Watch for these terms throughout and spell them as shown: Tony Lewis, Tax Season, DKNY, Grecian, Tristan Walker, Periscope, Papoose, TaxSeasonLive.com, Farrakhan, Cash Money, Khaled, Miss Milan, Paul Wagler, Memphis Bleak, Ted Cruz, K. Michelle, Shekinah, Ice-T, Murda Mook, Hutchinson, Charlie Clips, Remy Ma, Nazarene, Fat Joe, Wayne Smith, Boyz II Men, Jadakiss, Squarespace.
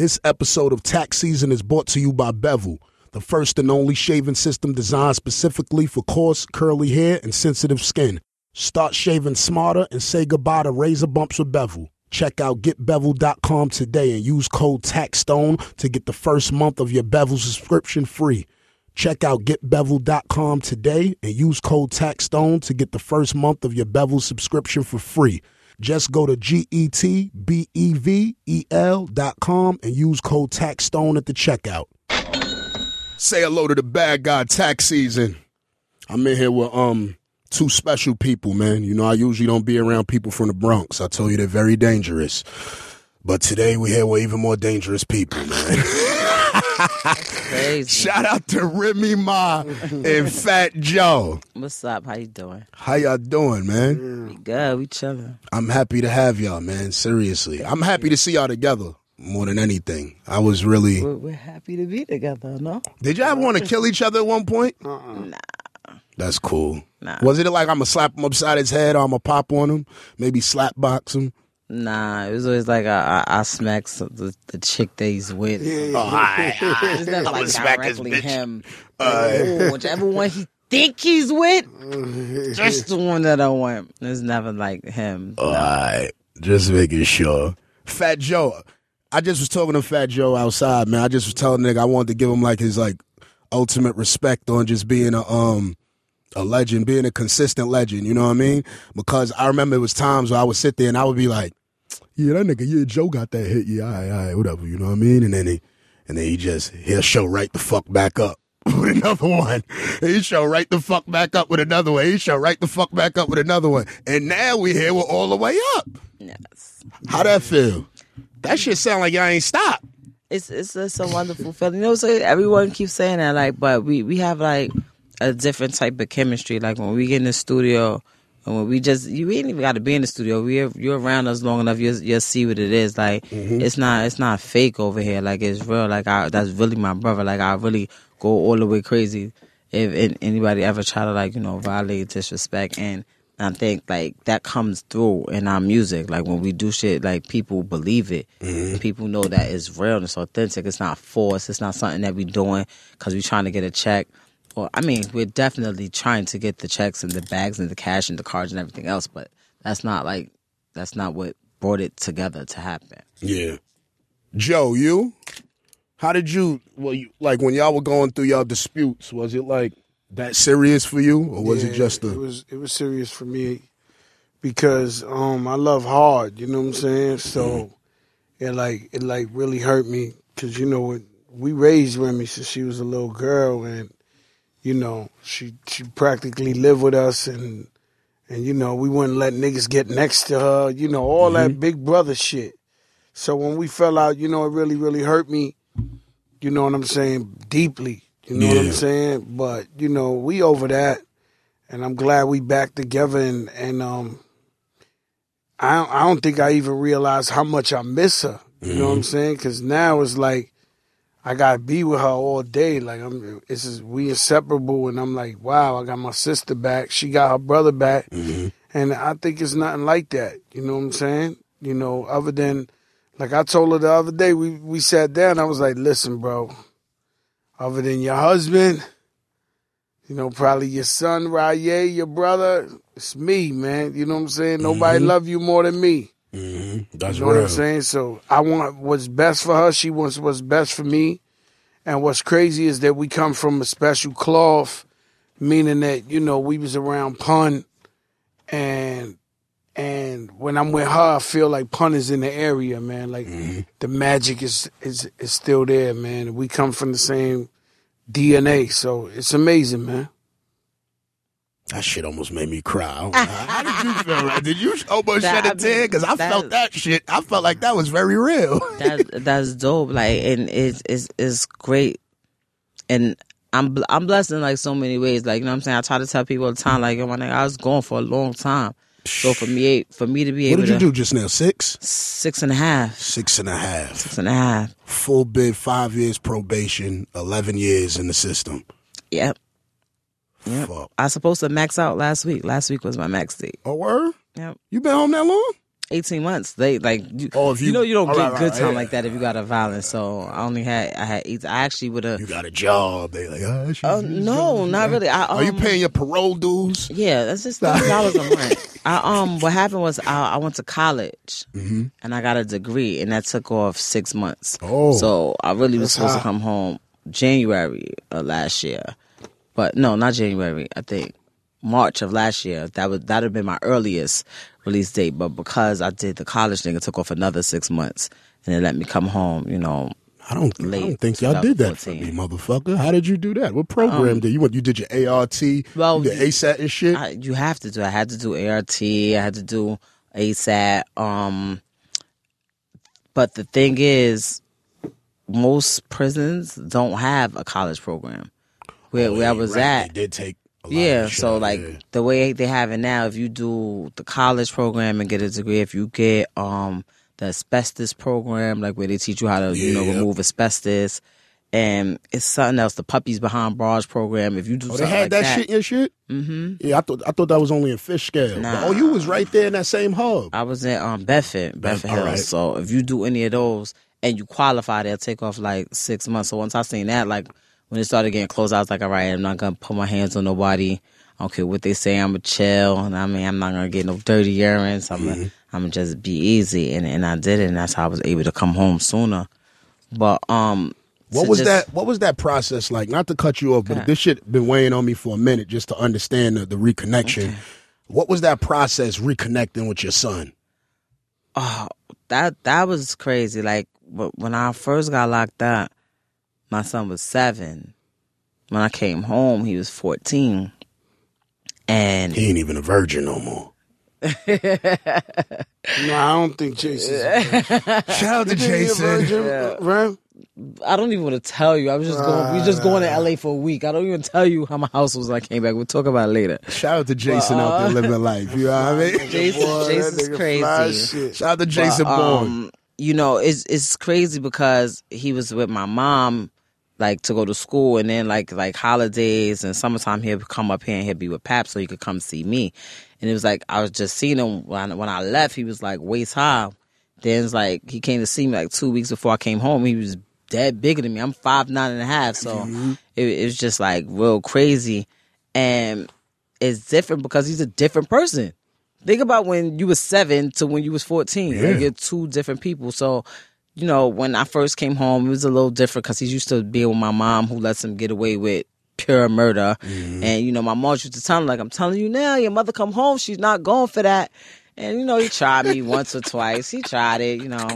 This episode of Tax Season is brought to you by Bevel, the first and only shaving system designed specifically for coarse, curly hair and sensitive skin. Start shaving smarter and say goodbye to razor bumps with Bevel. Check out GetBevel.com today and use code Taxstone to get the first month of your Bevel subscription free. Check out GetBevel.com today and use code Taxstone to get the first month of your Bevel subscription for free. Just go to GetBevel.com and use code Taxstone at the checkout. Say hello to the bad guy, Tax Season. I'm in here with two special people, man. You know, I usually don't be around people from the Bronx. I tell you, they're very dangerous. But today we're here with even more dangerous people, man. That's crazy. Shout out to Remy Ma and Fat Joe. What's up? How you doing? How y'all doing, man? We good. We chilling. I'm happy to have y'all, man. Seriously. I'm happy to see y'all together more than anything. I was really... We're happy to be together, no? Did y'all want to kill each other at one point? Nah. That's cool. Nah. Was it like I'm going to slap him upside his head or I'm going to pop on him? Maybe slap box him? Nah, it was always like I smack the chick that he's with. Yeah. Oh, hi. It's not like directly him. Whichever one he think he's with, just the one that I want. It's never like him. No. All right. Just making sure. Fat Joe. I just was talking to Fat Joe outside, man. I just was telling nigga I wanted to give him like his like ultimate respect on just being a legend, being a consistent legend. You know what I mean? Because I remember it was times where I would sit there and I would be like, yeah, that nigga, yeah, Joe got that hit. Yeah, all right, whatever, you know what I mean? And then he just, he'll show right the fuck back up with another one. He show right the fuck back up with another one. He show right the fuck back up with another one. And now we here, we're all the way up. Yes. How that feel? That shit sound like y'all ain't stopped. It's a wonderful feeling. You know, so everyone keeps saying that, like, but we have, like, a different type of chemistry. Like, when we get in the studio... And when we just, you ain't even got to be in the studio. You're around us long enough, you'll see what it is. Like, it's not fake over here. Like, it's real. Like, that's really my brother. Like, I really go all the way crazy if anybody ever try to, like, you know, violate, disrespect. And I think, like, that comes through in our music. Like, when we do shit, like, people believe it. Mm-hmm. People know that it's real and it's authentic. It's not forced. It's not something that we doing because we trying to get a check. Well, I mean, we're definitely trying to get the checks and the bags and the cash and the cards and everything else, but that's not what brought it together to happen. Yeah. Joe, how did you, when y'all were going through y'all disputes, was it like that serious for you or was it just it was serious for me because I love hard, you know what I'm saying? So it really hurt me because, you know, we raised Remy since she was a little girl and you know, she practically lived with us and you know, we wouldn't let niggas get next to her, you know, all that big brother shit. So when we fell out, you know, it really, really hurt me, you know what I'm saying, deeply, you know what I'm saying? But, you know, we over that and I'm glad we back together and I don't think I even realized how much I miss her, you know what I'm saying? Because now it's like, I got to be with her all day. Like, we inseparable. And I'm like, wow, I got my sister back. She got her brother back. Mm-hmm. And I think it's nothing like that. You know what I'm saying? You know, other than, like I told her the other day, we sat down. I was like, listen, bro, other than your husband, you know, probably your son, Rye, your brother, it's me, man. You know what I'm saying? Nobody love you more than me. Mm-hmm. That's you know real. What I'm saying? So I want what's best for her. She wants what's best for me. And what's crazy is that we come from a special cloth, meaning that, you know, we was around Pun. And when I'm with her, I feel like Pun is in the area, man. Like the magic is still there, man. We come from the same DNA. So it's amazing, man. That shit almost made me cry. How did you feel? Like, did you almost shed a tear? Because I felt that shit. I felt like that was very real. That's dope. Like, and it's great. And I'm blessed in like so many ways. Like, you know what I'm saying? I try to tell people all the time. Like, yo, my nigga, I was gone for a long time. So for me to be able to... What did you do just now? Six? 6.5. 6.5. 6.5. Full bid, 5 years probation, 11 years in the system. Yep. Yep. Fuck. I was supposed to max out last week. Last week was my max date. Oh, word? Yep. You been home that long? 18 months. They like you don't get good time like that if you got a violence. So I had 8. I actually would have. You got a job? They like no, not really. Are you paying your parole dues? Yeah, that's just $30 a month. What happened was I went to college and I got a degree, and that took off 6 months. Oh, so I really was supposed to come home January of last year, but no, not January. I think March of last year. That would have been my earliest release date, but because I did the college thing, it took off another 6 months, and it let me come home. You know, I don't think y'all did that for me, motherfucker. How did you do that? What program did you? What you did your ART, well, the ASAT and shit. I had to do ART. I had to do ASAT. But the thing is, most prisons don't have a college program. Where I was at, they did take. So the way they have it now, if you do the college program and get a degree, if you get the asbestos program, like where they teach you how to remove asbestos, and it's something else, the puppies behind bars program. If you do, something they had like that shit and shit. Mm-hmm. Yeah, I thought that was only in Fish Scale. Nah. Oh, you was right there in that same hub. I was in Bedford Hills. Right. So if you do any of those and you qualify, they'll take off like 6 months. So once I seen that, like, when it started getting close, I was like, all right, I'm not going to put my hands on nobody. I don't care what they say. I'm going to chill. And I mean, I'm not going to get no dirty urine. So I'm going to just be easy. And I did it. And that's how I was able to come home sooner. But what was that process like? Not to cut you off, but this shit been weighing on me for a minute just to understand the reconnection. Okay. What was that process reconnecting with your son? Oh, that was crazy. Like, when I first got locked up, my son was 7. When I came home, he was 14. And he ain't even a virgin no more. No, I don't think Jason's a virgin. Shout out to Jason. Yeah. Right? I don't even want to tell you. I was just going to LA for a week. I don't even tell you how my house was when I came back. We'll talk about it later. Shout out to Jason out there living life. You know what I mean? Jason's crazy. Shout out to Jason Bourne. You know, it's crazy because he was with my mom, like, to go to school, and then like holidays and summertime he'll come up here and he'll be with Pap so he could come see me. And it was like I was just seeing him when I left. He was like waist high. Then it's like he came to see me like 2 weeks before I came home. He was dead bigger than me. I'm 5'9.5", so it was just like real crazy. And it's different because he's a different person. Think about when you was 7 to when you was 14. Yeah. Like, you're two different people. So, you know, when I first came home, it was a little different because he's used to being with my mom, who lets him get away with pure murder. Mm-hmm. And, you know, my mom used to tell him, like, I'm telling you now, your mother come home, she's not going for that. And, you know, he tried me once or twice. He tried it, you know.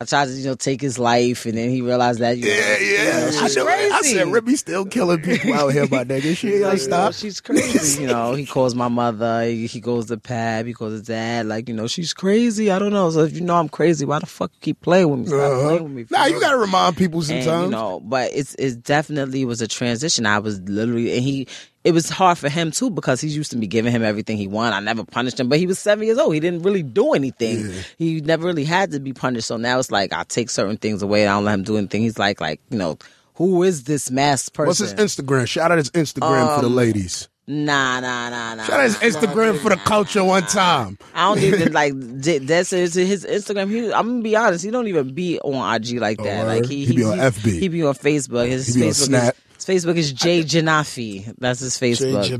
I tried to, you know, take his life, and then he realized that. She's crazy. I said, Remy still killing people out here, my nigga. She ain't gonna stop. She's crazy. You know, he calls my mother. He goes to Pab. He calls his dad. Like, you know, she's crazy. I don't know. So if you know I'm crazy, why the fuck you keep playing with me? Stop playing with me. Nah, you gotta remind people sometimes. And, you know, but it definitely was a transition. I was literally, and he. It was hard for him, too, because he used to be giving him everything he wanted. I never punished him, but he was 7 years old. He didn't really do anything. Yeah. He never really had to be punished. So now it's like I take certain things away and I don't let him do anything. He's like, you know, who is this masked person? What's his Instagram? Shout out his Instagram for the ladies. Nah. Shout out his Instagram for the culture one time. I don't even like that's his Instagram. I'm gonna be honest, he don't even be on IG like that. Like he be on FB. He be on Facebook. His Facebook on Snap. His Facebook is Jay Janafi. That's his Facebook. Jay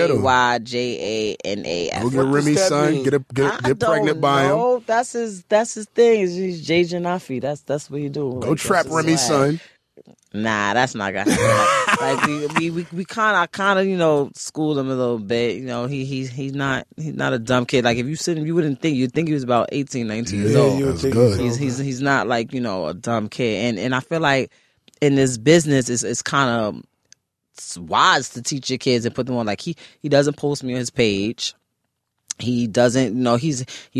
Janafi. JYJANAF. Go get Remy's son. Get pregnant by him. No, that's his thing. He's Jay Janafi. That's what he do. Go trap Remy's son. Nah, that's not gonna happen. Like we kind of you know schooled him a little bit. You know he's not a dumb kid. Like if you sit him, you wouldn't think he was about 18, 19 years old. That's good. He's not like you know a dumb kid. And I feel like in this business it's kind of wise to teach your kids and put them on. Like he doesn't post me on his page. He doesn't, you know, he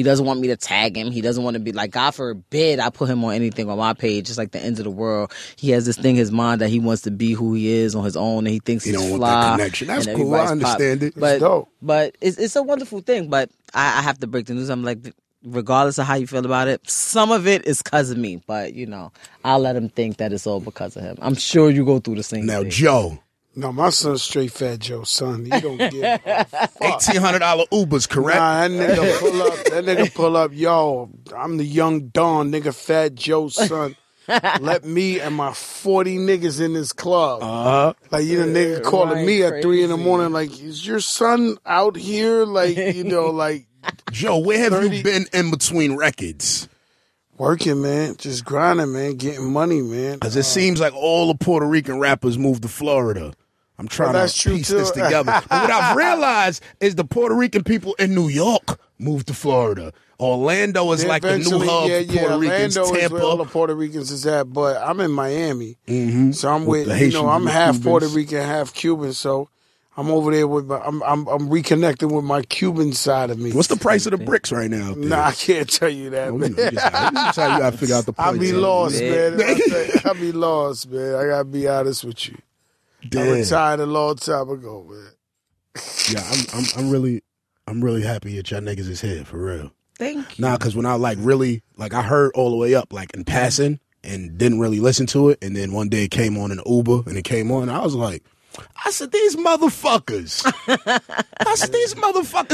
doesn't want me to tag him. He doesn't want to be like, God forbid I put him on anything on my page. It's like the end of the world. He has this thing in his mind that he wants to be who he is on his own, and he thinks he's fly. You don't want that connection. That's cool. I understand it. It's dope. But it's a wonderful thing. But I have to break the news. I'm like, regardless of how you feel about it, some of it is because of me. But, you know, I'll let him think that it's all because of him. I'm sure you go through the same thing. Now, Joe. No, my son's straight Fat Joe, son. He don't give a fuck. $1,800 Ubers, correct? Nah, that nigga pull up. Yo, I'm the young Don, nigga, Fat Joe, son. Let me and my 40 niggas in this club. Uh-huh. Like, you know, nigga calling me at 3 in the morning, like, is your son out here? Like, you know, like. Joe, where have you been in between records? Working, man. Just grinding, man. Getting money, man. Because it seems like all the Puerto Rican rappers moved to Florida. I'm trying to piece this together. But what I've realized is the Puerto Rican people in New York moved to Florida. Orlando is like the new hub for Puerto Ricans. Orlando is where all the Puerto Ricans is at, but I'm in Miami. Mm-hmm. So I'm with you know, I'm half Puerto Rican, half Cuban, so I'm over there with my, I'm reconnecting with my Cuban side of me. What's the price of the bricks right now? Nah, I can't tell you that, man. That's how you gotta figure out the price. I'll be lost, man. I'll be lost, man. I gotta be honest with you. Damn. I retired a long time ago, man. Yeah, I'm really happy that y'all niggas is here, for real. Thank you. Nah, because when I I heard all the way up, like in passing, and didn't really listen to it, and then one day it came on in Uber, and it came on, and I was like, I said, these motherfuckers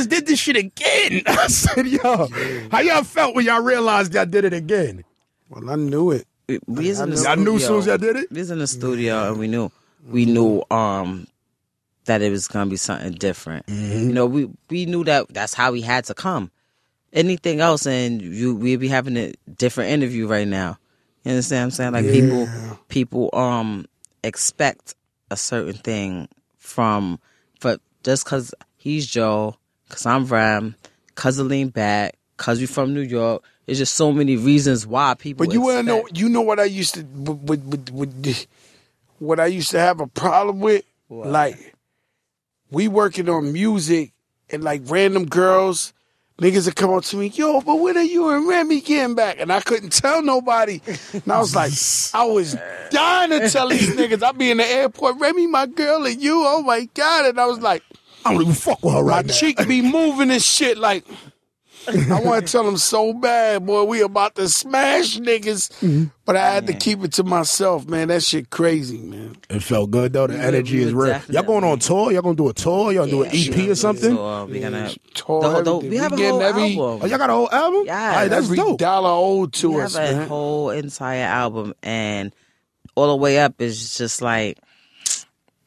did this shit again. I said, yo, how y'all felt when y'all realized y'all did it again? Well, I knew it. I knew as soon as y'all did it? We was in the studio, and we knew that it was going to be something different. Mm-hmm. You know, we knew that's how we had to come. Anything else, and we'd be having a different interview right now. You understand what I'm saying? Like, people expect a certain thing but just because he's Joe, because I'm Ram, because I lean back, because we from New York. There's just so many reasons why people. But you want to know? You know what I used to what I used to have a problem with? What? Like, we working on music and like random girls. Niggas would come up to me, yo, but when are you and Remy getting back? And I couldn't tell nobody. And I was like, I was dying to tell these niggas. I'd be in the airport, Remy, my girl, and you, oh my God. And I was like, I don't even fuck with her right now. My cheek be moving and shit. Like, I want to tell them so bad, boy, we about to smash niggas. Mm-hmm. But I had to keep it to myself, man. That shit crazy, man. It felt good, though. The energy is real. Y'all going on tour? Y'all going to do a tour? Y'all do an EP or something? We're going to tour. We have a whole album. Oh, y'all got a whole album? Yeah. All right, that's dope. Dollar owed to us, man. We have a whole entire album, and all the way up is just like,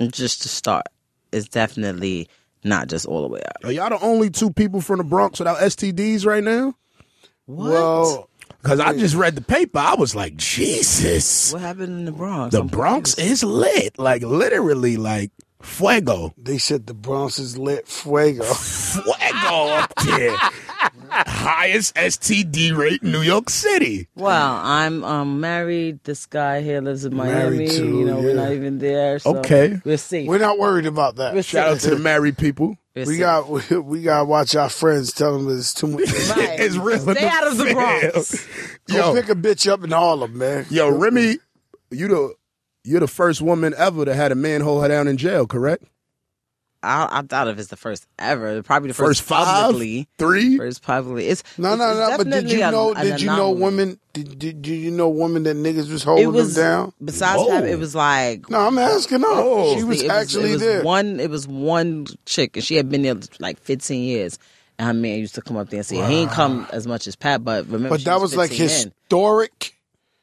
just to start. It's definitely not just all the way out. Are y'all the only two people from the Bronx without STDs right now? What? Well, because I just read the paper. I was like, Jesus. What happened in the Bronx? The Bronx is lit. Like, literally, like, fuego. They said the Bronx is lit. Fuego up there. Highest STD rate in New York City. Well, I'm married. This guy here lives in Miami. You know, we're not even there. So okay, we're safe. We're not worried about that. Shout out to the married people. We got to watch our friends. Tell them it's too much. Right. It's real. Stay out of the Bronx. Yo, pick a bitch up in Harlem, man. Yo, Remy, you're the first woman ever that had a man hold her down in jail, correct? I doubt if it's the first ever. Probably the first publicly. First publicly. No. But did you know women that niggas was holding them down? Besides that, it was like, no, I'm asking. No, she was actually there. It was one chick, and she had been there like 15 years. And her man used to come up there and say, he ain't come as much as Pat, but remember, but that was like historic.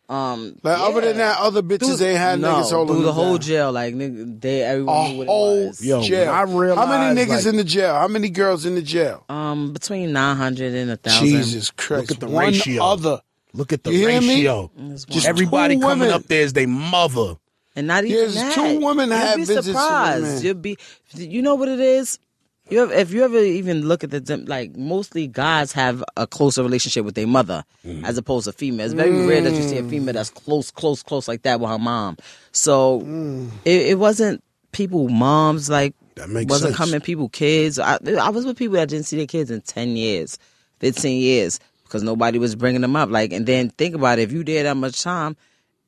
Like, other than that, other bitches ain't had niggas holding through the whole jail. Like, nigga, everyone knew what it was. Yo, jail. I realized, how many niggas in the jail? How many girls in the jail? Between 900 and 1,000. Jesus Christ! Look at the ratio. Look at the ratio. Just everybody coming up there is their mother, and not even that. Two women have visits. You'll be surprised. You know what it is? If you ever even look at like, mostly guys have a closer relationship with their mother as opposed to females. It's very rare that you see a female that's close like that with her mom. So it wasn't people, moms, like, that makes wasn't sense. Coming people, kids. I was with people that didn't see their kids in 10 years, 15 years, because nobody was bringing them up. Like, and then think about it. If you did that much time,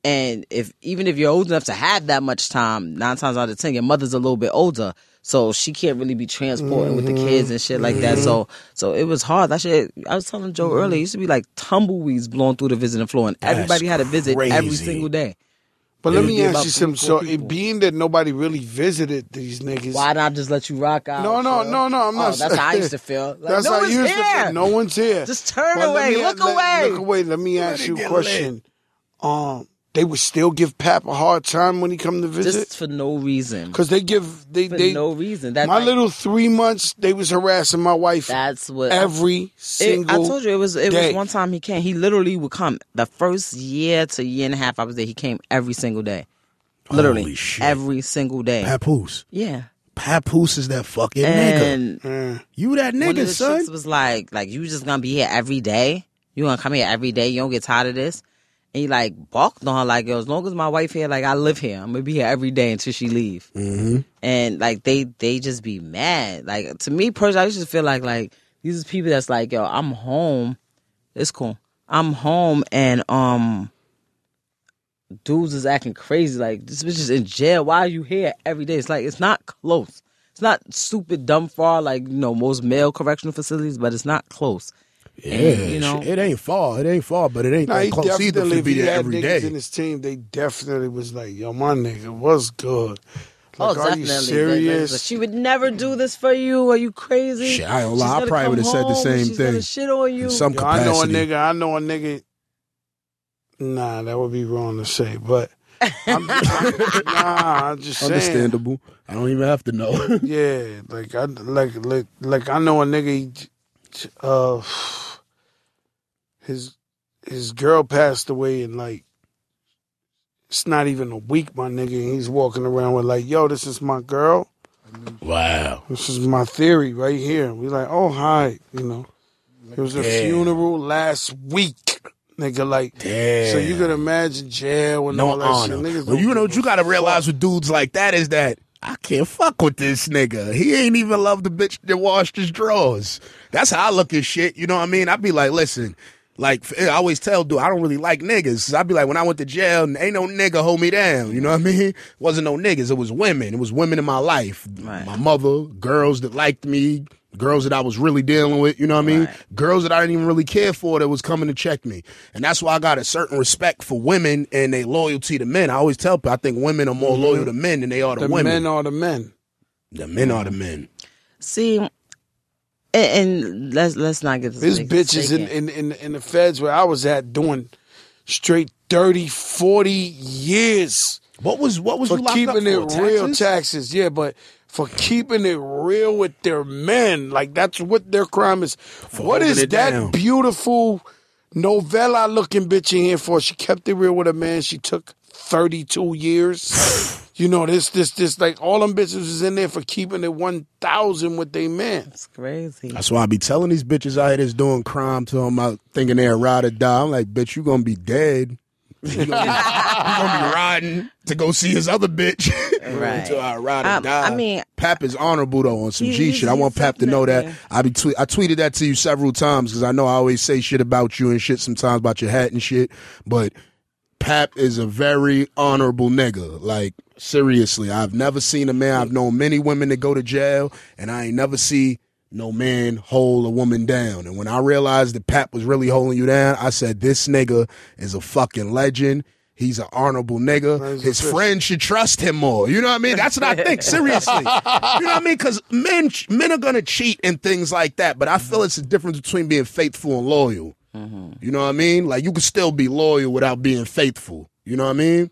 and even if you're old enough to have that much time, 9 times out of 10, your mother's a little bit older. So she can't really be transporting with the kids and shit like that. So it was hard. That shit, I was telling Joe earlier, it used to be like tumbleweeds blowing through the visiting floor, and everybody had a visit every single day. But let me ask you something. So, being that nobody really visited these niggas, why not just let you rock out? No. I'm not. That's how I used to feel. Like, that's how I used to feel. No one's here. Just turn away. Look away. Look away. Let me ask you a question. They would still give Pap a hard time when he come to visit, just for no reason. Because they give they no reason. That my little 3 months, they was harassing my wife. That's what every single. I told you it was one time he came. He literally would come the first year to year and a half I was there. He came every single day, literally. Holy shit. Every single day. Papoose, yeah. Papoose is that fucking nigga. You that nigga, one of the son. Chicks was like you just gonna be here every day. You gonna come here every day. You don't get tired of this. And he like balked on her like, yo, as long as my wife here, like I live here. I'm gonna be here every day until she leave. Mm-hmm. And like they just be mad. Like to me personally, I used to feel like these are people that's like, yo, I'm home. It's cool. I'm home and dudes is acting crazy. Like this bitch is in jail. Why are you here every day? It's like it's not close. It's not stupid dumb far like most male correctional facilities, but it's not close. Yeah, and, it ain't far. It ain't far, but it ain't close either to be there every day. In his team, they definitely was like, yo, my nigga, what's good? Like, are you serious? Like, she would never do this for you. Are you crazy? Shit, I don't lie. I probably would have said the same thing. She's shit on you. In some capacity. I know a nigga. Nah, that would be wrong to say, but. I'm just saying. Understandable. I don't even have to know. Yeah, like I know a nigga. His girl passed away and like it's not even a week, my nigga, and he's walking around with like, yo, this is my girl. Wow. This is my theory right here. We like, oh hi, It was a funeral last week. Nigga, like, damn. So you could imagine jail and all that honor. Shit. Niggas what you gotta realize with dudes like that is that I can't fuck with this nigga. He ain't even love the bitch that washed his drawers. That's how I look at shit. You know what I mean? I'd be like, listen, like I always tell dude, I don't really like niggas. I'd be like, when I went to jail, ain't no nigga hold me down. You know what I mean? It wasn't no niggas. It was women. It was women in my life. Right. My mother, girls that liked me, girls that I was really dealing with. You know what I mean? Right. Girls that I didn't even really care for that was coming to check me. And that's why I got a certain respect for women and their loyalty to men. I always tell people, I think women are more loyal to men than they are to women. The men are the men. The men are the men. See... And let's not get this. This bitch is in the feds where I was at doing straight 30, 40 years. What was you locked up for? Keeping it real, taxes. Yeah, but for keeping it real with their men, like that's what their crime is. What is that beautiful novella looking bitch in here for? She kept it real with a man. She took 32 years. This, like, all them bitches is in there for keeping it 1,000 with they men. That's crazy. That's why I be telling these bitches out here that's doing crime to them out thinking they're a ride or die. I'm like, bitch, you gonna be dead. You gonna be riding to go see his other bitch. Right. Until I ride or die. I mean, Pap is honorable, though, on some G shit. I want Pap to know that. I tweeted that to you several times because I know I always say shit about you and shit sometimes about your hat and shit, but... Pap is a very honorable nigga. Like, seriously, I've never seen a man. I've known many women that go to jail, and I ain't never see no man hold a woman down. And when I realized that Pap was really holding you down, I said, this nigga is a fucking legend. He's an honorable nigga. His friends should trust him more. You know what I mean? That's what I think, seriously. You know what I mean? Because men are going to cheat and things like that, but I feel it's a difference between being faithful and loyal. You know what I mean? Like, you can still be loyal without being faithful. You know what I mean?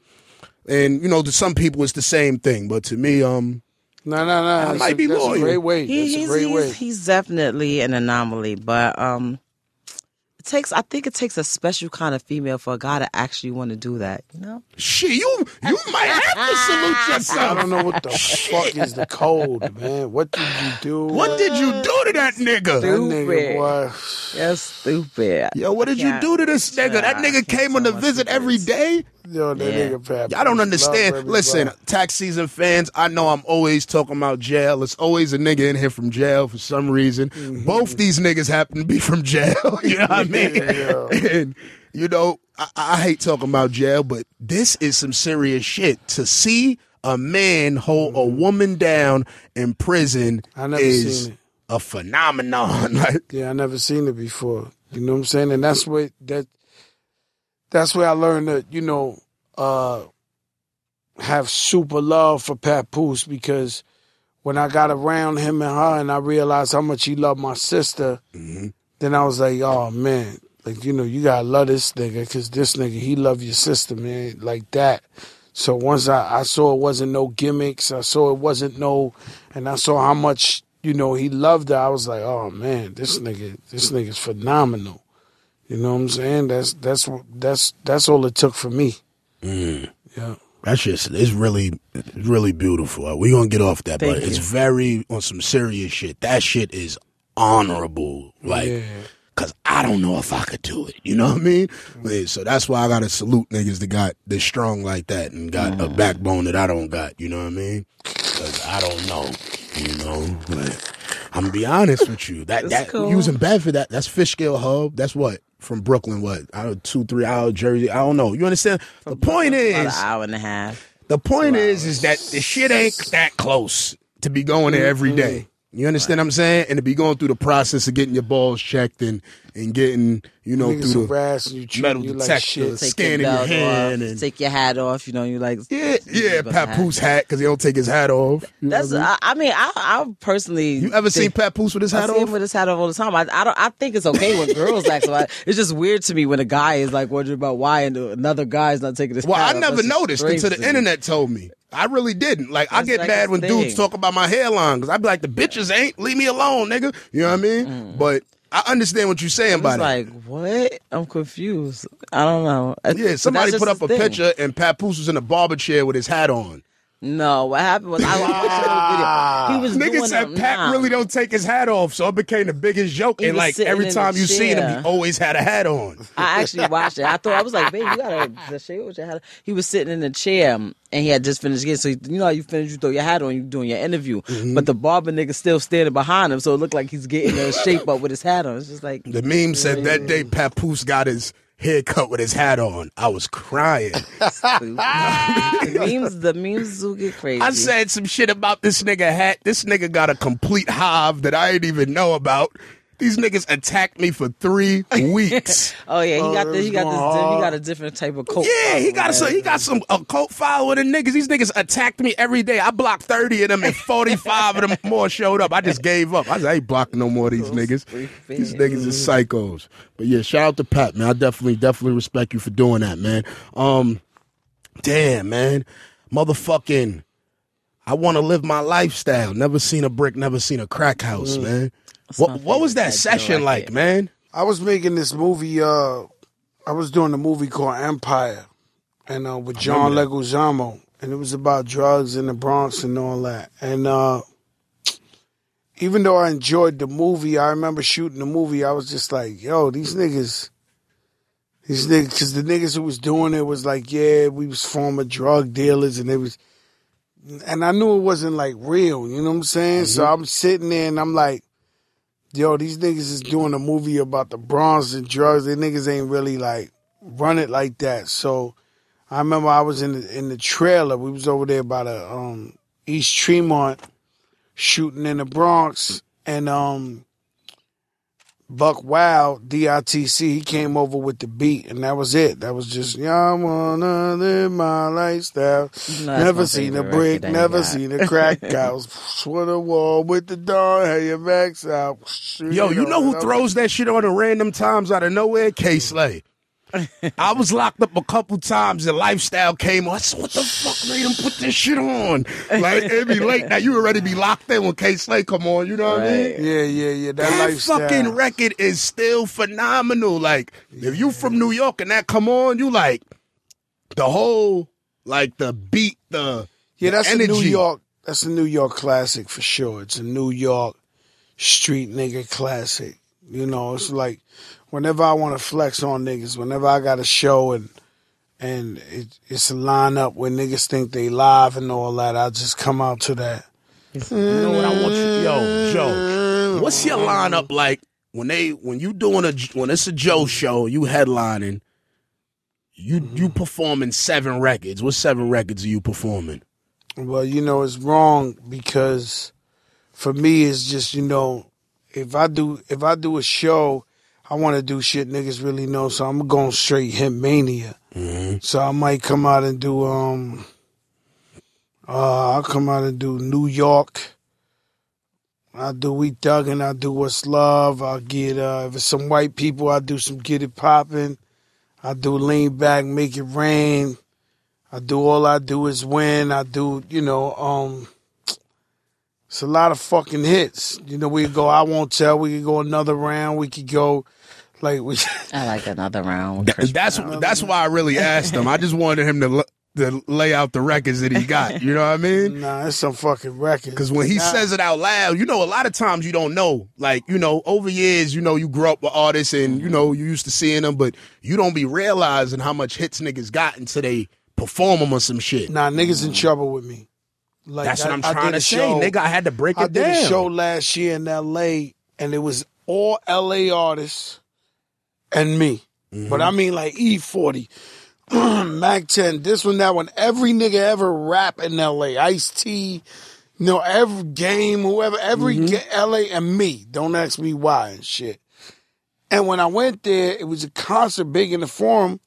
And, to some people, it's the same thing. But to me, I might be loyal. That's a great way. He's definitely an anomaly. But I think it takes a special kind of female for a guy to actually want to do that, Shit, you might have to salute yourself. I don't know what the fuck is the code, man. What did you do? What did you do to that nigga? That's stupid. Yo, what did you do to this nigga? That nigga came on the visit every day? Yo, that nigga Pap. I don't understand. Listen, tax season fans, I know I'm always talking about jail. It's always a nigga in here from jail for some reason. Mm-hmm. Both these niggas happen to be from jail. You know what I mean? Yeah. And, I hate talking about jail, but this is some serious shit. To see a man hold a woman down in prison is a phenomenon. I never seen it before. You know what I'm saying? And that's where I learned that, have super love for Papoose, because when I got around him and her and I realized how much he loved my sister, then I was like, oh, man, like, you know, you got to love this nigga, because this nigga, he loved your sister, man, like that. So once I saw it wasn't no gimmicks, I saw it wasn't no, and I saw how much, you know, he loved her, I was like, oh, man, this nigga's phenomenal. You know what I'm saying? That's all it took for me. Yeah. That shit's it's really beautiful. We're going to get off that, but it's very, on some serious shit, that shit is honorable. Like, because I don't know if I could do it. You know what I mean? Yeah, so that's why I got to salute niggas that got this strong like that and got a backbone that I don't got. You know what I mean? Because I don't know. You know? Like, I'm going to be honest with you. That cool. You was in Bedford, that's Fish Scale Hub. That's what? From Brooklyn, what? I don't know, 2-3 hour Jersey. I don't know. You understand? The point is, about an hour and a half. The point is that the shit ain't that close to be going there every day. You understand what I'm saying? And to be going through the process of getting your balls checked and getting, you know, through the metal detector, like scanning your hand. Off, and take your hat off, you know, you like... Yeah, Papoose hat, because he don't take his hat off. That's, I mean, I personally... You ever seen Papoose with his hat off? I see him with his hat off all the time. I think it's okay when girls act about it. It's just weird to me when a guy is like wondering about why and another guy's not taking his hat off. Well, I never noticed until the internet told me. I really didn't. Like, I get mad when dudes talk about my hairline, because I be like, the bitches ain't. Leave me alone, nigga. You know what I mean? But I understand what you're saying about it. Like, what? I'm confused. I don't know. Yeah, somebody put up a picture and Papoose was in a barber chair with his hat on. No, what happened was I was watching the video. He was nigga said Pat really don't take his hat off, so it became the biggest joke. And like every time you see him, he always had a hat on. I actually watched it. I thought, I was like, babe, you gotta shave with your hat on. He was sitting in a chair and he had just finished getting. So you know how you finish, you throw your hat on, you doing your interview, but the barber nigga still standing behind him, so it looked like he's getting a shape up with his hat on. It's just like the meme said that day Papoose got his haircut with his hat on. I was crying. The memes do get crazy. I said some shit about this nigga hat. This nigga got a complete hive that I didn't even know about. These niggas attacked me for 3 weeks. Oh yeah, he got a different type of cult. Yeah, he got a cult follower of niggas. These niggas attacked me every day. I blocked 30 of them and 45 of them more showed up. I just gave up. I said, I ain't blocking no more of these niggas. These niggas is psychos. But yeah, shout out to Pat, man. I definitely respect you for doing that, man. Damn, man. Motherfucking, I want to live my lifestyle. Never seen a brick, never seen a crack house, man. What was that session like, man? I was making this movie. I was doing a movie called Empire, and with John Leguizamo, and it was about drugs in the Bronx and all that. And even though I enjoyed the movie, I remember shooting the movie. I was just like, yo, these niggas, because the niggas who was doing it was like, yeah, we was former drug dealers, and they was, and I knew it wasn't like real. You know what I'm saying? So I'm sitting there and I'm like, yo, these niggas is doing a movie about the Bronx and drugs. They niggas ain't really like run it like that. So I remember I was in the trailer. We was over there by the East Tremont shooting in the Bronx, and Buck Wild, DITC, he came over with the beat, and that was it. That was just, yeah, I wanna live my lifestyle. No, never seen a brick, never seen a crack house. Swing a wall with the dog, have your backs out. Yo, you know who throws that shit on at random times out of nowhere? K-Slay. I was locked up a couple times and Lifestyle came on. I said, what the fuck made him put this shit on? Like, it'd be late now. You already be locked in when K-Slay come on. You know what I mean? Yeah. That Lifestyle fucking record is still phenomenal. Like, if you from New York and that come on, you like, the whole, like, the beat, the that's energy. That's a New York classic for sure. It's a New York street nigga classic. You know, it's like, whenever I want to flex on niggas, whenever I got a show and it's a lineup where niggas think they live and all that, I just come out to that. You know what I want you, yo, Joe. What's your lineup like when it's a Joe show? You headlining, you performing 7 records. What 7 records are you performing? Well, you know it's wrong, because for me it's just, you know, if I do a show, I want to do shit niggas really know, so I'm going straight Hitmania. So I might come out and do I'll come out and do New York. I'll do We Thuggin'. I'll do What's Love. I'll get, if it's some white people, I'll do some Get It Poppin'. I'll do Lean Back, Make It Rain. I do All I Do Is Win. I do, you know, it's a lot of fucking hits. You know, we could go I Won't Tell. We could go Another Round. We could go, like, we. I like Another Round. That's why I really asked him. I just wanted him to lay out the records that he got. You know what I mean? Nah, it's some fucking record. Because when he says it out loud, you know, a lot of times you don't know. Like, you know, over years, you know, you grew up with artists and, you know, you used to seeing them, but you don't be realizing how much hits niggas got until they perform them or some shit. Nah, niggas in trouble with me. Like, that's what I'm trying to say. Nigga, I had to break it down. I did a show last year in L.A., and it was all L.A. artists and me. Mm-hmm. But I mean like E-40, Mac 10, this one, that one. Every nigga ever rap in L.A. Ice-T, you know, every Game, whoever, every L.A. and me. Don't ask me why and shit. And when I went there, it was a concert big in the Forum.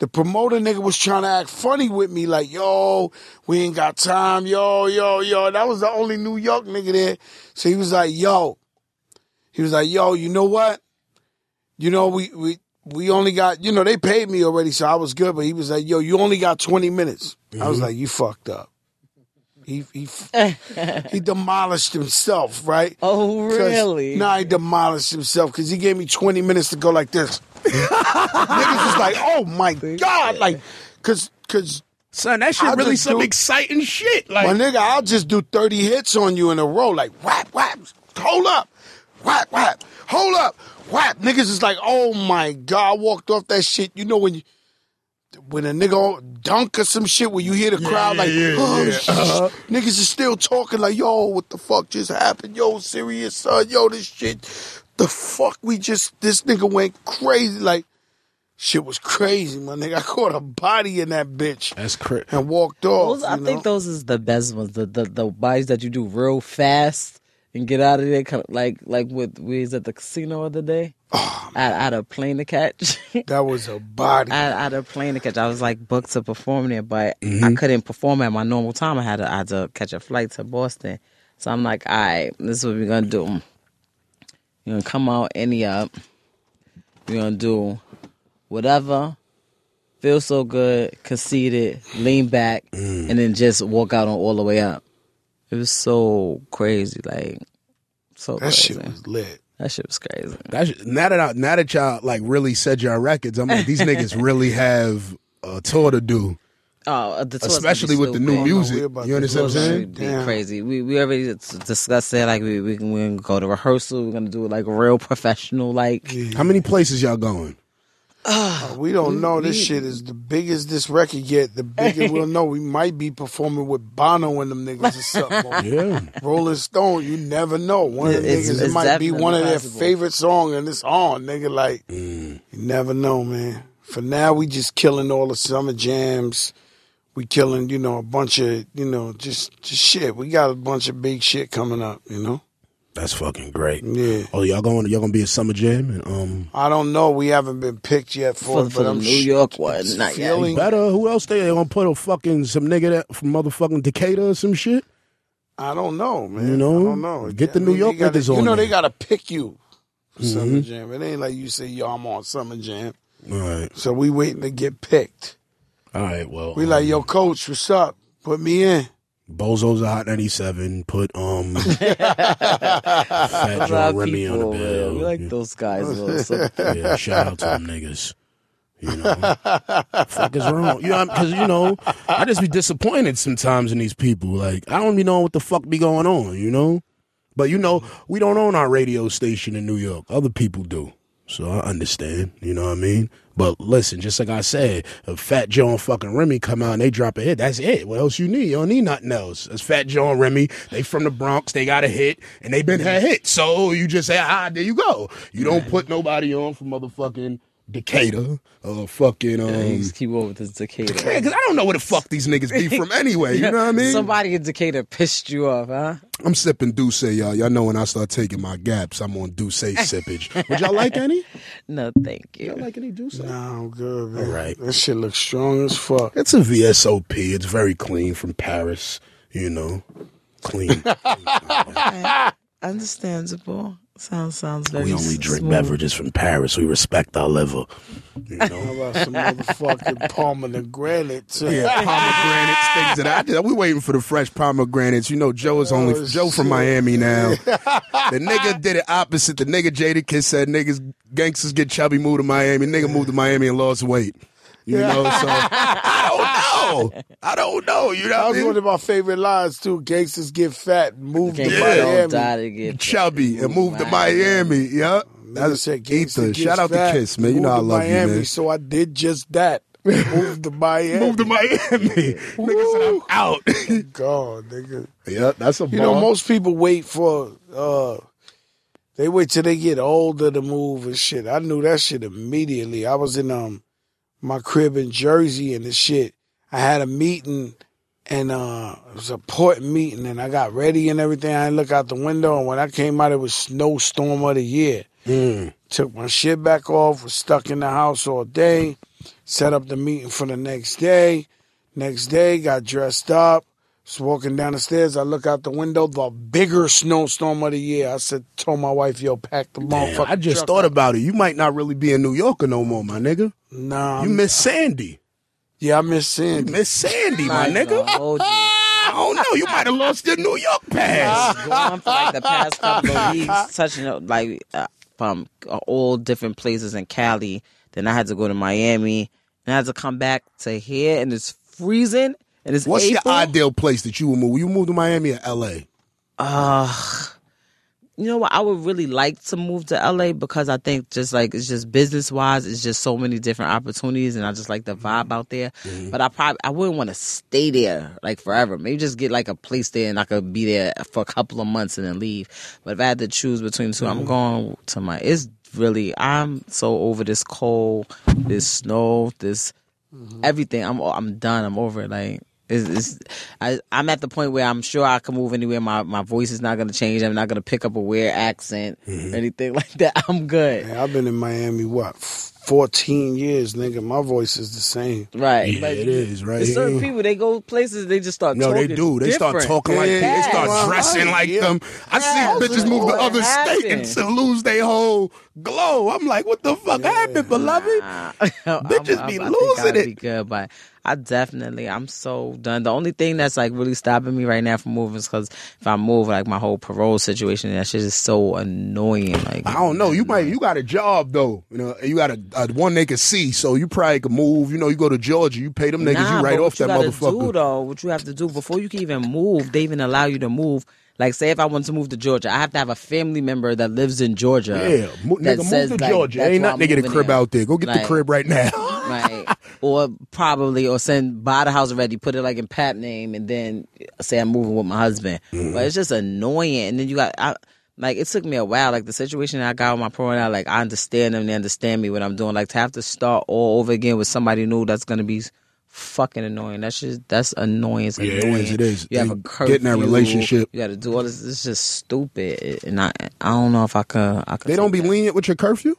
The promoter nigga was trying to act funny with me, like, yo, we ain't got time, yo. That was the only New York nigga there. So he was like, yo, you know what? You know, we only got, you know, they paid me already, so I was good. But he was like, yo, you only got 20 minutes. Mm-hmm. I was like, you fucked up. He demolished himself, right? Oh, really? Nah, he demolished himself because he gave me 20 minutes to go like this. Niggas was like, oh my God, like, cause son, that shit really some exciting shit. Like, well, nigga, I'll just do 30 hits on you in a row, like whap whap, hold up, whap whap, hold up, whap. Niggas is like, oh my God, I walked off that shit. You know when you, when a nigga dunk or some shit, where you hear the crowd like, oh, niggas is still talking like, yo, what the fuck just happened? Yo, serious son, yo, this shit. The fuck we just, this nigga went crazy. Like, shit was crazy, my nigga. I caught a body in that bitch. That's crazy. And walked off. I think those is the best ones. The bodies that you do real fast and get out of there. Kind of like what we was at the casino the other day. Oh, I had a plane to catch. That was a body. I had a plane to catch. I was like booked to perform there, but I couldn't perform at my normal time. I had to catch a flight to Boston. So I'm like, all right, this is what we're going to do. You're going to come out any up. You're going to do whatever. Feel so good. Conceited. Lean back. And then just walk out on All the Way Up. It was so crazy. Like, so that crazy. That shit was lit. That shit was crazy. Now that y'all, like, really said your records, I'm like, these niggas really have a tour to do. Oh, the especially with the new music, you understand what I'm saying? Damn. Crazy. We already discussed it. Like we can go to rehearsal. We're gonna do it like real professional. Like how many places y'all going? We don't know. This shit is the biggest this record yet. The biggest we'll know. We might be performing with Bono and them niggas or something. Yeah, Rolling Stone. You never know. One of the niggas, it might be one of their favorite song, and it's on, nigga. Like you never know, man. For now, we just killing all the summer jams. We killing, you know, a bunch of, you know, just shit. We got a bunch of big shit coming up, you know? That's fucking great. Yeah. Oh, y'all gonna be a summer jam? And, I don't know. We haven't been picked yet for the New York one. Not yet. Better. Who else they gonna put a fucking, some nigga that from motherfucking Decatur or some shit? I don't know, man. You know? I don't know. Get the New York niggas on. You know, they gotta pick you for summer jam. It ain't like you say, yo, I'm on summer jam. All right. So we waiting to get picked. All right, well. We like, yo, coach, what's up? Put me in. Bozo's a Hot 97. Put, Fat Joe, Remy on the bill. We like those guys. Yeah, shout out to them niggas. You know, fuck is wrong. You know, because, you know, I just be disappointed sometimes in these people. Like, I don't be knowing what the fuck be going on, you know? But, you know, we don't own our radio station in New York. Other people do. So I understand, you know what I mean? But listen, just like I said, if Fat Joe and fucking Remy come out and they drop a hit, that's it. What else you need? You don't need nothing else. It's Fat Joe and Remy. They from the Bronx. They got a hit, and they been had hit. So you just say, there you go. You don't put nobody on from motherfucking Decatur or fucking... just keep over with this Decatur. Because I don't know where the fuck these niggas be from anyway, you know what I mean? Somebody in Decatur pissed you off, huh? I'm sipping Douce, y'all. Y'all know when I start taking my gaps, I'm on Douce sippage. Would y'all like any? No, thank you. Y'all like any juice? Nah, I'm good, man. All right. This shit looks strong as fuck. It's a VSOP. It's very clean from Paris, you know. Clean. Right. Understandable. Sounds very smooth. We only drink beverages from Paris. We respect our liver. You know? How about some motherfucking pomegranate? Yeah, pomegranates, things that I did. We waiting for the fresh pomegranates. You know, Joe is only Joe from Miami now. The nigga did it opposite. The nigga Jadakiss said niggas gangsters get chubby, move to Miami. Nigga moved to Miami and lost weight. You know, so I don't know. You know, that was one of my favorite lines too. Gangsters get fat, move to Miami, die to get chubby, and move to Miami. Yeah, that's it. Ether, shout out to Kiss, man. You know I love Miami, you, man. So I did just that. Move to Miami. Move to Miami. Nigga said I'm out. God, nigga. Yeah, that's a. You know, most people wait for. They wait till they get older to move and shit. I knew that shit immediately. I was in my crib in Jersey and the shit. I had a meeting and it was a port meeting and I got ready and everything. I looked out the window and when I came out, it was snowstorm of the year. Took my shit back off, was stuck in the house all day, set up the meeting for the next day. Next day, got dressed up, was walking down the stairs. I look out the window, the bigger snowstorm of the year. I said, told my wife, yo, pack the motherfucker. I just thought about it. You might not really be in New Yorker no more, my nigga. Nah. You miss Sandy. Yeah, I miss Sandy. You miss Sandy, my nigga. I don't know. You might have lost your New York pass. Going for like the past couple of weeks, touching like from all different places in Cali. Then I had to go to Miami. And I had to come back to here, and it's freezing. And it's What's April. Your ideal place that you would move? Will you move to Miami or L.A.? You know what? I would really like to move to L.A. because I think just like it's just business-wise, it's just so many different opportunities, and I just like the vibe out there. Mm-hmm. But I wouldn't want to stay there like forever. Maybe just get like a place there, and I could be there for a couple of months and then leave. But if I had to choose between the two, I'm going to my. It's really I'm so over this cold, this snow, this everything. I'm done. I'm over it. Like. I'm at the point where I'm sure I can move anywhere. My voice is not going to change. I'm not going to pick up a weird accent or anything like that. I'm good. Man, I've been in Miami, 14 years, nigga. My voice is the same. Right. Yeah, like, it is, right? There's certain people, they go places, they just start talking. No, they do. They start talking like that. They start dressing like them. I see bitches move to other states and lose their whole glow. I'm like, what the fuck happened, beloved? Bitches be losing it. Be good, but I'm so done. The only thing that's like really stopping me right now from moving is because if I move, like my whole parole situation, that shit is so annoying. Like I don't know. You got a job though. You know, you got a one they can see, so you probably can move. You know, you go to Georgia, you pay them niggas, you write off that motherfucker. Do, though, what you have to do before you can even move, they even allow you to move. Like, say if I want to move to Georgia, I have to have a family member that lives in Georgia. Yeah, nigga, says, move to Georgia. Ain't not nigga the crib out there. Go get the crib right now. Right. Or send, buy the house already, put it like in Pap name, and then say I'm moving with my husband. But it's just annoying. And then you got, it took me a while. Like, the situation I got with my pro now, like, I understand them, they understand me, what I'm doing. Like, to have to start all over again with somebody new, that's going to be fucking annoying. That's annoying. It's annoying. Yeah, it is. You have a curfew. Getting that relationship. You got to do all this. It's just stupid. And I don't know if I could. They don't be lenient with your curfew?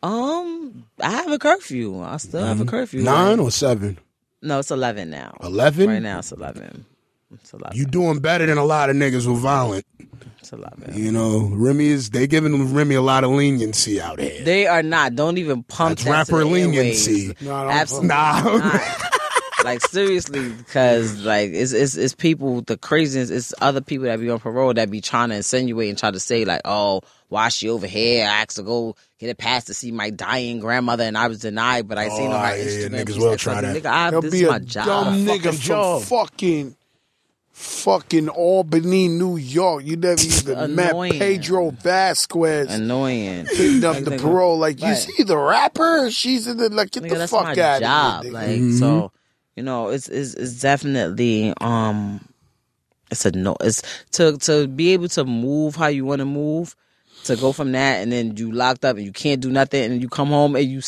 I have a curfew. I still have a curfew. 9 or 7? No, it's 11 now. 11? Right now it's 11. It's 11. You doing better than a lot of niggas who violent. It's 11. You know, they giving them Remy a lot of leniency out here. They are not. Don't even pump that rapper leniency. No, absolutely not. Like, seriously, because, like, it's people, the craziness, it's other people that be on parole that be trying to insinuate and try to say, like, oh, why she over here? I asked to go get a pass to see my dying grandmother, and I was denied, but I seen her on Instagram. Yeah, niggas will try that. This is my job. Dumb nigga from fucking Albany, New York. You never even met Pedro Vasquez. Annoying. Picked up the parole. Like, you see the rapper? She's in the, like, get the fuck out of here. That's my job. Like, so... You know, it's definitely it's a no. It's to be able to move how you want to move, to go from that, and then you locked up and you can't do nothing, and you come home and you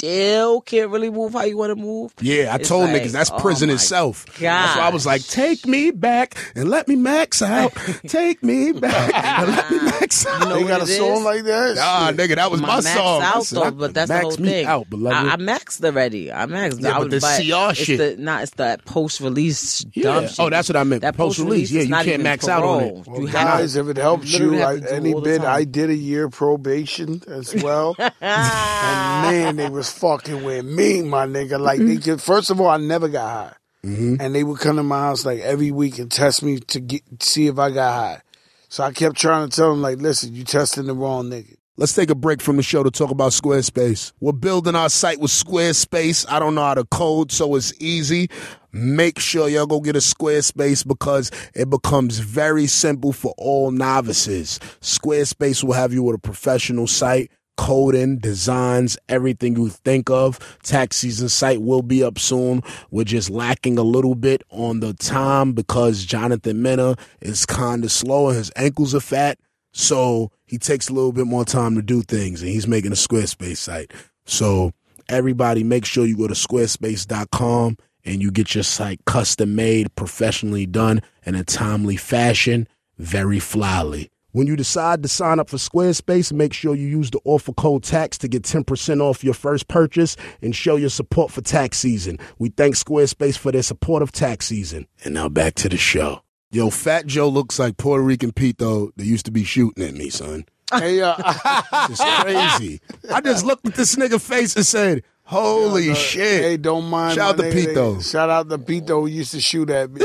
still can't really move how you want to move. Yeah, I told niggas that's prison itself. Gosh. That's why I was like, take me back and let me max out. Take me back and let me max out. You know they got a song like that? Nah, nigga, that was my song. Out, listen, though, but that's the whole thing. Out, I maxed already. I maxed. Yeah, I would, but the CR shit. It's that post-release dumb shit. Oh, that's what I meant. That post-release, yeah, you can't max out on it. Well, guys, if it helps you, any bit, I did a year probation as well. And man, they was fucking with me, my nigga. Like, they could, first of all, I never got high. Mm-hmm. And they would come to my house like every week and test me to see if I got high. So I kept trying to tell them, like, listen, you testing the wrong nigga. Let's take a break from the show to talk about Squarespace. We're building our site with Squarespace. I don't know how to code, so it's easy. Make sure y'all go get a Squarespace because it becomes very simple for all novices. Squarespace will have you with a professional site. Coding, designs, everything you think of. Tax Season site will be up soon. We're just lacking a little bit on the time because Jonathan Minna is kind of slow and his ankles are fat. So he takes a little bit more time to do things, and he's making a Squarespace site. So everybody, make sure you go to squarespace.com and you get your site custom made, professionally done in a timely fashion, very flyly. When you decide to sign up for Squarespace, make sure you use the offer code TAX to get 10% off your first purchase and show your support for Tax Season. We thank Squarespace for their support of Tax Season. And now back to the show. Yo, Fat Joe looks like Puerto Rican Pete, though. They used to be shooting at me, son. Hey, it's crazy. I just looked at this nigga face and said, holy shit. Hey, don't mind. Shout out to Pito. Shout out to Pito who used to shoot at me.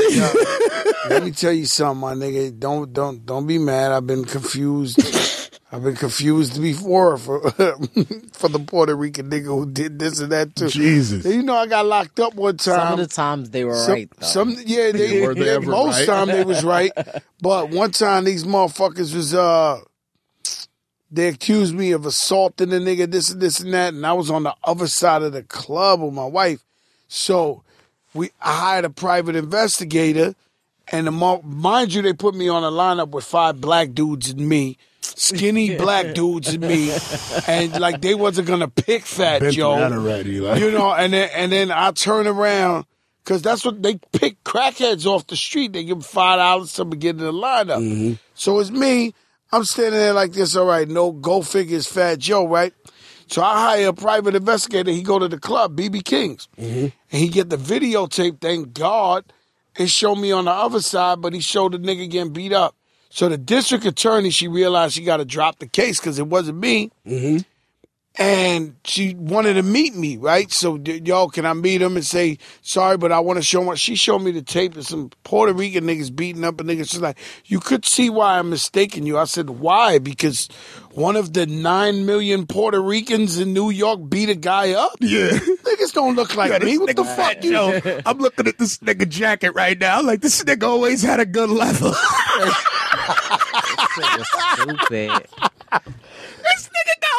Let me tell you something, my nigga. Don't be mad. I've been confused. I've been confused before for the Puerto Rican nigga who did this and that too. Jesus. You know I got locked up one time. Some of the times they were right though. Yeah, they most right? time they was right. But one time these motherfuckers was they accused me of assaulting the nigga, this and that, and I was on the other side of the club with my wife. So I hired a private investigator, and mind you, they put me on a lineup with 5 black dudes and me, skinny black dudes and me, and like they wasn't gonna pick Fat Joe. Already, like. You know, and then I turn around. Because that's what they pick crackheads off the street. They give them $5 to begin the lineup. Mm-hmm. So it's me. I'm standing there like this, all right, no, go figure, it's Fat Joe, right? So I hire a private investigator. He go to the club, BB King's. Mm-hmm. And he get the videotape, thank God, and show me on the other side, but he showed the nigga getting beat up. So the district attorney, she realized she got to drop the case because it wasn't me. Mm-hmm. And she wanted to meet me, right? So, yo, can I meet him and say, sorry, but I want to show him. She showed me the tape of some Puerto Rican niggas beating up a nigga. She's like, you could see why I'm mistaking you. I said, why? Because one of the 9 million Puerto Ricans in New York beat a guy up? Yeah. Niggas don't look like me. What the fuck, you know? I'm looking at this nigga jacket right now. Like, this nigga always had a good level. This nigga got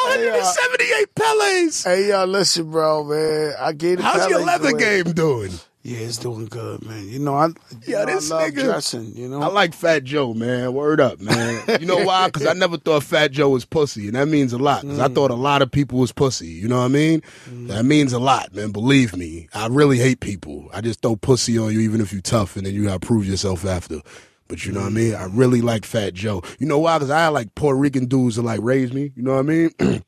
178 Pelés. Hey, y'all, listen, bro, man. I gave it. How's your leather game doing? Yeah, it's doing good, man. You know, I love dressing, you know. I like Fat Joe, man. Word up, man. You know why? Because I never thought Fat Joe was pussy, and that means a lot. Because I thought a lot of people was pussy, you know what I mean? That means a lot, man. Believe me. I really hate people. I just throw pussy on you even if you tough, and then you got to prove yourself after. But you know what I mean? I really like Fat Joe. You know why? Because I had like Puerto Rican dudes that like raised me. You know what I mean? And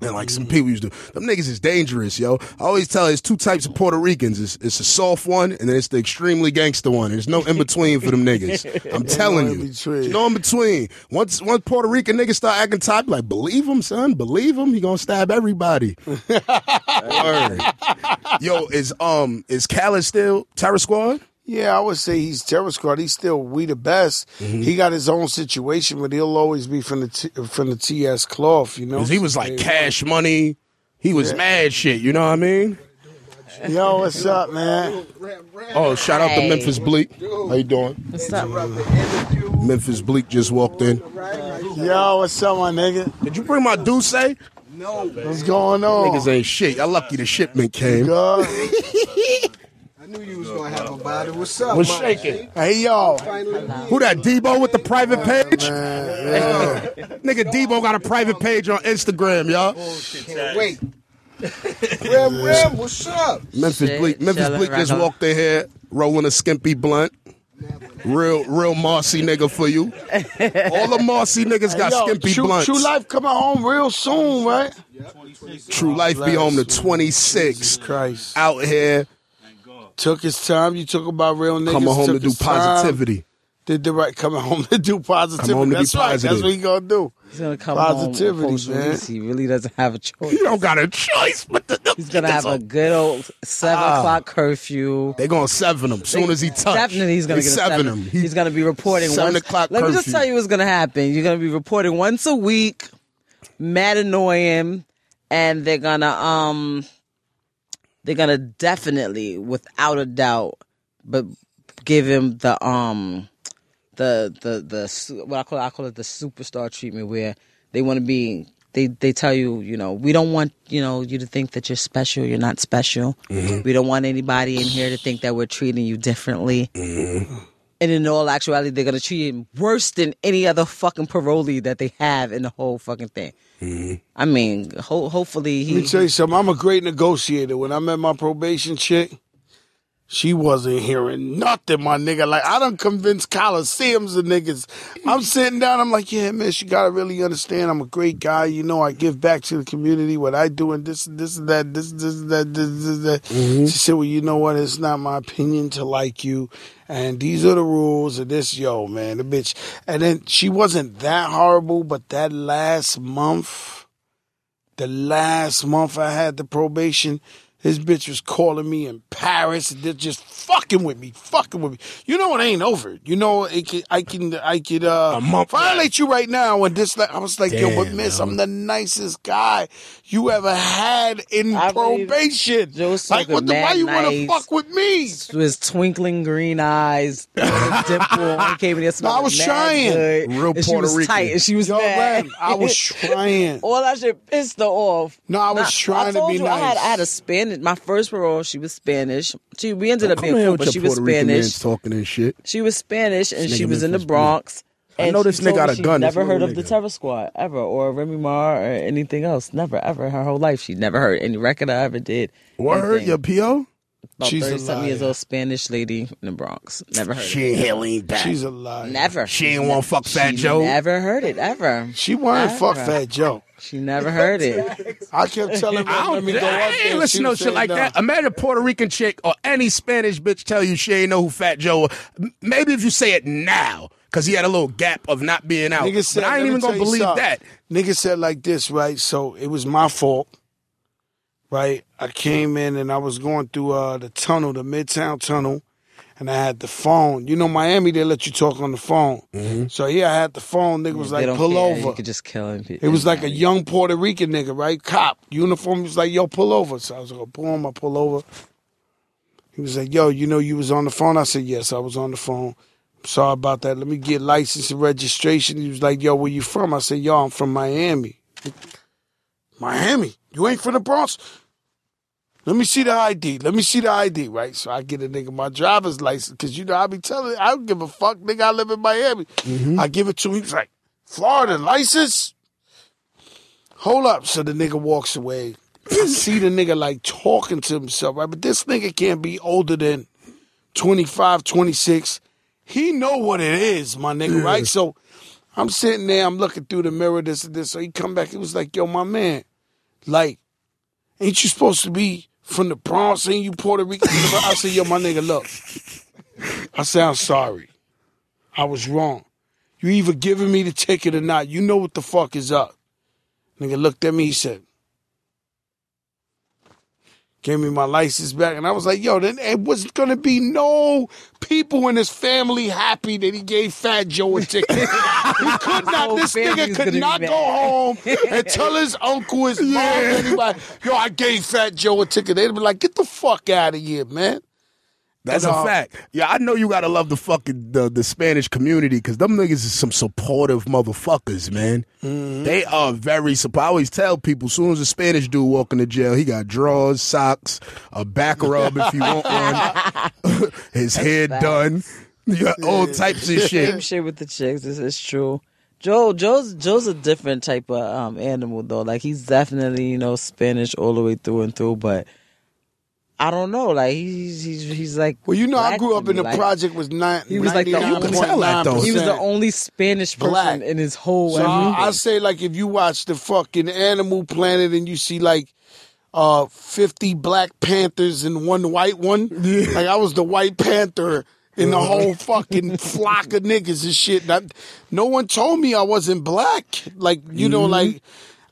like some people used to. Them niggas is dangerous, yo. I always tell you, there's 2 types of Puerto Ricans. It's a soft one, and then it's the extremely gangster one. There's no in-between for them niggas. I'm telling you. There's no in-between. Once Puerto Rican niggas start acting tight, like, believe him, son. Believe him. He gonna stab everybody. Yo, is Khaled still Terror Squad? Yeah, I would say he's Terror Squad. He's still we the best. Mm-hmm. He got his own situation, but he'll always be from the TS cloth, you know. Because he was like Cash Money. He was mad shit. You know what I mean? Yo, what's up, man? Oh, shout out to Memphis Bleak. How you doing? What's up? Memphis Bleak just walked in. Yo, what's up, my nigga? Did you bring my Duce? No. What's going on? Niggas ain't shit. Y'all lucky the shipment came. I knew you was going to have a body. What's up? What's shaking? Hey, y'all. Who that, Debo with the private page? Nigga, Debo got a private page on Instagram, y'all. Can't wait. Ram, what's up? Memphis Bleak just walked in here rolling a skimpy blunt. Real Marcy nigga for you. All the Marcy niggas got skimpy blunts. True Life coming home real soon, right? Yep. True Life be home the 26th. Christ. Out here. Thank God. Took his time. You talk about real niggas. Coming home to do positivity. Time. Did the right coming home to do positivity. Come home to that's right. Positive. That's what he gonna do. He's gonna come positivity, home man. Release. He really doesn't have a choice. He don't got a choice, but he's gonna have a good old 7 o'clock curfew. They gonna seven him soon as he touch. Definitely, he's gonna get seven him. He's gonna be reporting 7 o'clock. Let me just tell you what's gonna happen. You're gonna be reporting once a week, mad annoying, and they're gonna definitely, without a doubt, but give him the what I call it the superstar treatment, where they want to be they tell you, you know, we don't want, you know, you to think that you're special. You're not special. Mm-hmm. We don't want anybody in here to think that we're treating you differently. Mm-hmm. And in all actuality, they're gonna treat him worse than any other fucking parolee that they have in the whole fucking thing. Mm-hmm. I mean, hopefully he. Let me tell you something. I'm a great negotiator. When I met my probation chick, she wasn't hearing nothing, my nigga. Like, I done convinced coliseums of niggas. I'm sitting down, I'm like, yeah, man, you gotta really understand I'm a great guy. You know, I give back to the community, what I do, and this and that. Mm-hmm. She said, well, you know what? It's not my opinion to like you. And these are the rules of this, yo, man, the bitch. And then she wasn't that horrible, but that last month, I had the probation, this bitch was calling me in Paris. They're just fucking with me. You know it ain't over. You know I can violate you right now. And this, I was like, damn, yo, but miss, I'm the nicest guy you ever had in probation. Like, what the? Why you want to fuck with me? His twinkling green eyes, dimple. He came in there smiling. I was trying. Good. Real and Puerto Rican. Tight, and she was mad. I was trying. All that shit pissed her off. No, I was trying to be nice. I had a Spanish. My first parole, she was Spanish. We ended up being cool, but she was Spanish. Talking and shit. She was Spanish, and she was in the Bronx. I know this nigga got a gun. Never heard of the Terror Squad ever, or Remy Ma, or anything else. Never, ever. Her whole life, she never heard any record I ever did. Word, your P.O.? She's 37 years old, Spanish lady in the Bronx. Never heard. She ain't healing back. She's a liar. Never. She ain't want to fuck Fat Joe. Never heard it ever. She wanted to fuck Fat Joe. She never heard it. I kept telling her, I ain't listen to no shit like that. Imagine a Puerto Rican chick or any Spanish bitch tell you she ain't know who Fat Joe was. Maybe if you say it now, because he had a little gap of not being out. Niggas said, but I ain't even going to believe that. Niggas said like this, right? So it was my fault, right? I came in and I was going through the tunnel, the Midtown Tunnel, and I had the phone. You know, Miami, they let you talk on the phone. Mm-hmm. So, yeah, I had the phone. Nigga was like, pull over. You could just kill him. It was like a young Puerto Rican nigga, right? Cop. Uniform. He was like, yo, pull over. So I was like, pull him. I pull over. He was like, yo, you know you was on the phone? I said, yes, I was on the phone. I'm sorry about that. Let me get license and registration. He was like, yo, where you from? I said, yo, I'm from Miami. Miami? You ain't from the Bronx? Let me see the ID. Right? So I get a nigga my driver's license, because, you know, I be telling, I don't give a fuck, nigga, I live in Miami. Mm-hmm. I give it to him. He's like, Florida license? Hold up. So the nigga walks away. I see the nigga, like, talking to himself, right? But this nigga can't be older than 25, 26. He know what it is, my nigga, right? So I'm sitting there, I'm looking through the mirror, this and this. So he come back, he was like, yo, my man, like, ain't you supposed to be from the Bronx, and you Puerto Rican? I said, yo, my nigga, look. I said, I'm sorry. I was wrong. You either giving me the ticket or not. You know what the fuck is up. Nigga looked at me, he said, gave me my license back. And I was like, yo, then it wasn't going to be no people in his family happy that he gave Fat Joe a ticket. This nigga could not go home and tell his uncle, his mom, anybody, yo, I gave Fat Joe a ticket. They'd be like, get the fuck out of here, man. That's a fact. Yeah, I know you gotta love the fucking the Spanish community, because them niggas is some supportive motherfuckers, man. Mm-hmm. They are very supportive. I always tell people, as soon as a Spanish dude walk into jail, he got drawers, socks, a back rub if you want one, his hair done, all types of shit. Same shit with the chicks. This is true. Joe's a different type of animal though. Like he's definitely, you know, Spanish all the way through and through, but I don't know. Like he's like. Well, you know, I grew up in the project was 99.9%. He was like the only, he was the only Spanish person black in his whole. So I say like if you watch the fucking Animal Planet and you see like 50 Black Panthers and one white one, yeah, like I was the White Panther in the whole fucking flock of niggas and shit. And no one told me I wasn't black. Like you know, like.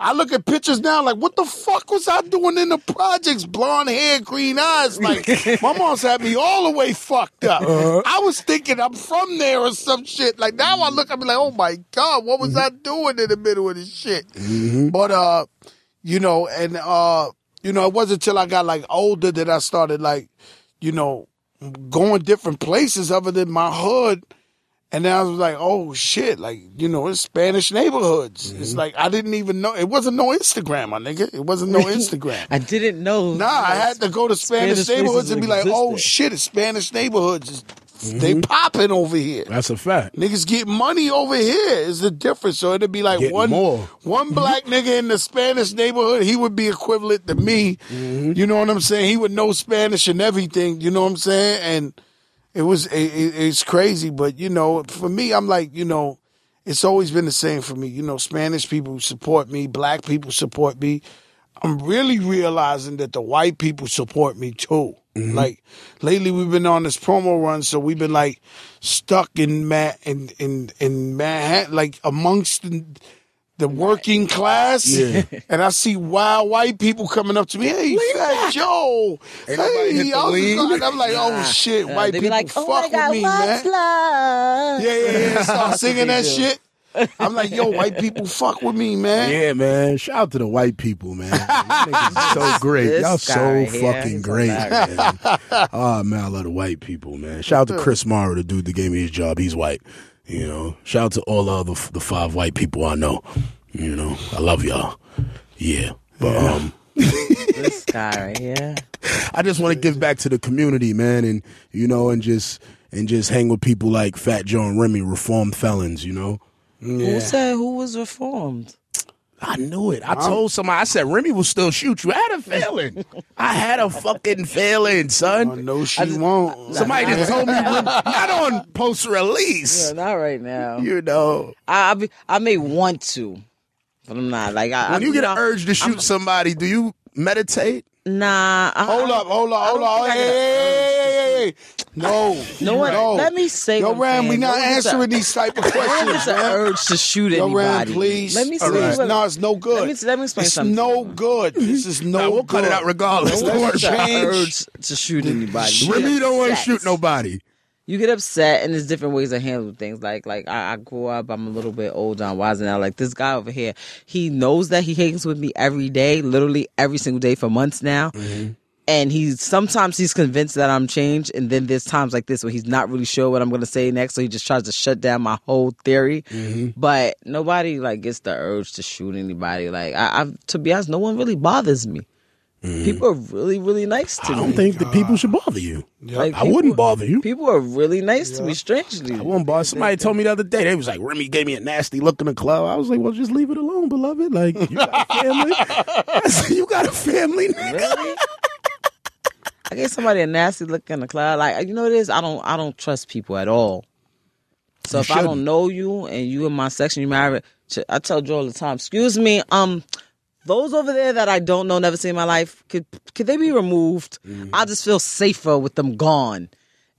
I look at pictures now like, what the fuck was I doing in the projects? Blonde hair, green eyes. Like, my mom's had me all the way fucked up. I was thinking I'm from there or some shit. Like, now I look, I'm like, oh, my God, what was I doing in the middle of this shit? But, you know, and, you know, it wasn't until I got, like, older that I started, like, you know, going different places other than my hood. And then I was like, oh, shit, like, you know, it's Spanish neighborhoods. It's like, I didn't even know. It wasn't no Instagram, my nigga. It wasn't no Instagram. I didn't know. Nah, I had to go to Spanish neighborhoods and be like, oh, shit, it's Spanish neighborhoods. They popping over here. That's a fact. Niggas get money over here is the difference. So it'd be like one black nigga in the Spanish neighborhood, he would be equivalent to me. You know what I'm saying? He would know Spanish and everything. You know what I'm saying? And it's crazy, but you know, for me, I'm like, you know, it's always been the same for me. You know, Spanish people support me, black people support me. I'm really realizing that the white people support me too. Like lately, we've been on this promo run, so we've been like stuck in Manhattan, like amongst the working class, and I see wild white people coming up to me. Hey, Fat Joe. Hey, I'm like, oh shit, white people like, oh fuck God, with me, man. Love? Yeah. Start singing that shit. I'm like, yo, white people fuck with me, man. Yeah, man. Shout out to the white people, man. Niggas so great. Y'all so fucking great, man. Oh man, I love the white people, man. Shout out to Chris Morrow, the dude that gave me his job. He's white. You know, shout out to all the 5 white people I know. You know, I love y'all. Yeah, but this guy right here. I just want to give back to the community, man, and you know, and just hang with people like Fat Joe and Remy, reformed felons. You know, who said who was reformed? I knew it. I told somebody. I said Remy will still shoot you. I had a feeling. I had a fucking feeling, son. Oh, no, she won't. Somebody just told me not on post release. Yeah, not right now. You know, I may want to, but I'm not. Like when you get an urge to shoot somebody, do you meditate? Nah. Hold up. Hey. No. Let me say. Yo, Ram, we not answering these type of questions. It's an urge to shoot anybody. Yo, Ram, please. Let me say. Right. No, it's no good. Let me explain something. It's no good. This is no. We'll cut it out regardless. It's an urge to shoot anybody. Remy don't want to shoot nobody. You get upset, and there's different ways to handle things. Like I grew up, I'm a little bit older and wiser now. Like this guy over here, he knows that he hangs with me every day, literally every single day for months now. And he's convinced that I'm changed, and then there's times like this where he's not really sure what I'm going to say next, so he just tries to shut down my whole theory. But nobody like gets the urge to shoot anybody. Like I to be honest, no one really bothers me. People are really, really nice to me. I don't think that people should bother you. Like I wouldn't bother you. People are really nice to me, strangely. I wouldn't bother. Somebody told me the other day, they was like, Remy gave me a nasty look in the club. I was like, well, just leave it alone, beloved. Like, you got a family? I said, you got a family, nigga? Really? I gave somebody a nasty look in the club. Like, you know what it is? I don't trust people at all. So if I don't know you and you in my section, you married, I tell Joe all the time, excuse me, those over there that I don't know, never seen in my life, could they be removed? I just feel safer with them gone,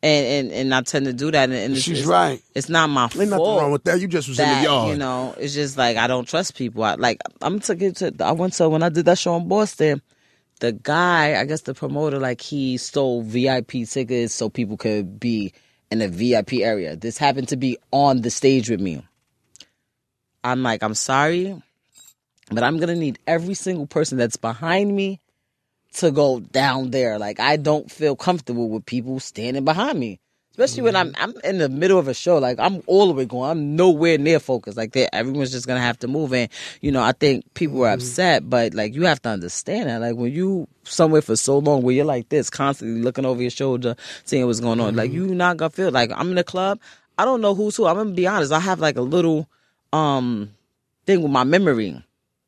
and I tend to do that. And she's right. It's not my fault. Ain't nothing wrong with that. You just was in the yard. You know, it's just like I don't trust people. When I did that show in Boston, the guy, I guess the promoter, like he stole VIP tickets so people could be in the VIP area. This happened to be on the stage with me. I'm like, I'm sorry, but I'm going to need every single person that's behind me to go down there. Like, I don't feel comfortable with people standing behind me, especially when I'm in the middle of a show. Like, I'm all the way going. I'm nowhere near focused. Like, everyone's just going to have to move. And, you know, I think people are upset, but, like, you have to understand that. Like, when you somewhere for so long where you're like this, constantly looking over your shoulder, seeing what's going on, like, you're not going to feel like I'm in a club. I don't know who's who. I'm going to be honest. I have, like, a little thing with my memory.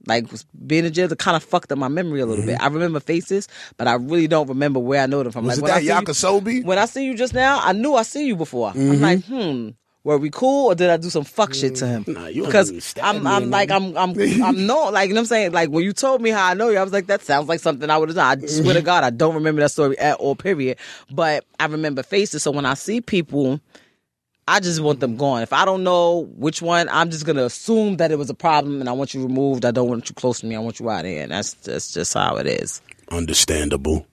Like, being in jail kind of fucked up my memory a little bit. I remember faces, but I really don't remember where I know them from. Was like, it that Yakisobi? When I see you just now, I knew I see you before. I'm like, were we cool or did I do some fuck shit to him? Nah, you because I'm not like, you know what I'm saying? Like, when you told me how I know you, I was like, that sounds like something I would have done. I swear to God, I don't remember that story at all, period. But I remember faces, so when I see people, I just want them gone. If I don't know which one, I'm just going to assume that it was a problem and I want you removed. I don't want you close to me. I want you out of here. And that's just how it is. Understandable.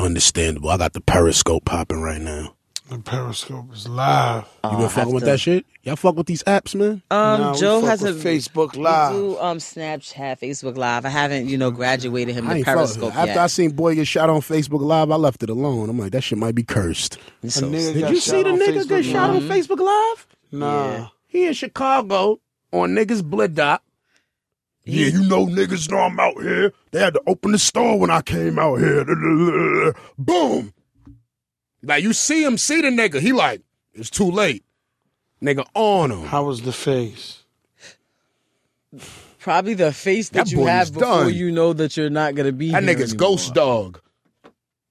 Understandable. I got the Periscope popping right now. The Periscope is live. You been fucking with that shit? Y'all fuck with these apps, man? Nah, Joe has a Facebook Live. We do Snapchat, Facebook Live. I haven't, you know, graduated him to Periscope yet. After I seen boy get shot on Facebook Live, I left it alone. I'm like, that shit might be cursed. So, did you see the nigga get shot on Facebook Live? Nah. Yeah. He in Chicago on niggas Blidop. Yeah, you know niggas know I'm out here. They had to open the store when I came out here. Boom. Like, you see him, see the nigga. He like, it's too late. Nigga, on him. How was the face? Probably the face that you have before you know that you're not going to be here anymore. Ghost dog.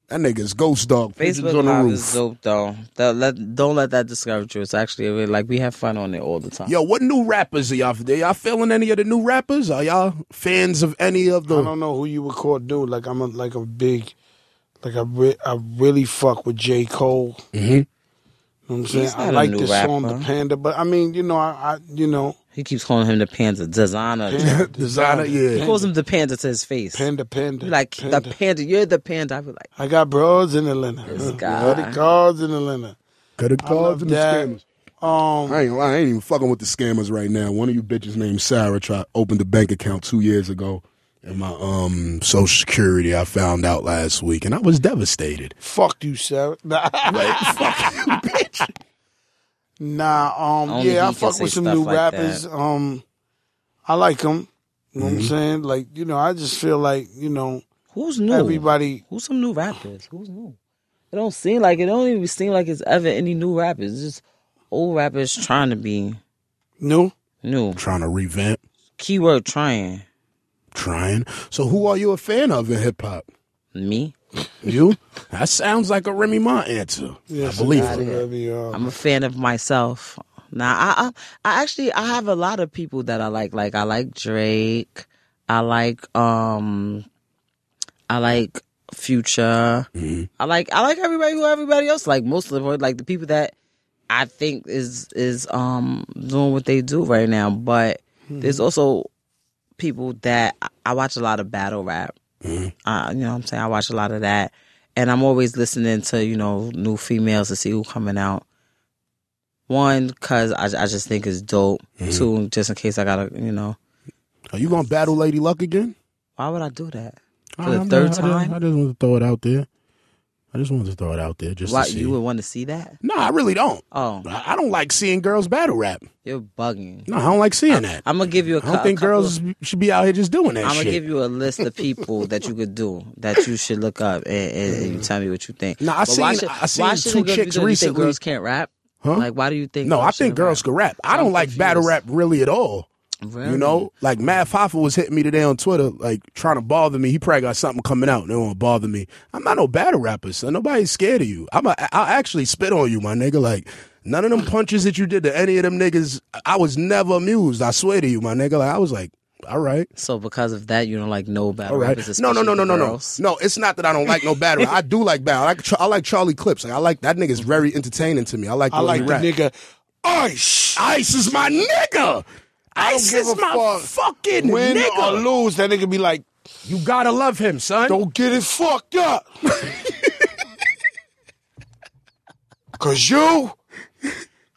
That nigga's ghost dog. Facebook Live is dope, though. Don't let that discourage you. It's actually, really, like, we have fun on it all the time. Yo, what new rappers are y'all? Are y'all feeling any of the new rappers? Are y'all fans of any of the... I don't know who you would call dude. Like, I'm a big... Like, I really fuck with J. Cole. You know what I'm saying? I like this song, The Panda, but I mean, you know, I you know. He keeps calling him The Panda. Designer, yeah. He calls him The Panda to his face. Panda. Like, Panda. The Panda, you're The Panda. I be like, I got bros in Atlanta. Got cars in Atlanta. Got cars in the scammers. I ain't even fucking with the scammers right now. One of you bitches named Sarah opened a bank account 2 years ago. And my Social Security, I found out last week, and I was devastated. Fuck you, Sarah. Nah. Like, fuck you, bitch. Nah, I fuck with some new rappers. That. I like them. You know what I'm saying? Like, you know, I just feel like, you know. Who's new? Everybody. Who's some new rappers? Who's new? It don't even seem like it's ever any new rappers. It's just old rappers trying to be. New. Trying to revamp. Keyword trying. So who are you a fan of in hip hop? Me. You? That sounds like a Remy Ma answer. Yes, I believe it. I'm a fan of myself. Now I have a lot of people that I like. Like I like Drake. I like Future. I like everybody who everybody else like. Most of them, like the people that I think is doing what they do right now. But there's also people that I watch a lot of battle rap. You know what I'm saying? I watch a lot of that. And I'm always listening to, you know, new females to see who's coming out. One, because I just think it's dope. Two, just in case I got to, you know. Are you going to battle Lady Luck again? Why would I do that? For the third time? I just want to throw it out there. Just to see. You would want to see that? No, I really don't. Oh. I don't like seeing girls battle rap. You're bugging. No, I don't like seeing that. I'm going to give you a couple. I don't think girls should be out here just doing that shit. I'm going to give you a list of people that you could do, that you should look up, and you tell me what you think. No, I seen two chicks recently. You think girls can't rap? Huh? Like, why do you think? No, I think girls could rap. I don't like battle rap really at all. Really? You know, like Math Hoffa was hitting me today on Twitter, like trying to bother me. He probably got something coming out. They won't bother me. I'm not no battle rapper, son. Nobody's scared of you. I'll actually spit on you, my nigga. Like none of them punches that you did to any of them niggas, I was never amused. I swear to you, my nigga. Like I was like, all right. So because of that, you don't like no battle rappers? No. No, it's not that I don't like no battle. I do like battle. I like Charlie Clips. Like I like that nigga's very entertaining to me. I like the nigga. Ice is my nigga. I don't give a fuck. Fucking win nigga. Or lose, that nigga be like, you gotta love him, son. Don't get it fucked up. Cause you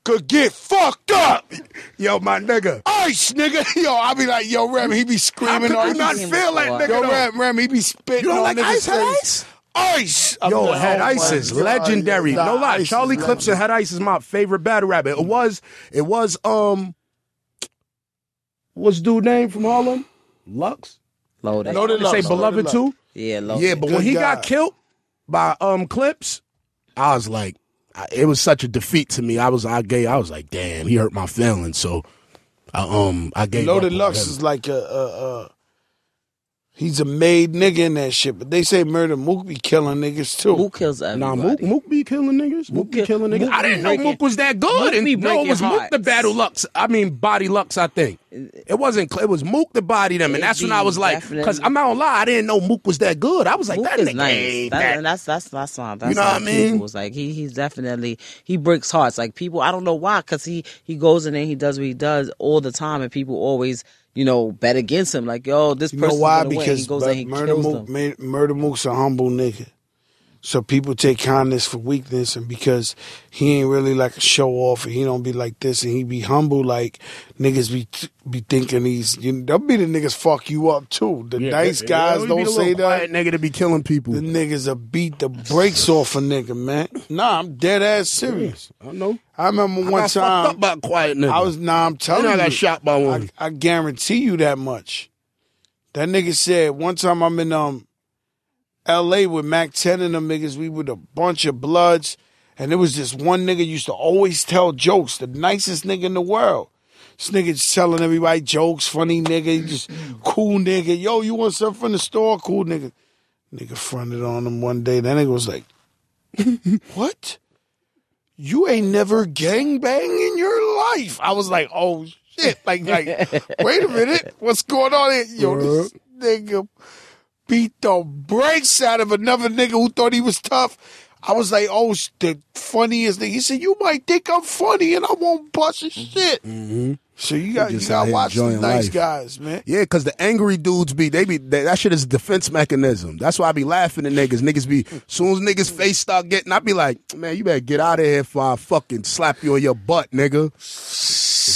could get fucked up. Yo, my nigga. Ice, nigga. Yo, I be like, yo, Ram, he be screaming on. I could not feel like nigga. Yo, Ram, he be spitting. You don't like Ice had Ice? Ice. Yo, Head Ice is legendary. No lie, Charlie Clips and Head Ice is my favorite battle rapper. It was what's dude name from Harlem? Lux? Loaded. They say Beloved too? Yeah, Loaded. Yeah, but when he got killed by Clips, I was like, it was such a defeat to me. I was like, damn, he hurt my feelings. So I gave up. Lux is like a he's a made nigga in that shit, but they say Murda Mook be killing niggas too. Mook kills everybody. Nah, Mook be killing niggas. Mook be killing niggas. I didn't know Mook was that good. And no, it was Mook the battle Lux. I mean, body Lux, I think. It wasn't, it was Mook the body them. And that's when I was like, because I'm not gonna lie, I didn't know Mook was that good. I was like, that nigga ain't that. That's why. You know what I mean? Like, he's definitely, he breaks hearts. Like, people, I don't know why, because he goes in there, he does what he does all the time, and people always, you know, bet against him. Like, yo, this person gonna win. He goes and he kills them. Murda Mook's a humble nigga. So people take kindness for weakness, and because he ain't really like a show off, and he don't be like this, and he be humble, like niggas be thinking he's, you know, they'll be the niggas fuck you up too. The nice guys don't say that. Quiet nigga to be killing people. The niggas will beat the brakes off a nigga, man. Nah, I'm dead ass serious. I know. I remember one time. I got fucked up by a quiet nigga. I'm telling you. I got shot by one. I guarantee you that much. That nigga said, one time I'm in L.A. with Mac 10 and them niggas. We with a bunch of bloods. And there was this one nigga used to always tell jokes. The nicest nigga in the world. This nigga's telling everybody jokes. Funny nigga. Just cool nigga. Yo, you want something from the store? Cool nigga. Nigga fronted on him one day. That nigga was like, what? You ain't never gangbang in your life. I was like, oh shit. Like, wait a minute. What's going on here? Yo, this nigga beat the brakes out of another nigga who thought he was tough. I was like, oh, the funniest nigga. He said, you might think I'm funny and I won't bust your shit. Mm-hmm. So you gotta watch the nice guys, man. Yeah, because the angry dudes that shit is a defense mechanism. That's why I be laughing at niggas. Niggas be, soon as niggas face start getting, I be like, man, you better get out of here if I fucking slap you on your butt, nigga.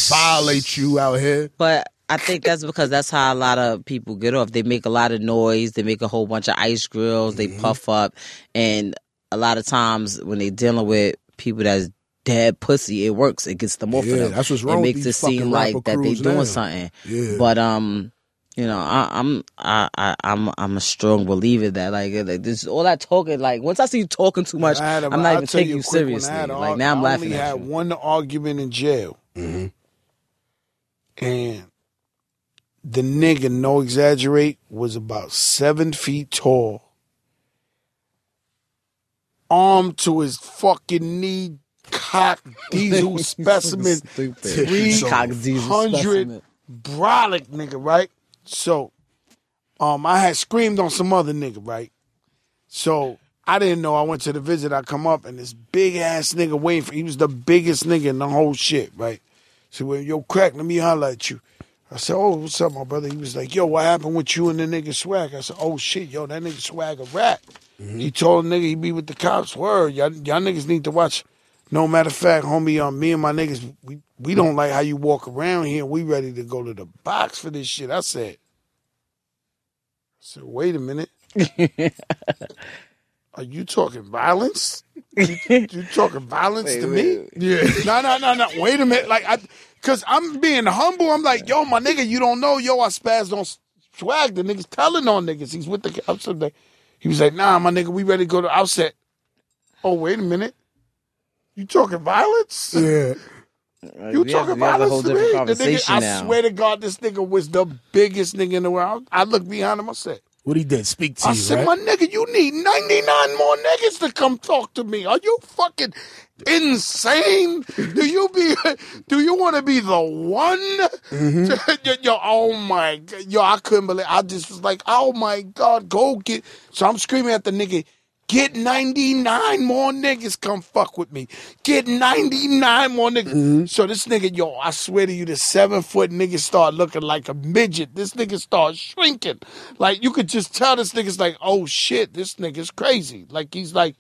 Violate you out here. But I think that's because that's how a lot of people get off. They make a lot of noise. They make a whole bunch of ice grills. They puff up. And a lot of times when they're dealing with people that's dead pussy, it works. It gets them off of them. That's what's wrong. It makes it seem like that they doing something. Yeah. But you know, I'm a strong believer that like this all that talking. Like once I see you talking too much, I'm not even taking you seriously. Like now I'm laughing at you. I only had one argument in jail, and the nigga, no exaggerate, was about 7 feet tall, armed to his fucking knee, cock diesel specimen, 300 brolic nigga, right? So, I had screamed on some other nigga, right? So I didn't know. I went to the visit. I come up and this big ass nigga waiting for. He was the biggest nigga in the whole shit, right? So when yo crack, let me holler at you. I said, oh, what's up, my brother? He was like, yo, what happened with you and the nigga Swag? I said, oh, shit, yo, that nigga Swag a rat. Mm-hmm. He told the nigga he be with the cops. Word, y'all niggas need to watch. No, matter of fact, homie, me and my niggas, we don't like how you walk around here. We ready to go to the box for this shit. I said, wait a minute. Are you talking violence? You talking violence to me? Yeah. No. Wait a minute. Like, because I'm being humble. I'm like, yo, my nigga, you don't know. Yo, I spazzed on Swag. The nigga's telling on niggas. He's with the outside. He was like, nah, my nigga, we ready to go to outset. Oh, wait a minute. You talking violence? Yeah. You talking violence to me? The nigga, I swear to God, this nigga was the biggest nigga in the world. I looked behind him. I said, what he did, speak to you, right? I said, my nigga, you need 99 more niggas to come talk to me. Are you fucking insane? Do you want to be the one? Mm-hmm. Yo, oh my God. Yo, I couldn't believe it. I just was like, oh my God, go get. So I'm screaming at the nigga, get 99 more niggas come fuck with me. Get 99 more niggas. Mm-hmm. So this nigga, yo, I swear to you, the 7-foot nigga start looking like a midget. This nigga start shrinking. Like, you could just tell this nigga's like, oh, shit, this nigga's crazy. Like, he's like,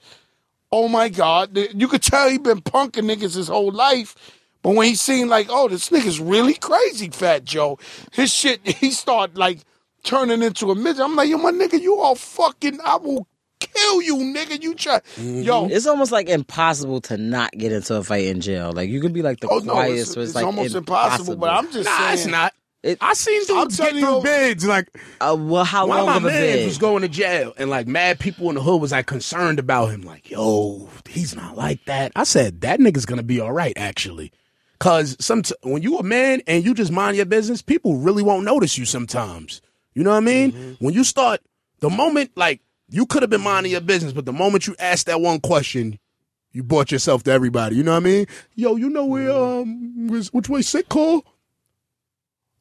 oh, my God. You could tell he been punking niggas his whole life. But when he seen, like, oh, this nigga's really crazy, Fat Joe. His shit, he start, like, turning into a midget. I'm like, yo, my nigga, you all fucking, I will kill you, nigga. You try. Mm-hmm. Yo. It's almost like impossible to not get into a fight in jail. Like, you could be like the quietest. No, it's like almost impossible, but I'm just saying. It's not. I seen dudes get through bids. Like, well, how long of a bid? One of my mans was going to jail, and like mad people in the hood was like concerned about him. Like, yo, he's not like that. I said, that nigga's going to be all right, actually. Because when you a man and you just mind your business, people really won't notice you sometimes. You know what I mean? Mm-hmm. When you start, the moment, like, you could have been minding your business, but the moment you asked that one question, you bought yourself to everybody. You know what I mean? Yo, you know where, which way sick call?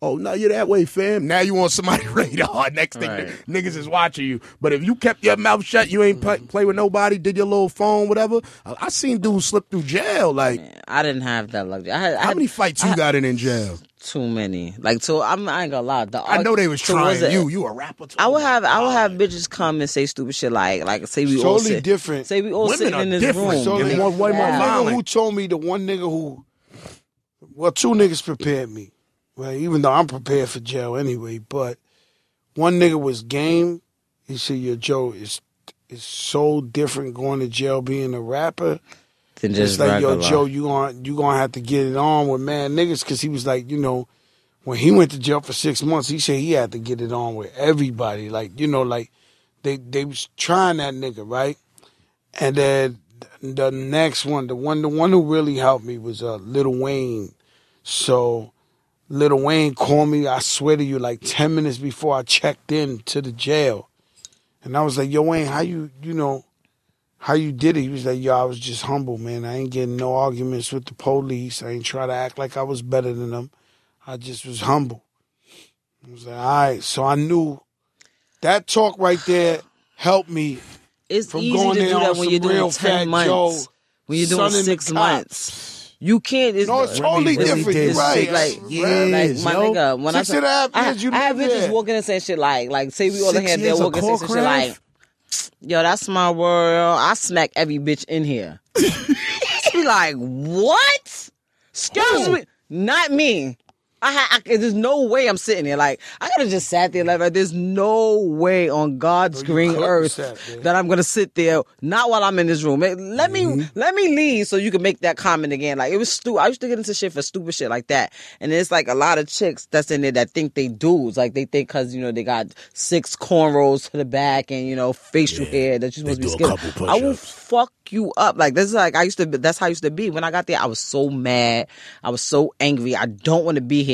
Oh, no, you're that way, fam. Now you on somebody's radar. Next thing, niggas is watching you. But if you kept your mouth shut, you ain't play with nobody, did your little phone, whatever. I seen dudes slip through jail. Like, man, I didn't have that luxury. How many fights you got in jail? Too many. Like, I ain't gonna lie. I know they was trying you. You a rapper too. I would have bitches come and say stupid shit like say we all sit. Different. Say we all sit in this room. Totally different. One nigga who told me, the one nigga who, well, two niggas prepared me. Right, even though I'm prepared for jail anyway, but one nigga was Game. He said, "Yo, Joe, it's so different going to jail being a rapper. Than just it's like, yo, Joe, you gonna have to get it on with mad niggas." Because he was like, you know, when he went to jail for 6 months, he said he had to get it on with everybody. Like, you know, like they was trying that nigga, right? And then the next one, the one who really helped me was Lil Wayne. So. Lil Wayne called me, I swear to you, like 10 minutes before I checked in to the jail. And I was like, yo, Wayne, how you did it? He was like, yo, I was just humble, man. I ain't getting no arguments with the police. I ain't try to act like I was better than them. I just was humble. I was like, all right. So I knew that talk right there helped me. It's easy to do that when you're doing 10 months. When you're doing 6 months. You can't. It's totally different. You're right. Like, my nigga. When 6.5 years, you know. I have bitches walking and saying shit like, say we all in here, they're walking and saying shit like, yo, that's my world. I smack every bitch in here. Be like, what? Excuse me. Not me. There's no way I'm sitting there. Like, I could have just sat there. Like, there's no way on God's green earth that I'm gonna sit there. Not while I'm in this room. Let me leave so you can make that comment again. Like, it was stupid. I used to get into shit for stupid shit like that. And it's like a lot of chicks that's in there that think they dudes. Like, they think because you know they got 6 cornrows to the back and you know facial hair that you supposed to be skinny. I will fuck you up. Like, this is like I used to. That's how I used to be. When I got there, I was so mad. I was so angry. I don't want to be here.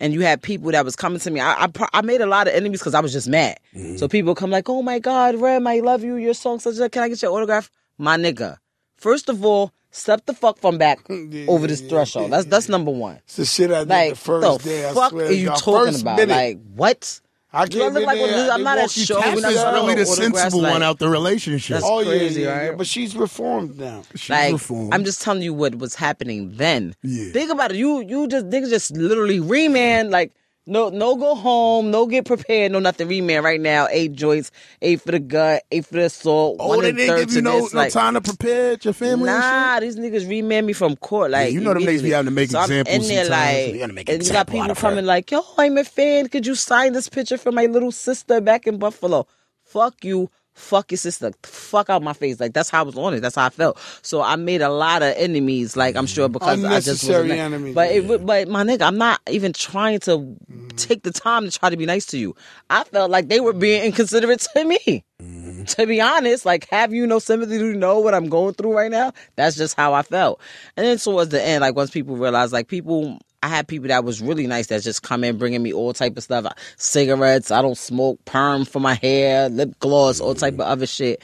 And you had people that was coming to me. I made a lot of enemies because I was just mad. Mm-hmm. So people come like, oh my God, Rem, I love you. Your song, such a, can I get your autograph? My nigga. First of all, step the fuck from back over this threshold. That's number one. It's the shit I did like, the first day. What the fuck are you talking about? Minute. Like, what? I can't look like I'm not at show. She's really the sensible one out the relationship. That's crazy, right? But she's reformed now. She's reformed. I'm just telling you what was happening then. Yeah. Think about it. You just literally reman like no go home, no get prepared, no nothing. Reman right now. 8 joints, 8 for the gut, 8 for the assault. Oh, they didn't give you no time to prepare your family. Nah, these niggas reman me from court. Like, you know them niggas be having to make examples. And they're like, and you got people coming like, yo, I'm a fan. Could you sign this picture for my little sister back in Buffalo? Fuck you. Fuck your sister. Fuck out my face. Like, that's how I was on it. That's how I felt. So I made a lot of enemies, like, I'm sure, because I just wasn't enemies. But my nigga, I'm not even trying to take the time to try to be nice to you. I felt like they were being inconsiderate to me. Mm-hmm. To be honest, like, have you no sympathy? Do you know what I'm going through right now? That's just how I felt. And then towards the end, like, once people realized, like, people... I had people that was really nice that just come in bringing me all type of stuff. Cigarettes, I don't smoke, perm for my hair, lip gloss, all type of other shit.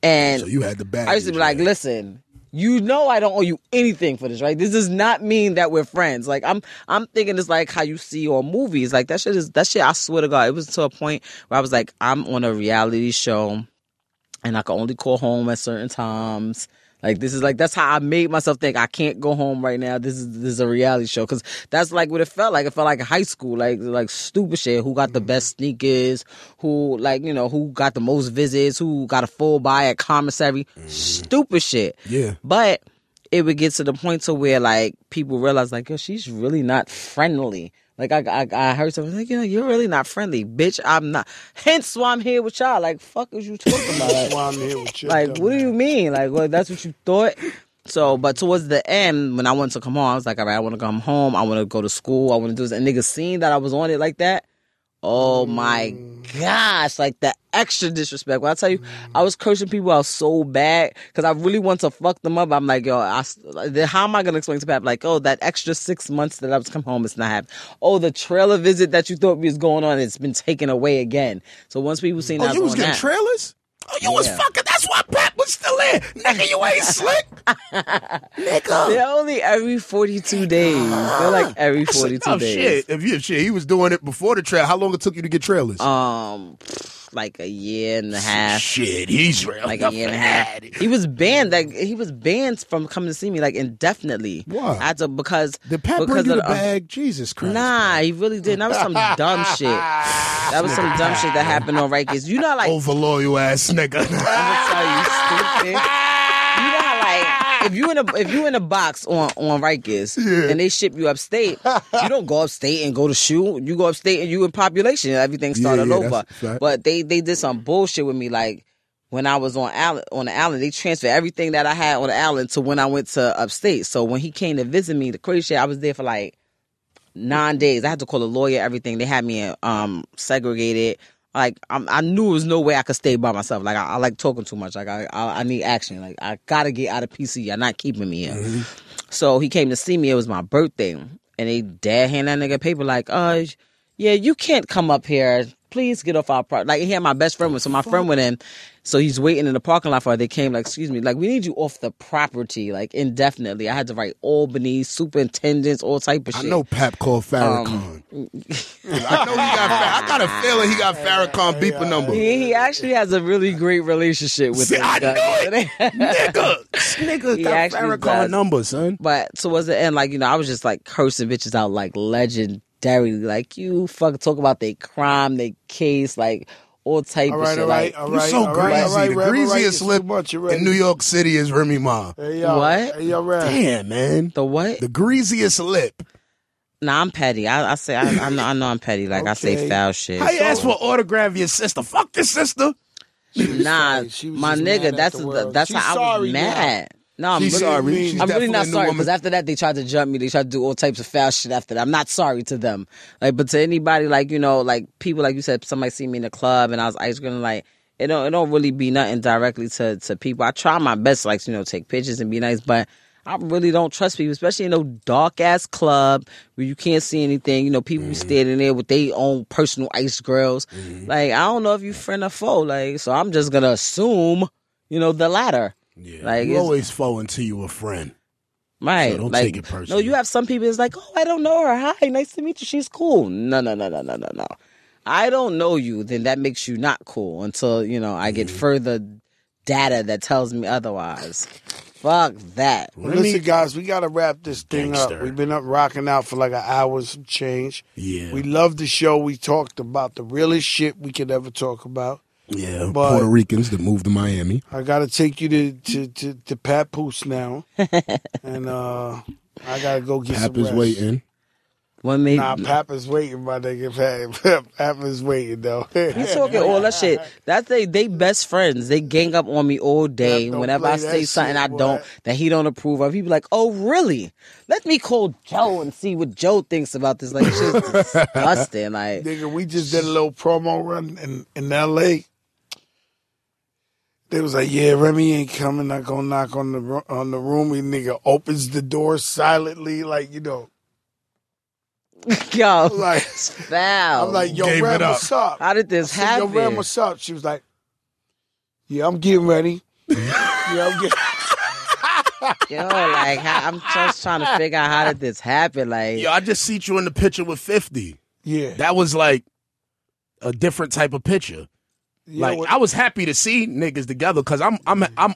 And so you had the bag. I used to be like, listen, you know I don't owe you anything for this, right? This does not mean that we're friends. Like, I'm thinking it's like how you see on movies. Like, that shit, I swear to God, it was to a point where I was like, I'm on a reality show and I can only call home at certain times. Like, this is like, that's how I made myself think I can't go home right now. This is a reality show. Because that's like what it felt like. It felt like high school, like stupid shit. Who got the best sneakers? Who, like, you know, who got the most visits? Who got a full buy at commissary? Stupid shit. Yeah. But it would get to the point to where, like, people realize, like, yo, she's really not friendly. Like, I heard something like, you know, you're really not friendly, bitch. I'm not. Hence why I'm here with y'all. Like, fuck is you talking about? That's why I'm here with you. Like, what do you mean? Like, well, that's what you thought? So, but towards the end, when I wanted to come home, I was like, all right, I want to come home. I want to go to school. I want to do this. And niggas seen that I was on it like that. Oh my gosh, like the extra disrespect. When I tell you, I was cursing people out so bad because I really want to fuck them up. I'm like, yo, how am I gonna explain to Pap? Like, oh, that extra 6 months that I was come home, it's not happening. Oh, the trailer visit that you thought was going on, it's been taken away again. So once people seen that, oh, you was getting trailers. Oh, you was fucking. That's why Pap was still in. Nigga, you ain't slick. Nigga. They're only every 42 days. They're like every 42 days. Shit. If you shit, he was doing it before the trail. How long it took you to get trailers? Like a year and a half. Shit, he's real. Like a year and a half. He was banned. Like he was banned from coming to see me like indefinitely. Why? After because did Pap bring you the bag? Jesus Christ. Nah, he really didn't. That was some dumb shit. That was some dumb shit that happened on Rikers. You know, like overloyal ass nigga. I'm gonna tell you, stupid. You know how like. If you in a box on Rikers and they ship you upstate, you don't go upstate and go to shoot. You go upstate and you in population. Everything started over. Right. But they did some bullshit with me. Like when I was on the island, they transferred everything that I had on the island to when I went to upstate. So when he came to visit me, the crazy shit, I was there for like 9 days. I had to call a lawyer. Everything they had me segregated. Like I knew there was no way I could stay by myself. Like I like talking too much. Like I need action. Like I gotta get out of PC. You're not keeping me here. Mm-hmm. So he came to see me. It was my birthday, and they dad hand that nigga paper like, yeah, you can't come up here. Please get off our property. Like he had my best friend with. So my friend went in. So he's waiting in the parking lot for her. They came like, excuse me, like we need you off the property, like indefinitely. I had to write Albany, superintendents, all type of shit. I know Pap called Farrakhan. I got a feeling he got Farrakhan beeper number. He actually has a really great relationship with him. I knew it. Nigga got Farrakhan number, son. But towards the end, like, you know, I was just like cursing bitches out like legend. Like you fucking talk about their crime, their case, like all type all right, of shit. You're so greasy. Right, the greasiest lip in New York City is Remy Ma. Hey, y'all. What? Hey, y'all right. Damn, man. The what? The greasiest lip. Nah, I'm petty. I know I'm petty. Like okay. I say foul shit. How you ask for an autograph of your sister? Fuck this sister. Nah, my nigga. That's how I was mad. Now. No, I'm sorry. I'm really not sorry because after that they tried to jump me. They tried to do all types of foul shit after that. I'm not sorry to them, like, but to anybody, like you know, like people, like you said, somebody see me in the club and I was ice cream, like it don't really be nothing directly to people. I try my best, like you know, take pictures and be nice, but I really don't trust people, especially in no dark ass club where you can't see anything. You know, people standing there with their own personal ice grills. Like I don't know if you friend or foe, like so I'm just gonna assume, you know, the latter. Yeah, like, you always foe until you a friend. Right. So don't take it personally. No, you have some people that's like, oh, I don't know her. Hi, nice to meet you. She's cool. No. I don't know you, then that makes you not cool until, you know, I get further data that tells me otherwise. Fuck that. Well, listen, guys, we got to wrap this thing up. We've been up rocking out for like an hour and some change. Yeah. We love the show. We talked about the realest shit we could ever talk about. Yeah, but Puerto Ricans that moved to Miami. I gotta take you to Papoose now, and I gotta go get Pap some rest. Pap is waiting. Pap is waiting, my nigga. Pap is waiting though. You talking all that shit? That's they best friends. They gang up on me all day. Whenever I say something that he don't approve of, he be like, "Oh, really? Let me call Joe and see what Joe thinks about this." Like, shit's disgusting. Like, nigga, we just did a little promo run in L.A. They was like, yeah, Remy ain't coming. I gonna knock on the room. He nigga opens the door silently, like you know. Yo, like, it's foul. I'm like, yo, Ram, what's up? How did this happen? Yo, Ram, what's up? She was like, yeah, I'm getting ready. Yo, like, I'm just trying to figure out how did this happen. Like, yo, I just see you in the picture with 50. Yeah, that was like a different type of picture. Like, I was happy to see niggas together because I'm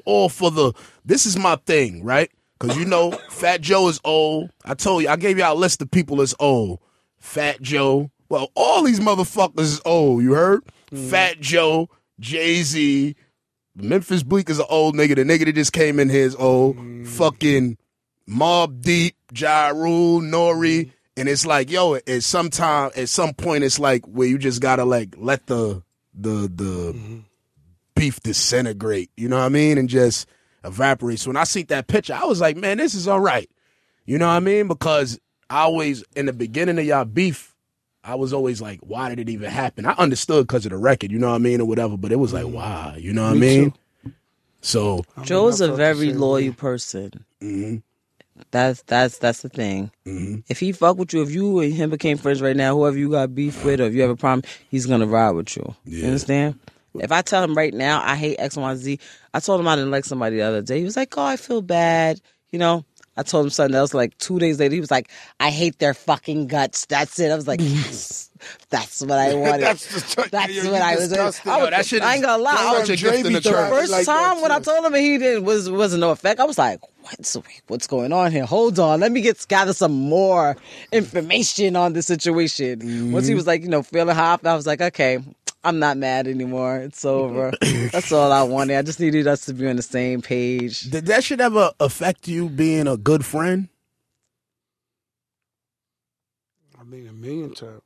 all for the. This is my thing, right? Because, you know, Fat Joe is old. I told you, I gave y'all a list of people that's old. Fat Joe. Well, all these motherfuckers is old, you heard? Mm-hmm. Fat Joe, Jay-Z, Memphis Bleak is an old nigga. The nigga that just came in here is old. Mm-hmm. Fucking Mobb Deep, Ja Rule, Nori. Mm-hmm. And it's like, yo, at some point, it's like where you just got to, like, let the beef disintegrate. You know what I mean? And just evaporate. So when I seen that picture, I was like, man, this is all right. You know what I mean? Because I always, in the beginning of y'all beef, I was always like, why did it even happen? I understood because of the record, you know what I mean, or whatever, but it was like, wow, you know what I mean? Too. So Joe's a very loyal person. Mm-hmm. That's the thing. Mm-hmm. If he fuck with you, if you and him became friends right now, whoever you got beef with, or if you have a problem, he's gonna ride with you. Yeah. You understand? If I tell him right now I hate X, Y, Z, I told him I didn't like somebody the other day. He was like, "Oh, I feel bad," you know. I told him something else like 2 days later. He was like, "I hate their fucking guts." That's it. I was like, yes, "That's what I wanted." That's what I was. I ain't gonna lie. The first time I told him and he didn't wasn't no effect. I was like, "What's going on here? Hold on, let me gather some more information on this situation." Mm-hmm. Once he was like, you know, feeling hot, I was like, "Okay, I'm not mad anymore. It's over." That's all I wanted. I just needed us to be on the same page. Did that shit ever affect you being a good friend? I mean, a million times.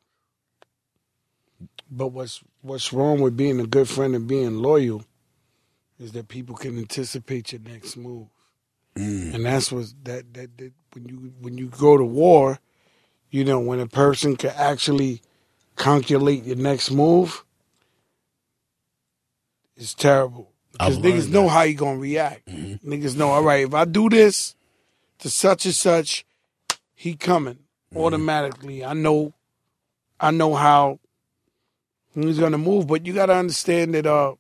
But what's wrong with being a good friend and being loyal is that people can anticipate your next move. Mm. And that's what that when you go to war, you know, when a person can actually calculate your next move, it's terrible. Because niggas know how you gonna react. Mm-hmm. Niggas know, all right, if I do this to such and such, he coming automatically. I know how he's gonna move. But you gotta understand that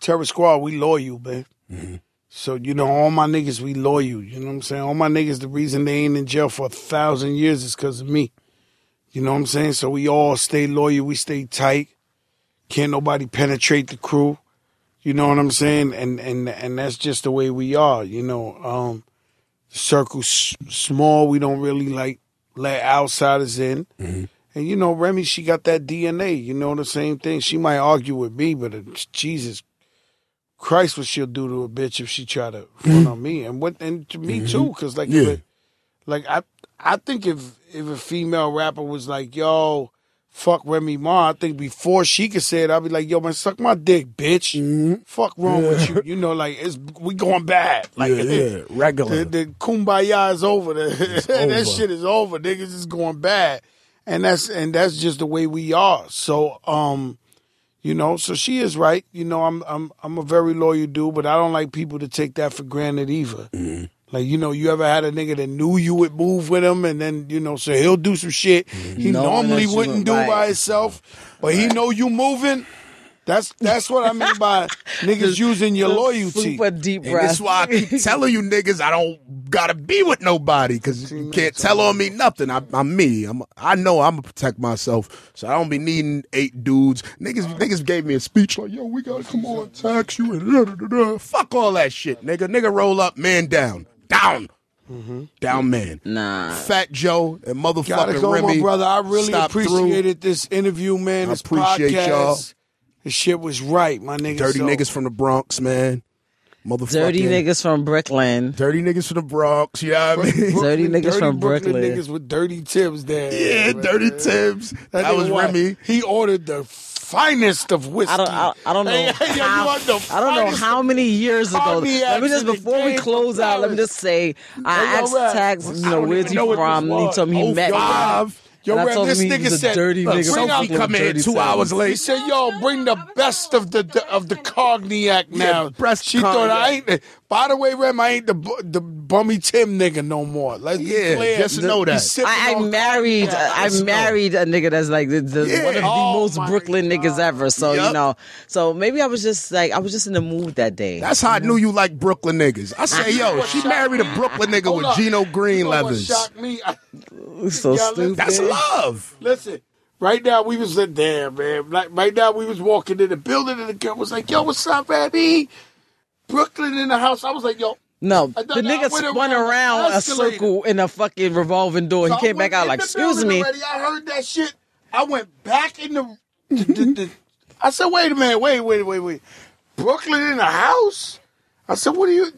Terror Squad, we loyal, man. Mm-hmm. So, you know, all my niggas, we loyal. You know what I'm saying? All my niggas, the reason they ain't in jail for 1,000 years is because of me. You know what I'm saying? So we all stay loyal. We stay tight. Can't nobody penetrate the crew. You know what I'm saying? And that's just the way we are. You know, circle's small. We don't really like let outsiders in. Mm-hmm. And, you know, Remy, she got that DNA. You know, the same thing. She might argue with me, but Jesus Christ, what she'll do to a bitch if she try to run on me. And to me, too, because, like, I think if a female rapper was like, yo, fuck Remy Ma, I think before she could say it, I'd be like, yo, man, suck my dick, bitch. Mm-hmm. Fuck wrong with you. You know, like, we going bad. Like, regular. The kumbaya is over. That shit is over. Niggas is going bad. And that's just the way we are. So, you know, so she is right. You know, I'm a very loyal dude, but I don't like people to take that for granted either. Mm-hmm. Like, you know, you ever had a nigga that knew you would move with him and then, you know, so he'll do some shit he normally wouldn't do by himself, but he know you moving? That's what I mean by niggas using your loyalty. Super deep breath. And that's why I keep telling you niggas I don't got to be with nobody because you can't tell on me nothing. I'm me. I know I'm going to protect myself, so I don't be needing 8 dudes. Niggas gave me a speech like, yo, we got to come on, tax you. And da-da-da-da. Fuck all that shit, nigga. Nigga roll up, man down. Down. Mm-hmm. Down man. Nah. Fat Joe and motherfucking gotta go, Remy. My brother, I really appreciated this interview, man. I appreciate podcast. Y'all. This shit was right, my nigga. Dirty niggas from the Bronx, man. Motherfucking. Dirty niggas from Brooklyn. Dirty niggas from the Bronx, you know what I mean? Dirty niggas from Brooklyn. Dirty niggas with dirty Timbs there. Yeah, right, dirty Timbs. That was Remy. He ordered the finest of whiskey. I don't know how many years ago. Let me just before we close out. Let me just say, I asked Tax, you know, where's he from? And he told me he met me. Yo, Rem, this nigga said, look, Sophie come in 2 hours late. He said, yo, bring the best of the cognac now. Yeah, she thought I ain't, by the way, Rem, I ain't the bummy Tim nigga no more. Let's be clear. Just know that. I married a nigga that's like one of the most Brooklyn niggas ever. So, you know, so maybe I was just in the mood that day. That's how I knew you like Brooklyn niggas. I say, yo, she married a Brooklyn nigga with Gino Green leathers. Shocked me. So stupid. That's love. Listen, right now we was in there, man. Like, right now we was walking in the building and the girl was like, yo, what's up, Abby? Brooklyn in the house. I was like, yo. No, the nigga spun around a circle in a fucking revolving door. So he came back out like, excuse me. I heard that shit. I went back in the I said, wait a minute. Wait. Brooklyn in the house? I said, what are you?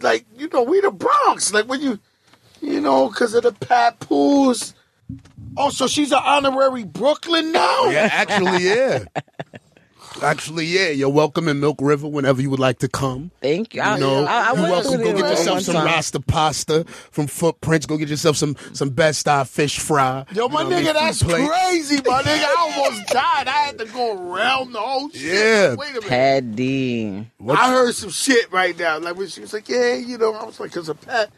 Like, you know, we the Bronx. Like, when you. You know, because of the Papoose. Oh, so she's an honorary Brooklyn now? Yeah, actually, yeah. Actually, yeah, you're welcome in Milk River whenever you would like to come. Thank you. You're welcome. Go get yourself some Rasta pasta from Footprints. Go get yourself some Best-Eye fish fry. Yo, my nigga, that's crazy, my nigga. I almost died. I had to go around the whole shit. Yeah. Wait a minute. Paddy. I heard some shit right now. Like when she was like, yeah, you know, I was like, because of Pat.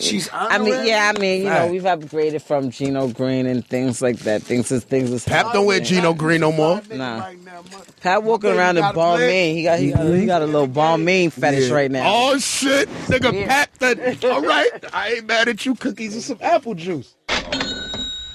She's I mean, we've upgraded from Gino Green and things like that. Things is Pap don't wear Gino Green no more. Nah. Pat walking around in Balmain. He got a little Balmain fetish right now. Oh shit, nigga, yeah. Pat. That all right? I ain't mad at you. Cookies and some apple juice.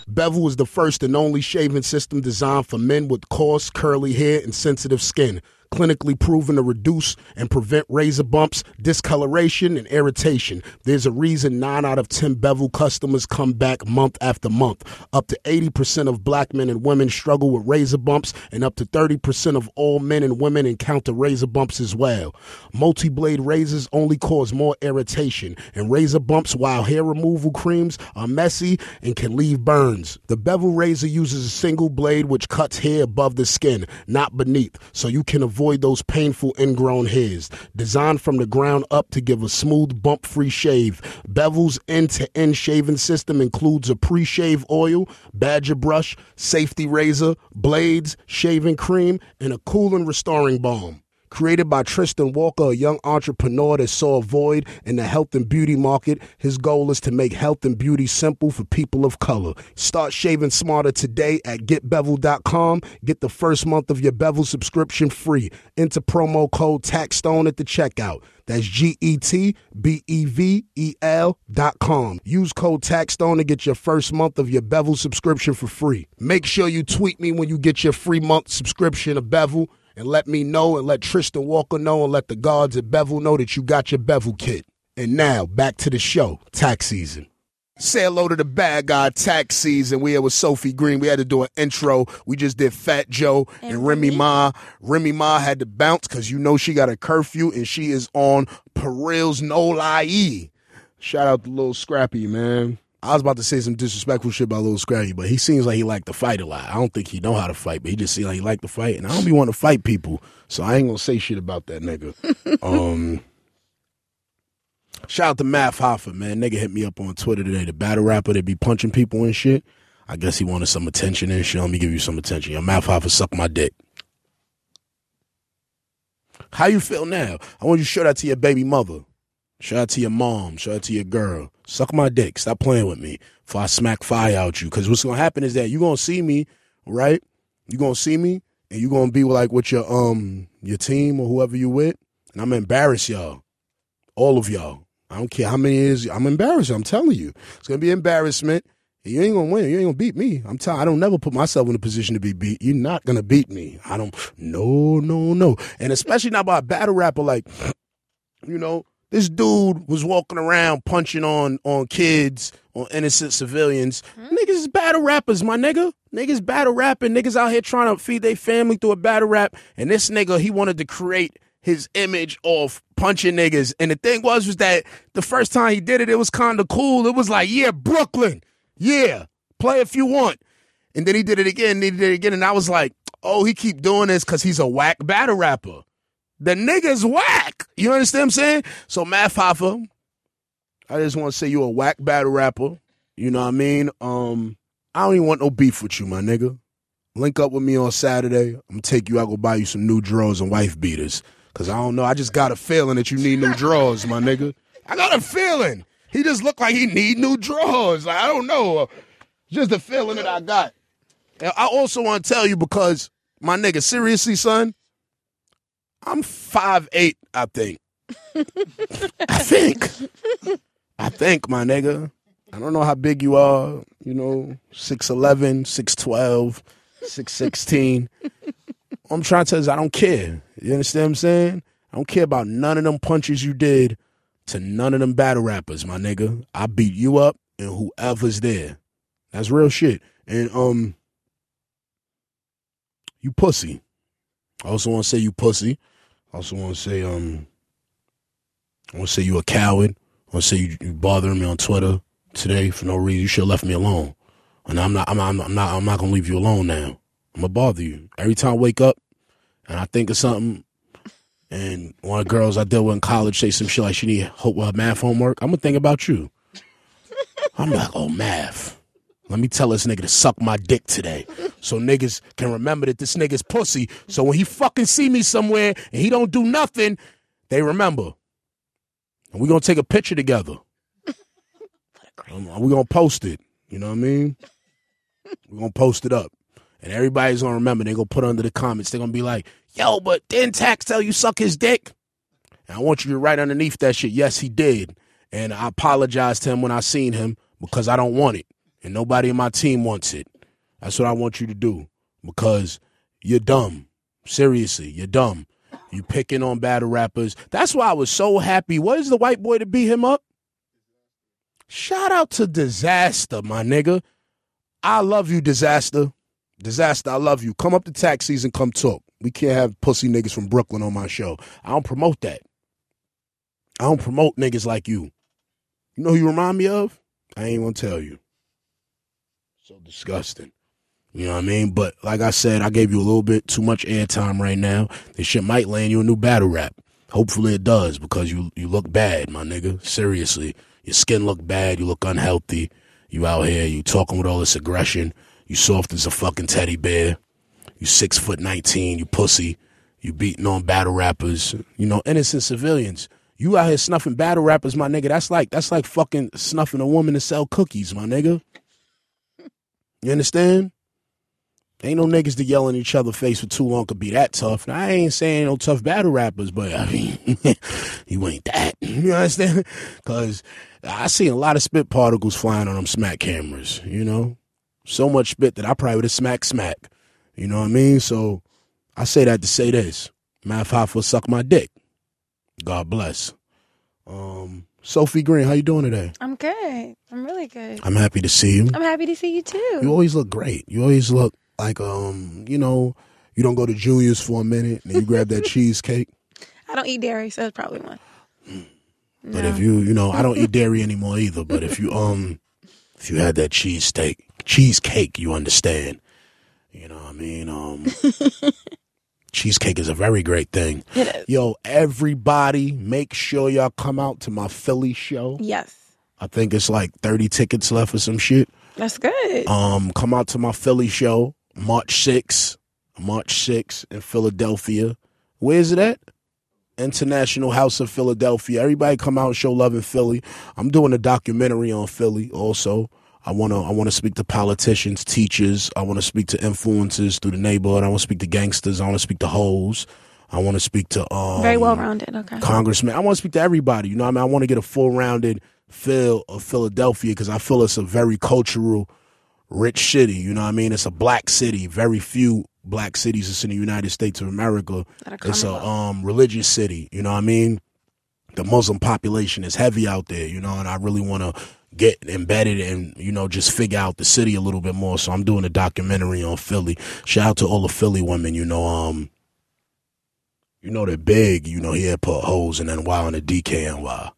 Bevel was the first and only shaving system designed for men with coarse, curly hair and sensitive skin, clinically proven to reduce and prevent razor bumps, discoloration, and irritation. There's a reason 9 out of 10 Bevel customers come back month after month. Up to 80% of black men and women struggle with razor bumps, and up to 30% of all men and women encounter razor bumps as well. Multi-blade razors only cause more irritation, and razor bumps while hair removal creams are messy and can leave burns. The Bevel razor uses a single blade which cuts hair above the skin, not beneath, so you can avoid those painful ingrown hairs. Designed from the ground up to give a smooth, bump-free shave, Bevel's end-to-end shaving system includes a pre-shave oil, badger brush, safety razor, blades, shaving cream, and a cool and restoring balm. Created by Tristan Walker, a young entrepreneur that saw a void in the health and beauty market, his goal is to make health and beauty simple for people of color. Start shaving smarter today at GetBevel.com. Get the first month of your Bevel subscription free. Enter promo code Taxstone at the checkout. That's GetBevel.com. Use code Taxstone to get your first month of your Bevel subscription for free. Make sure you tweet me when you get your free month subscription of Bevel. And let me know, and let Tristan Walker know, and let the guards at Bevel know that you got your Bevel kit. And now, back to the show, Tax Season. Say hello to the bad guy, Tax Season. We're here with Sophie Green. We had to do an intro. We just did Fat Joe and Remy Ma. Remy Ma had to bounce because you know she got a curfew, and she is on Peril's No Lie. Shout out to Lil Scrappy, man. I was about to say some disrespectful shit about Lil Scrappy, but he seems like he liked to fight a lot. I don't think he know how to fight, but he just seems like he liked to fight. And I don't be wanting to fight people, so I ain't going to say shit about that nigga. Shout out to Math Hoffa, man. Nigga hit me up on Twitter today. The battle rapper that be punching people and shit. I guess he wanted some attention and shit. Let me give you some attention. Yo, Math Hoffa, suck my dick. How you feel now? I want you to show that to your baby mother. Shout out to your mom. Shout out to your girl. Suck my dick. Stop playing with me before I smack fire out you. Because what's going to happen is that you're going to see me, right? You're going to see me, and you're going to be like with your team or whoever you with. And I'm going to embarrass y'all. All of y'all. I don't care how many it is. I'm embarrassed. I'm telling you. It's going to be embarrassment. You ain't going to win. You ain't going to beat me. I'm tired. I don't never put myself in a position to be beat. You're not going to beat me. I don't. No. And especially not by a battle rapper like, you know. This dude was walking around punching on kids, on innocent civilians. Mm-hmm. Niggas is battle rappers, my nigga. Niggas battle rapping. Niggas out here trying to feed their family through a battle rap. And this nigga, he wanted to create his image of punching niggas. And the thing was that the first time he did it, it was kind of cool. It was like, yeah, Brooklyn. Yeah, play if you want. And then he did it again. And I was like, oh, he keep doing this because he's a whack battle rapper. The nigga's whack. You understand what I'm saying? So, Math Hoffa, I just want to say you a whack battle rapper. You know what I mean? I don't even want no beef with you, my nigga. Link up with me on Saturday. I'm going to take you out, go buy you some new drawers and wife beaters. Because I don't know. I just got a feeling that you need new drawers, my nigga. I got a feeling. He just looked like he need new drawers. Like, I don't know. Just the feeling that I got. And I also want to tell you because, my nigga, seriously, son, I'm 5'8", I think. I think, my nigga. I don't know how big you are. You know, 6'11", 6'12", 6'16". I'm trying to tell you, I don't care. You understand what I'm saying? I don't care about none of them punches you did to none of them battle rappers, my nigga. I beat you up and whoever's there. That's real shit. And, you pussy. I also want to say you pussy. I also want to say, I want to say you a coward. I want to say you bothering me on Twitter today for no reason. You should have left me alone. And I'm not gonna leave you alone now. I'm gonna bother you every time I wake up. and I think of something, and one of the girls I deal with in college say some shit like she need help with her math homework, I'm going to think about you. I'm like, oh, math. Let me tell this nigga to suck my dick today so niggas can remember that this nigga's pussy. So when he fucking see me somewhere and he don't do nothing, they remember. And we're going to take a picture together. We're going to post it. You know what I mean? We're going to post it up. And everybody's going to remember. They're going to put under the comments. They're going to be like, yo, but didn't Tax tell you suck his dick? And I want you to write underneath that shit, yes, he did. And I apologize to him when I seen him because I don't want it. And nobody in my team wants it. That's what I want you to do because you're dumb. Seriously, you're dumb. You picking on battle rappers. That's why I was so happy. What is the white boy to beat him up? Shout out to Disaster, my nigga. I love you, Disaster. Disaster, I love you. Come up to Tax Season, come talk. We can't have pussy niggas from Brooklyn on my show. I don't promote that. I don't promote niggas like you. You know who you remind me of? I ain't gonna tell you. So disgusting. You know what I mean? But like I said, I gave you a little bit too much airtime right now. This shit might land you a new battle rap. Hopefully it does because you look bad, my nigga. Seriously. Your skin look bad. You look unhealthy. You out here. You talking with all this aggression. You soft as a fucking teddy bear. You 6'19". You pussy. You beating on battle rappers. You know, innocent civilians. You out here snuffing battle rappers, my nigga. That's like fucking snuffing a woman to sell cookies, my nigga. You understand? Ain't no niggas to yell in each other's face for too long could be that tough. Now, I ain't saying no tough battle rappers, but I mean, you ain't that. You understand? Because I seen a lot of spit particles flying on them Smack cameras, you know? So much spit that I probably would have smack. You know what I mean? So I say that to say this. Math Hoffa suck my dick. God bless. Sophie Green, how you doing today? I'm good. I'm really good. I'm happy to see you. I'm happy to see you too. You always look great. You always look like, you know, you don't go to Julius for a minute and you grab that cheesecake. I don't eat dairy, so that's probably one. But no. If you know, I don't eat dairy anymore either. But if you had that cheesecake, you understand. You know what I mean? Cheesecake is a very great thing. It is. Yo, everybody, make sure y'all come out to my Philly show. Yes. I think it's like 30 tickets left or some shit. That's good. Come out to my Philly show, March 6th. March 6th in Philadelphia. Where is it at? International House of Philadelphia. Everybody come out and show love in Philly. I'm doing a documentary on Philly also. I wanna speak to politicians, teachers. I wanna speak to influencers through the neighborhood. I wanna speak to gangsters. I wanna speak to hoes. I wanna speak to very well rounded, okay. Congressmen. I wanna speak to everybody. You know what I mean? I wanna get a full rounded feel of Philadelphia because I feel it's a very cultural, rich city. You know what I mean? It's a black city. Very few black cities is in the United States of America. It's a religious city. You know what I mean? The Muslim population is heavy out there, you know, and I really wanna get embedded and, you know, just figure out the city a little bit more. So I'm doing a documentary on Philly. Shout out to all the Philly women, you know, they're big, you know, here put hoes and then Y on the DKNY,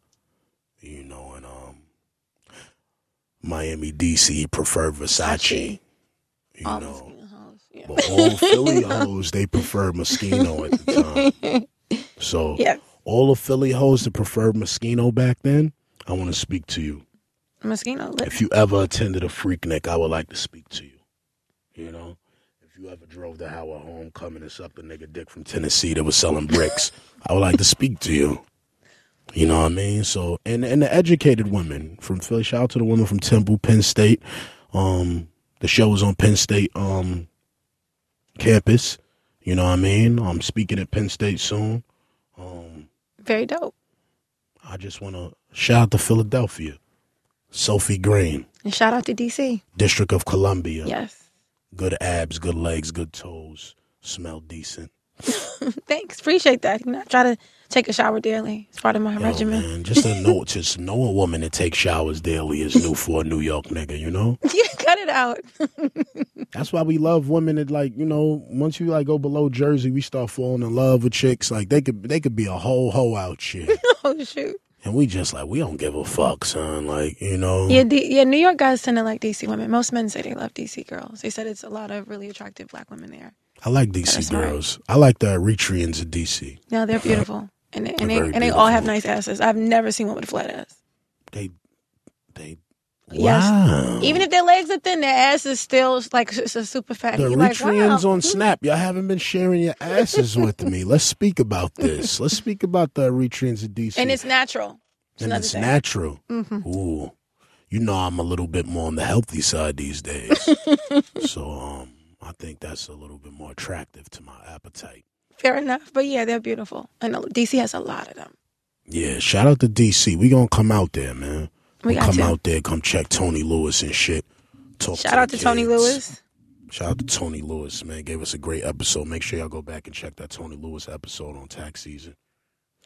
you know, and Miami, DC, prefer Versace, you know, yeah. But all Philly hoes, they prefer Moschino at the time. So yeah. All the Philly hoes that prefer Moschino back then, I want to speak to you. Moschino. If you ever attended a Freaknik, I would like to speak to you. You know, if you ever drove to Howard Homecoming and sucked a nigga dick from Tennessee that was selling bricks, I would like to speak to you. You know what I mean? So, and the educated women from Philly. Shout out to the women from Temple, Penn State. The show is on Penn State campus. You know what I mean? I'm speaking at Penn State soon. Very dope. I just want to shout out to Philadelphia. Sophie Green. And shout out to D.C. District of Columbia. Yes. Good abs, good legs, good toes. Smell decent. Thanks. Appreciate that. You know, I try to take a shower daily. It's part of my regimen. Man, just know a woman that takes showers daily is new for a New York nigga, you know? You cut it out. That's why we love women that, like, you know, once you, like, go below Jersey, we start falling in love with chicks. Like, they could be a whole hoe out shit. Oh, shoot. And we just like, we don't give a fuck, son. Like, you know. Yeah, New York guys tend to like D.C. women. Most men say they love D.C. girls. They said it's a lot of really attractive black women there. I like DC girls. I like the Eritreans of DC. No, they're beautiful, and they all have nice asses. I've never seen one with a flat ass. They. Wow. Yes. Even if their legs are thin, their ass is still like super fat. The Eritreans on Snap, y'all haven't been sharing your asses with me. Let's speak about this. Let's speak about the Eritreans of DC. And it's natural. It's natural. Mm-hmm. Ooh, you know I'm a little bit more on the healthy side these days, so I think that's a little bit more attractive to my appetite. Fair enough, but yeah, they're beautiful, and DC has a lot of them. Yeah, shout out to DC. We gonna come out there, man. Come check Tony Lewis and shit. Tony Lewis. Shout out to Tony Lewis, man. Gave us a great episode. Make sure y'all go back and check that Tony Lewis episode on Tax Season.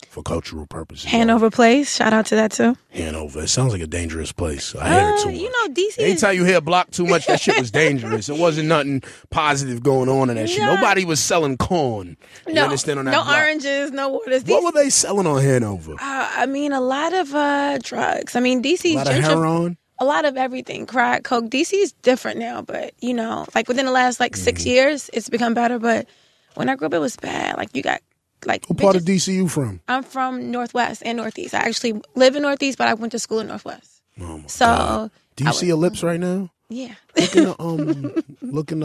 For cultural purposes. Hanover Place. Shout out to that, too. Hanover. It sounds like a dangerous place. I hear it too much. You know, D.C. Anytime you hear block too much, that shit was dangerous. It wasn't nothing positive going on in that shit. Nobody was selling corn. You understand on that block? Oranges, no waters. What were they selling on Hanover? I mean, a lot of drugs. I mean, D.C.'s a lot of heroin? A lot of everything. Crack, coke. D.C. is different now, but, you know, like within the last, 6 years, it's become better. But when I grew up, it was bad. Like, you got... What part of D.C. you from? I'm from Northwest and Northeast. I actually live in Northeast, but I went to school in Northwest. Oh my God. Do you see your lips right now? Yeah. Look in your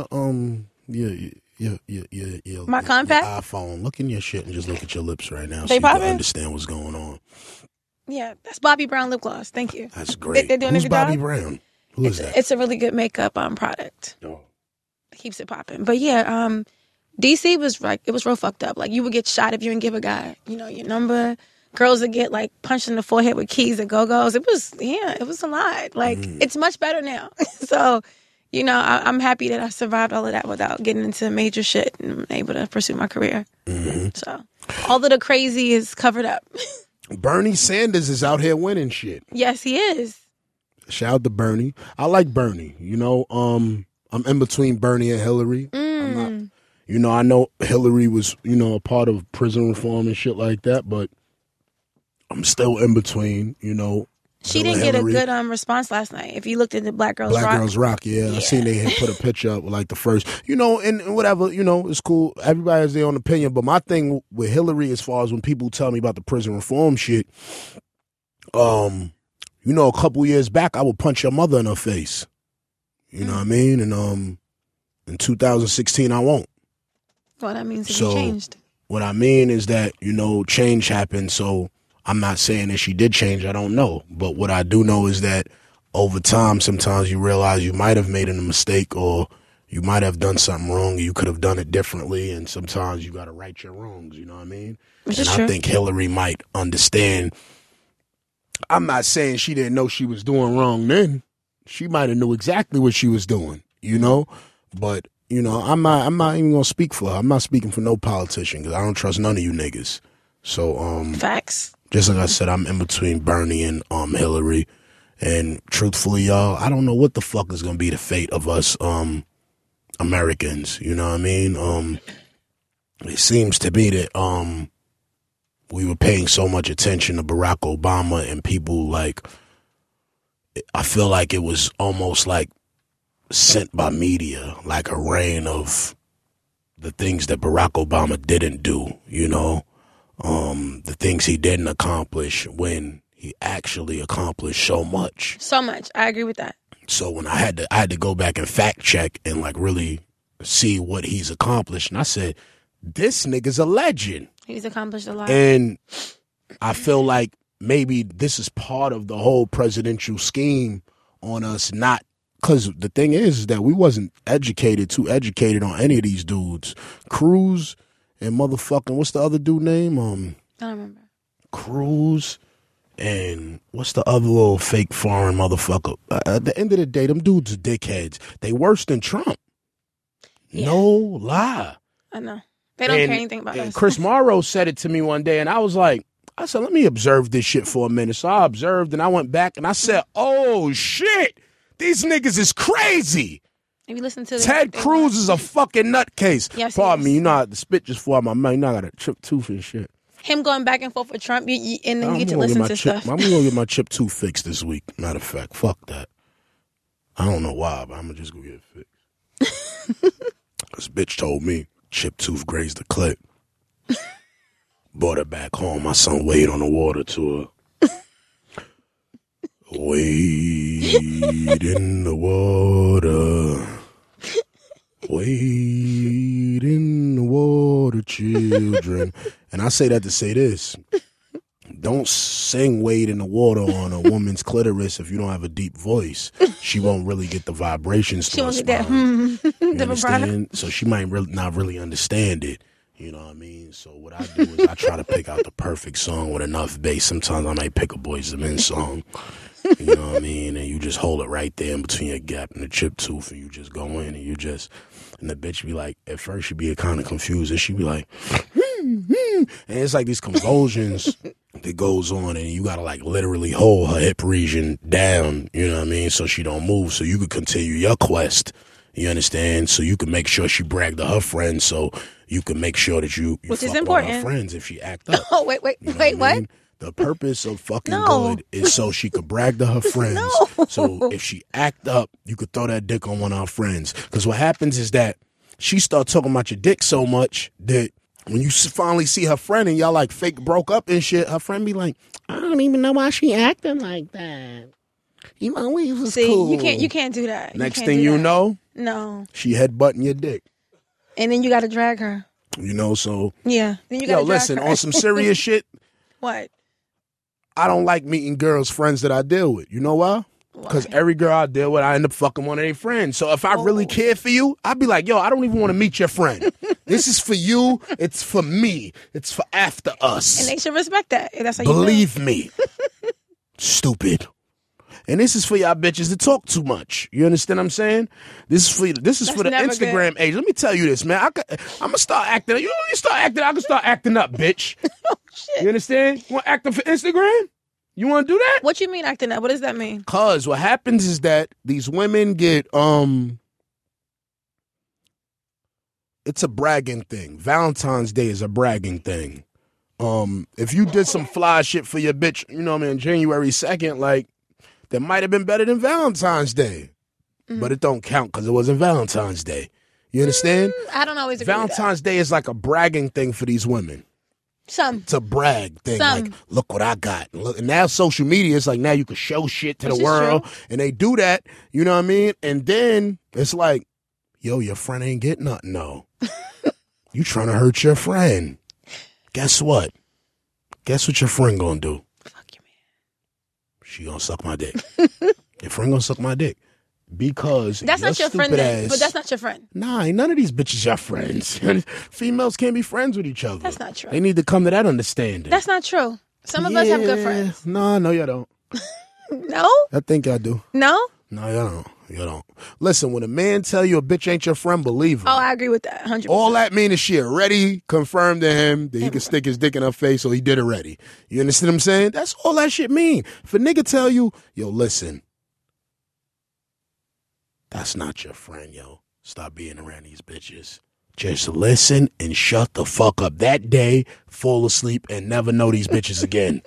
compact? Your iPhone. Look in your shit and just look at your lips right now so you can understand what's going on. Yeah, that's Bobbi Brown lip gloss. Thank you. That's great. Who's Bobbi Brown? Who is that? It's a really good makeup product. Oh. It keeps it popping. But yeah, DC was it was real fucked up. Like, you would get shot if you didn't give a guy, you know, your number. Girls would get punched in the forehead with keys and go-go's. It was a lot. It's much better now. So, you know, I'm happy that I survived all of that without getting into major shit and able to pursue my career. Mm-hmm. So, all of the crazy is covered up. Bernie Sanders is out here winning shit. Yes, he is. Shout out to Bernie. I like Bernie. You know, I'm in between Bernie and Hillary. I'm not. You know, I know Hillary was, you know, a part of prison reform and shit like that, but I'm still in between, you know. She didn't get a good response last night. If you looked into Black Girls Rock, yeah. I seen they put a picture up with the first, you know, and whatever, you know, it's cool. Everybody has their own opinion, but my thing with Hillary as far as when people tell me about the prison reform shit, you know, a couple years back, I would punch your mother in her face. You know what I mean? And in 2016, I won't. Well, that means it changed. What I mean is that, you know, change happened. So I'm not saying that she did change. I don't know. But what I do know is that over time, sometimes you realize you might have made a mistake or you might have done something wrong. You could have done it differently. And sometimes you got to right your wrongs. You know what I mean? I think Hillary might understand. I'm not saying she didn't know she was doing wrong then. She might have knew exactly what she was doing, you know, but. You know, I'm not even gonna speak for her. I'm not speaking for no politician because I don't trust none of you niggas. So, facts. Just like I said, I'm in between Bernie and Hillary, and truthfully, y'all, I don't know what the fuck is gonna be the fate of us Americans. You know what I mean? It seems to be that we were paying so much attention to Barack Obama and people like. I feel like it was almost like. Sent by media like a rain of the things that Barack Obama didn't do, you know, the things he didn't accomplish when he actually accomplished so much. So much. I agree with that. So when I had to go back and fact check and really see what he's accomplished. And I said, this nigga's a legend. He's accomplished a lot. And I feel like maybe this is part of the whole presidential scheme on us not. Because the thing is that we wasn't too educated on any of these dudes. Cruz and motherfucking, what's the other dude name? I don't remember. Cruz and what's the other little fake foreign motherfucker? At the end of the day, them dudes are dickheads. They worse than Trump. Yeah. No lie. I know. They don't care anything about us. Chris Morrow said it to me one day, and I was like, let me observe this shit for a minute. So I observed, and I went back, and I said, oh, shit. These niggas is crazy. If you listen to Ted Cruz is a fucking nutcase. Yes, pardon me, you know how the spit just flew out my mouth. You know I got a chipped tooth and shit. Him going back and forth with Trump, and then you get to listen to stuff. I'm gonna get my chipped tooth fixed this week. Matter of fact, fuck that. I don't know why, but I'm gonna just go get it fixed. This bitch told me Chiptooth grazed the clip. Brought her back home. My son Wade on the water tour. Wade in the water. Wade in the water, children. And I say that to say this. Don't sing Wade in the water on a woman's clitoris if you don't have a deep voice. She won't really get the vibrations to her spine. You understand? So she might not really understand it. You know what I mean? So what I do is I try to pick out the perfect song with enough bass. Sometimes I might pick a Boyz II Men song. You know what I mean? And you just hold it right there in between your gap and the chip tooth, and you just go in, and you just... And the bitch be like, at first she'd be kind of confused, and she'd be like... And it's like these convulsions that goes on, and you got to like literally hold her hip region down, you know what I mean, so she don't move, so you could continue your quest, you understand, so you can make sure she bragged to her friends, so you can make sure that you which is important, her friends if she act up. Oh, wait, you know wait, what? I mean? The purpose of fucking good is so she could brag to her friends. No. So if she act up, you could throw that dick on one of her friends, because what happens is that she start talking about your dick so much that when you finally see her friend and y'all like fake broke up and shit, her friend be like, I don't even know why she acting like that. You always was cool. You can't do that. Next thing you know, she headbutting your dick. And then you got to drag her. You know, so. Yeah. Then you got to drag her. On some serious shit. What? I don't like meeting girls, friends that I deal with. You know why? Because every girl I deal with, I end up fucking one of their friends. So if I really care for you, I'd be like, yo, I don't even want to meet your friend. This is for you. It's for me. It's for after us. And they should respect that. That's how Believe you me. Stupid. And this is for y'all bitches that talk too much. You understand what I'm saying? This is for the Instagram age. Let me tell you this, man. I'm gonna start acting. You know when you start acting, I can start acting up, bitch. Oh shit. You understand? You want acting for Instagram? You want to do that? What you mean acting up? What does that mean? Cause what happens is that these women get it's a bragging thing. Valentine's Day is a bragging thing. If you did some fly shit for your bitch, you know what I mean, January 2nd, like that might have been better than Valentine's Day, but it don't count because it wasn't Valentine's Day. You understand? I don't always agree Valentine's with that. Day is like a bragging thing for these women. It's a brag thing. Like, look what I got. Look, and now social media is like, now you can show shit to the world. And they do that. You know what I mean? And then it's like, yo, your friend ain't get nothing, no. You trying to hurt your friend. Guess what? Guess what your friend gonna do? Fuck your man. She gonna suck my dick. Your friend gonna suck my dick. Because that's not your friend, but that's not your friend. Nah, none of these bitches are friends. Females can't be friends with each other. That's not true. They need to come to that understanding. That's not true. Some of us have good friends. No, y'all don't. No? I think y'all do. No, y'all don't. Listen, when a man tell you a bitch ain't your friend, believe him. Oh, I agree with that, 100%. All that means is she already confirmed to him that he can stick his dick in her face, so he did already. You understand what I'm saying? That's all that shit mean. If a nigga tell you, yo, listen, that's not your friend, yo. Stop being around these bitches. Just listen and shut the fuck up. That day, fall asleep and never know these bitches again.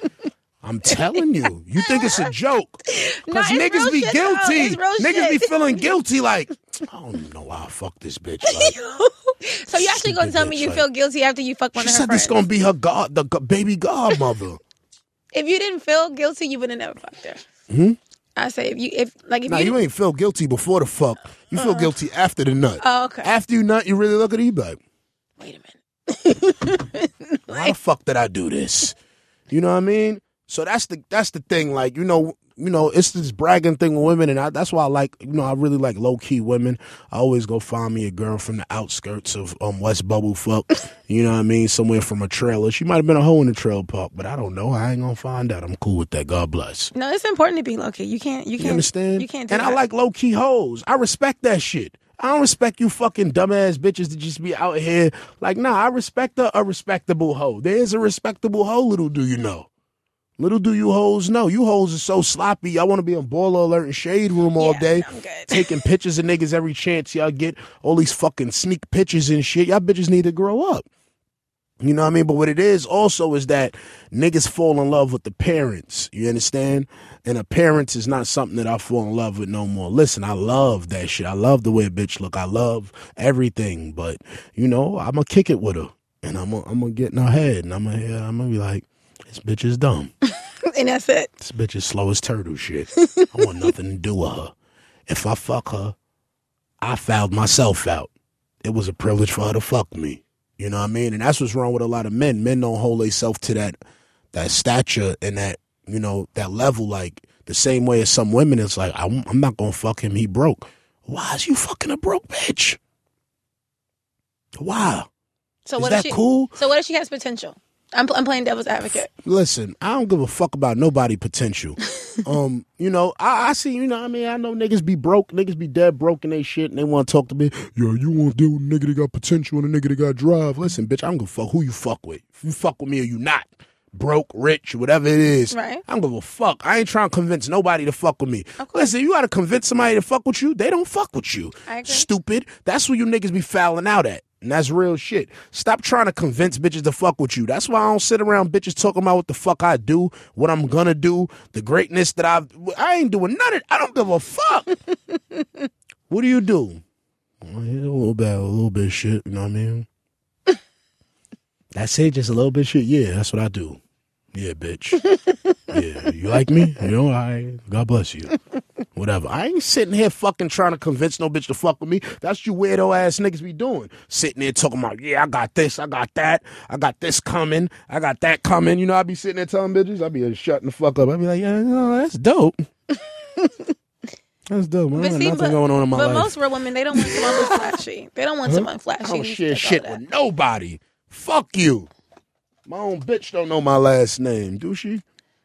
I'm telling you. You think it's a joke. Because niggas be guilty. Niggas be feeling guilty like, I don't even know why I fucked this bitch. Like, so you actually going to tell me you feel guilty after you fuck one of her friends? She said this going to be her the baby godmother. If you didn't feel guilty, you would have never fucked her. Mm-hmm. I say you ain't feel guilty before the fuck. You feel guilty after the nut. Oh, okay. After you nut, you really look at it, you be like, wait a minute. Why the fuck did I do this? You know what I mean? So that's the thing. Like, you know, it's this bragging thing with women, and that's why I like, you know, I really like low key women. I always go find me a girl from the outskirts of West Bumblefuck. You know what I mean? Somewhere from a trailer. She might have been a hoe in the trailer park, but I don't know. I ain't gonna find out. I'm cool with that. God bless. No, it's important to be low key. You understand? You can't do that. I like low key hoes. I respect that shit. I don't respect you fucking dumbass bitches that just be out here like, nah. I respect a respectable hoe. There is a respectable hoe. Little do you know. Little do you hoes know. You hoes are so sloppy. Y'all want to be in Baller Alert and Shade Room all day. I'm good. Taking pictures of niggas every chance y'all get. All these fucking sneak pictures and shit. Y'all bitches need to grow up. You know what I mean? But what it is also is that niggas fall in love with the parents. You understand? And appearance is not something that I fall in love with no more. Listen, I love that shit. I love the way a bitch look. I love everything. But, you know, I'm going to kick it with her. And I'm going to get in her head. And I'm going to be like, this bitch is dumb. And that's it. This bitch is slow as turtle shit. I want nothing to do with her. If I fuck her, I fouled myself out. It was a privilege for her to fuck me. You know what I mean? And that's what's wrong with a lot of men. Men don't hold themselves to that stature and that, you know, that level. Like, the same way as some women, it's like, I'm not going to fuck him. He broke. Why is you fucking a broke bitch? Why? So is that cool? So what if she has potential? I'm playing devil's advocate. Listen, I don't give a fuck about nobody's potential. You know, I see, you know what I mean? I know niggas be broke, niggas be dead broke and they shit, and they want to talk to me. Yo, you want to deal with a nigga that got potential and a nigga that got drive. Listen, bitch, I don't give a fuck who you fuck with. If you fuck with me or you not. Broke, rich, whatever it is. Right. I don't give a fuck. I ain't trying to convince nobody to fuck with me. Okay. Listen, you got to convince somebody to fuck with you, they don't fuck with you. I agree. Stupid. That's where you niggas be fouling out at. And that's real shit. Stop trying to convince bitches to fuck with you. That's why I don't sit around bitches talking about what the fuck I do, what I'm gonna do, the greatness that I ain't doing none of it. I don't give a fuck. What do you do? Well, yeah, a little bit of shit, you know what I mean? That's it, just a little bit of shit? Yeah, that's what I do. Yeah, bitch. Yeah, you like me? You know, God bless you. Whatever. I ain't sitting here fucking trying to convince no bitch to fuck with me. That's what you weirdo ass niggas be doing. Sitting there talking about, yeah, I got this, I got that, I got this coming, I got that coming. You know, I be sitting there telling bitches, I be shutting the fuck up. I be like, yeah, no, that's dope. That's dope. But see, nothing going on in my life. But most real women, they don't want someone who's flashy. They don't want someone flashy. I don't share shit with nobody. Fuck you. My own bitch don't know my last name, do she?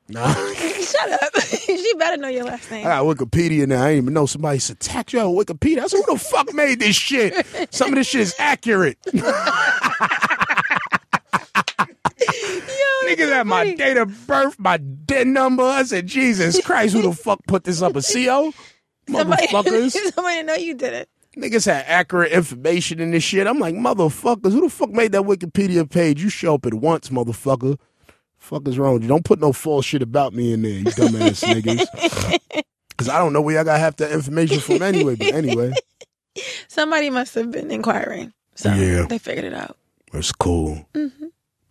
Nah. Shut up. She better know your last name. I got Wikipedia now. I ain't even know. Somebody said, Tax, you have Wikipedia? I said, who the fuck made this shit? Some of this shit is accurate. Yo, niggas had my date of birth, my dead number. I said, Jesus Christ, who the fuck put this up? A CO? Motherfuckers. Somebody know you did it. Niggas had accurate information in this shit. I'm like, motherfuckers, who the fuck made that Wikipedia page? You show up at once, motherfucker. Fuck is wrong with you? Don't put no false shit about me in there, you dumbass niggas. Because I don't know where y'all got half that information from anyway, but anyway. Somebody must have been inquiring. So yeah. They figured it out. It's cool. Mm-hmm.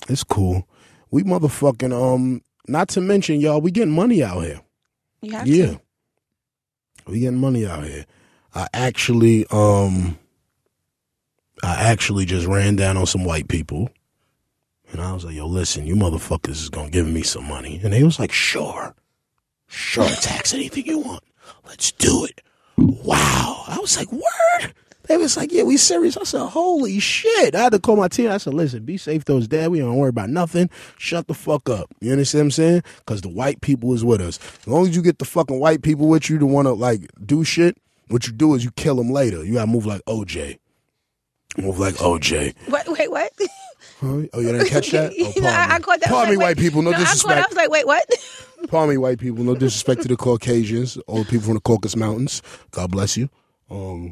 It's cool. We motherfucking, not to mention, y'all, we getting money out here. You have to. Yeah. We getting money out here. I actually just ran down on some white people and I was like, yo, listen, you motherfuckers is going to give me some money. And they was like, sure, Tax, anything you want. Let's do it. Wow. I was like, word? They was like, yeah, we serious. I said, holy shit. I had to call my team. I said, listen, be safe those days. We don't worry about nothing. Shut the fuck up. You understand what I'm saying? Because the white people is with us. As long as you get the fucking white people with you to want to like do shit. What you do is you kill them later. You gotta move like OJ. Move like OJ. Wait, what? Huh? Oh, you didn't catch that? Oh, no, I caught that. Pardon me, white people, no disrespect. I was like, wait, what? Pardon me, white people, no disrespect to the Caucasians, all the people from the Caucasus Mountains. God bless you. The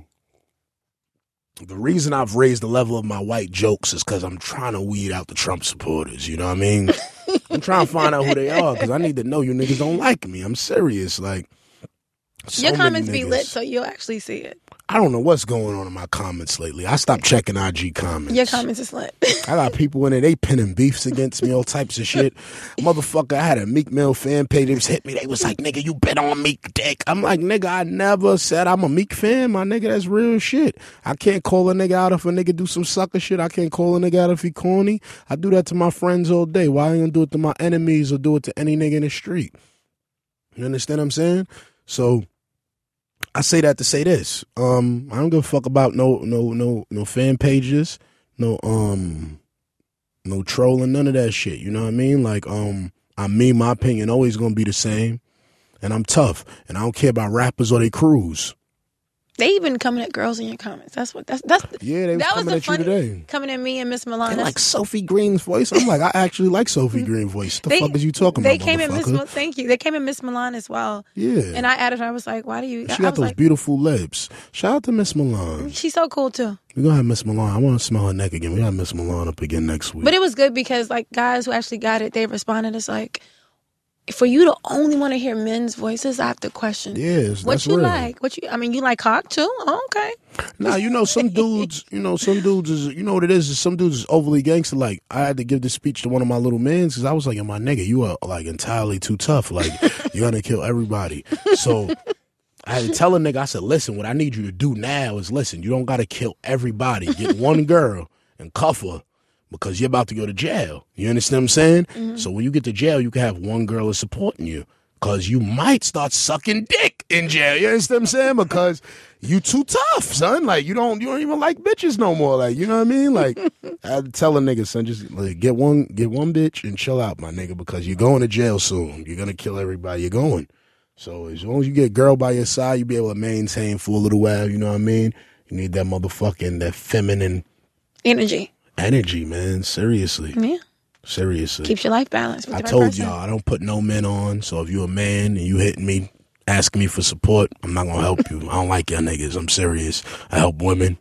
reason I've raised the level of my white jokes is because I'm trying to weed out the Trump supporters. You know what I mean? I'm trying to find out who they are because I need to know you niggas don't like me. I'm serious, like. So your comments be lit, so you'll actually see it. I don't know what's going on in my comments lately. I stopped checking IG comments. Your comments is lit. I got people in there, they pinning beefs against me, all types of shit. Motherfucker, I had a Meek Mill fan page. They just hit me. They was like, nigga, you bet on Meek dick. I'm like, nigga, I never said I'm a Meek fan. My nigga, that's real shit. I can't call a nigga out if a nigga do some sucker shit. I can't call a nigga out if he corny. I do that to my friends all day. Why I ain't gonna do it to my enemies or do it to any nigga in the street? You understand what I'm saying? So I say that to say this. I don't give a fuck about no fan pages, no trolling, none of that shit. You know what I mean? Like, I mean, my opinion always gonna be the same, and I'm tough, and I don't care about rappers or they crews. They even coming at girls in your comments. Yeah, they was coming at you today. Coming at me and Miss Milan. They like Sophie Green's voice. I'm like, I actually like Sophie Green's voice. The fuck is you talking about? Thank you. They came at Miss Milan as well. Yeah. And I added her. I was like, why do you? She got those beautiful lips. Shout out to Miss Milan. She's so cool too. We're gonna have Miss Milan. I want to smell her neck again. We got Miss Milan up again next week. But it was good because like guys who actually got it, they responded. It's like, for you to only want to hear men's voices, I have to question. Yes, what you real. Like? What you? I mean, you like cock too? Oh, okay. Nah, you know some dudes. You know some dudes is. You know what it is? Some dudes is overly gangster. Like I had to give this speech to one of my little mans because I was like, "Yo, my nigga, you are like entirely too tough. Like you're gonna kill everybody." So I had to tell a nigga. I said, "Listen, what I need you to do now is listen. You don't gotta kill everybody. Get one girl and cuff her." Because you're about to go to jail. You understand what I'm saying? Mm-hmm. So when you get to jail, you can have one girl is supporting you. Because you might start sucking dick in jail. You understand what I'm saying? Because you too tough, son. Like, you don't even like bitches no more. Like, you know what I mean? Like, I tell a nigga, son, just like, get one bitch and chill out, my nigga. Because you're going to jail soon. You're going to kill everybody you're going. So as long as you get a girl by your side, you'll be able to maintain for a little while. You know what I mean? You need that motherfucking, that feminine energy. Energy, man. Seriously. Yeah. Seriously. Keeps your life balanced. With I told person. Y'all, I don't put no men on. So if you're a man and you hitting me, asking me for support, I'm not going to help you. I don't like y'all niggas. I'm serious. I help women.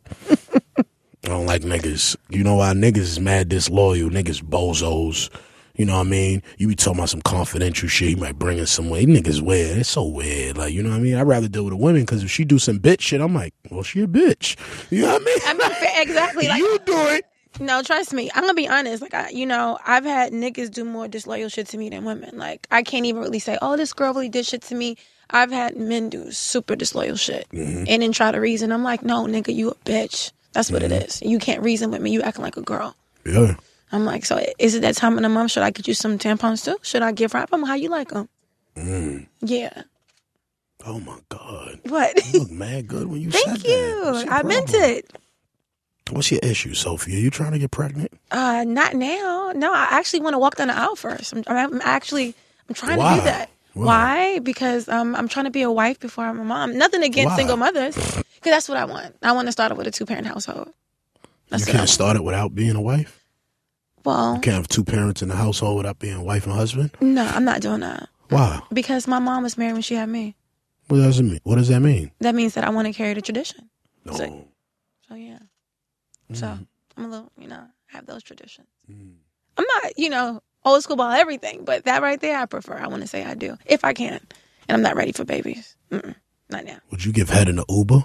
I don't like niggas. You know why? Niggas is mad disloyal. Niggas bozos. You know what I mean? You be talking about some confidential shit. You might bring us somewhere. These niggas weird. It's so weird. Like, you know what I mean? I'd rather deal with a woman because if she do some bitch shit, I'm like, well, she a bitch. You know what I mean? I mean, exactly. Like, you do it. No, trust me. I'm going to be honest. Like, I've had niggas do more disloyal shit to me than women. Like, I can't even really say, oh, this girl really did shit to me. I've had men do super disloyal shit and then try to reason. I'm like, no, nigga, you a bitch. That's what it is. You can't reason with me. You acting like a girl. Yeah. I'm like, so is it that time of the month? Should I get you some tampons too? Should I give her them? How you like them? Mm. Yeah. Oh, my God. What? You look mad good when you said that. Thank you. I meant it. What's your issue, Sophie? Are you trying to get pregnant? Not now. No, I actually want to walk down the aisle first. I'm trying to do that. Why? Because I'm trying to be a wife before I'm a mom. Nothing against single mothers, because that's what I want. I want to start it with a 2-parent household. That's you can't start it without being a wife? Well, you can't have 2 parents in the household without being a wife and husband? No, I'm not doing that. Why? Because my mom was married when she had me. What does that mean? That means that I want to carry the tradition. No. So yeah. So I'm a little, I have those traditions. Mm. I'm not, old school about everything, but that right there I prefer. I want to say I do, if I can. And I'm not ready for babies. Mm-mm, not now. Would you give head in the Uber?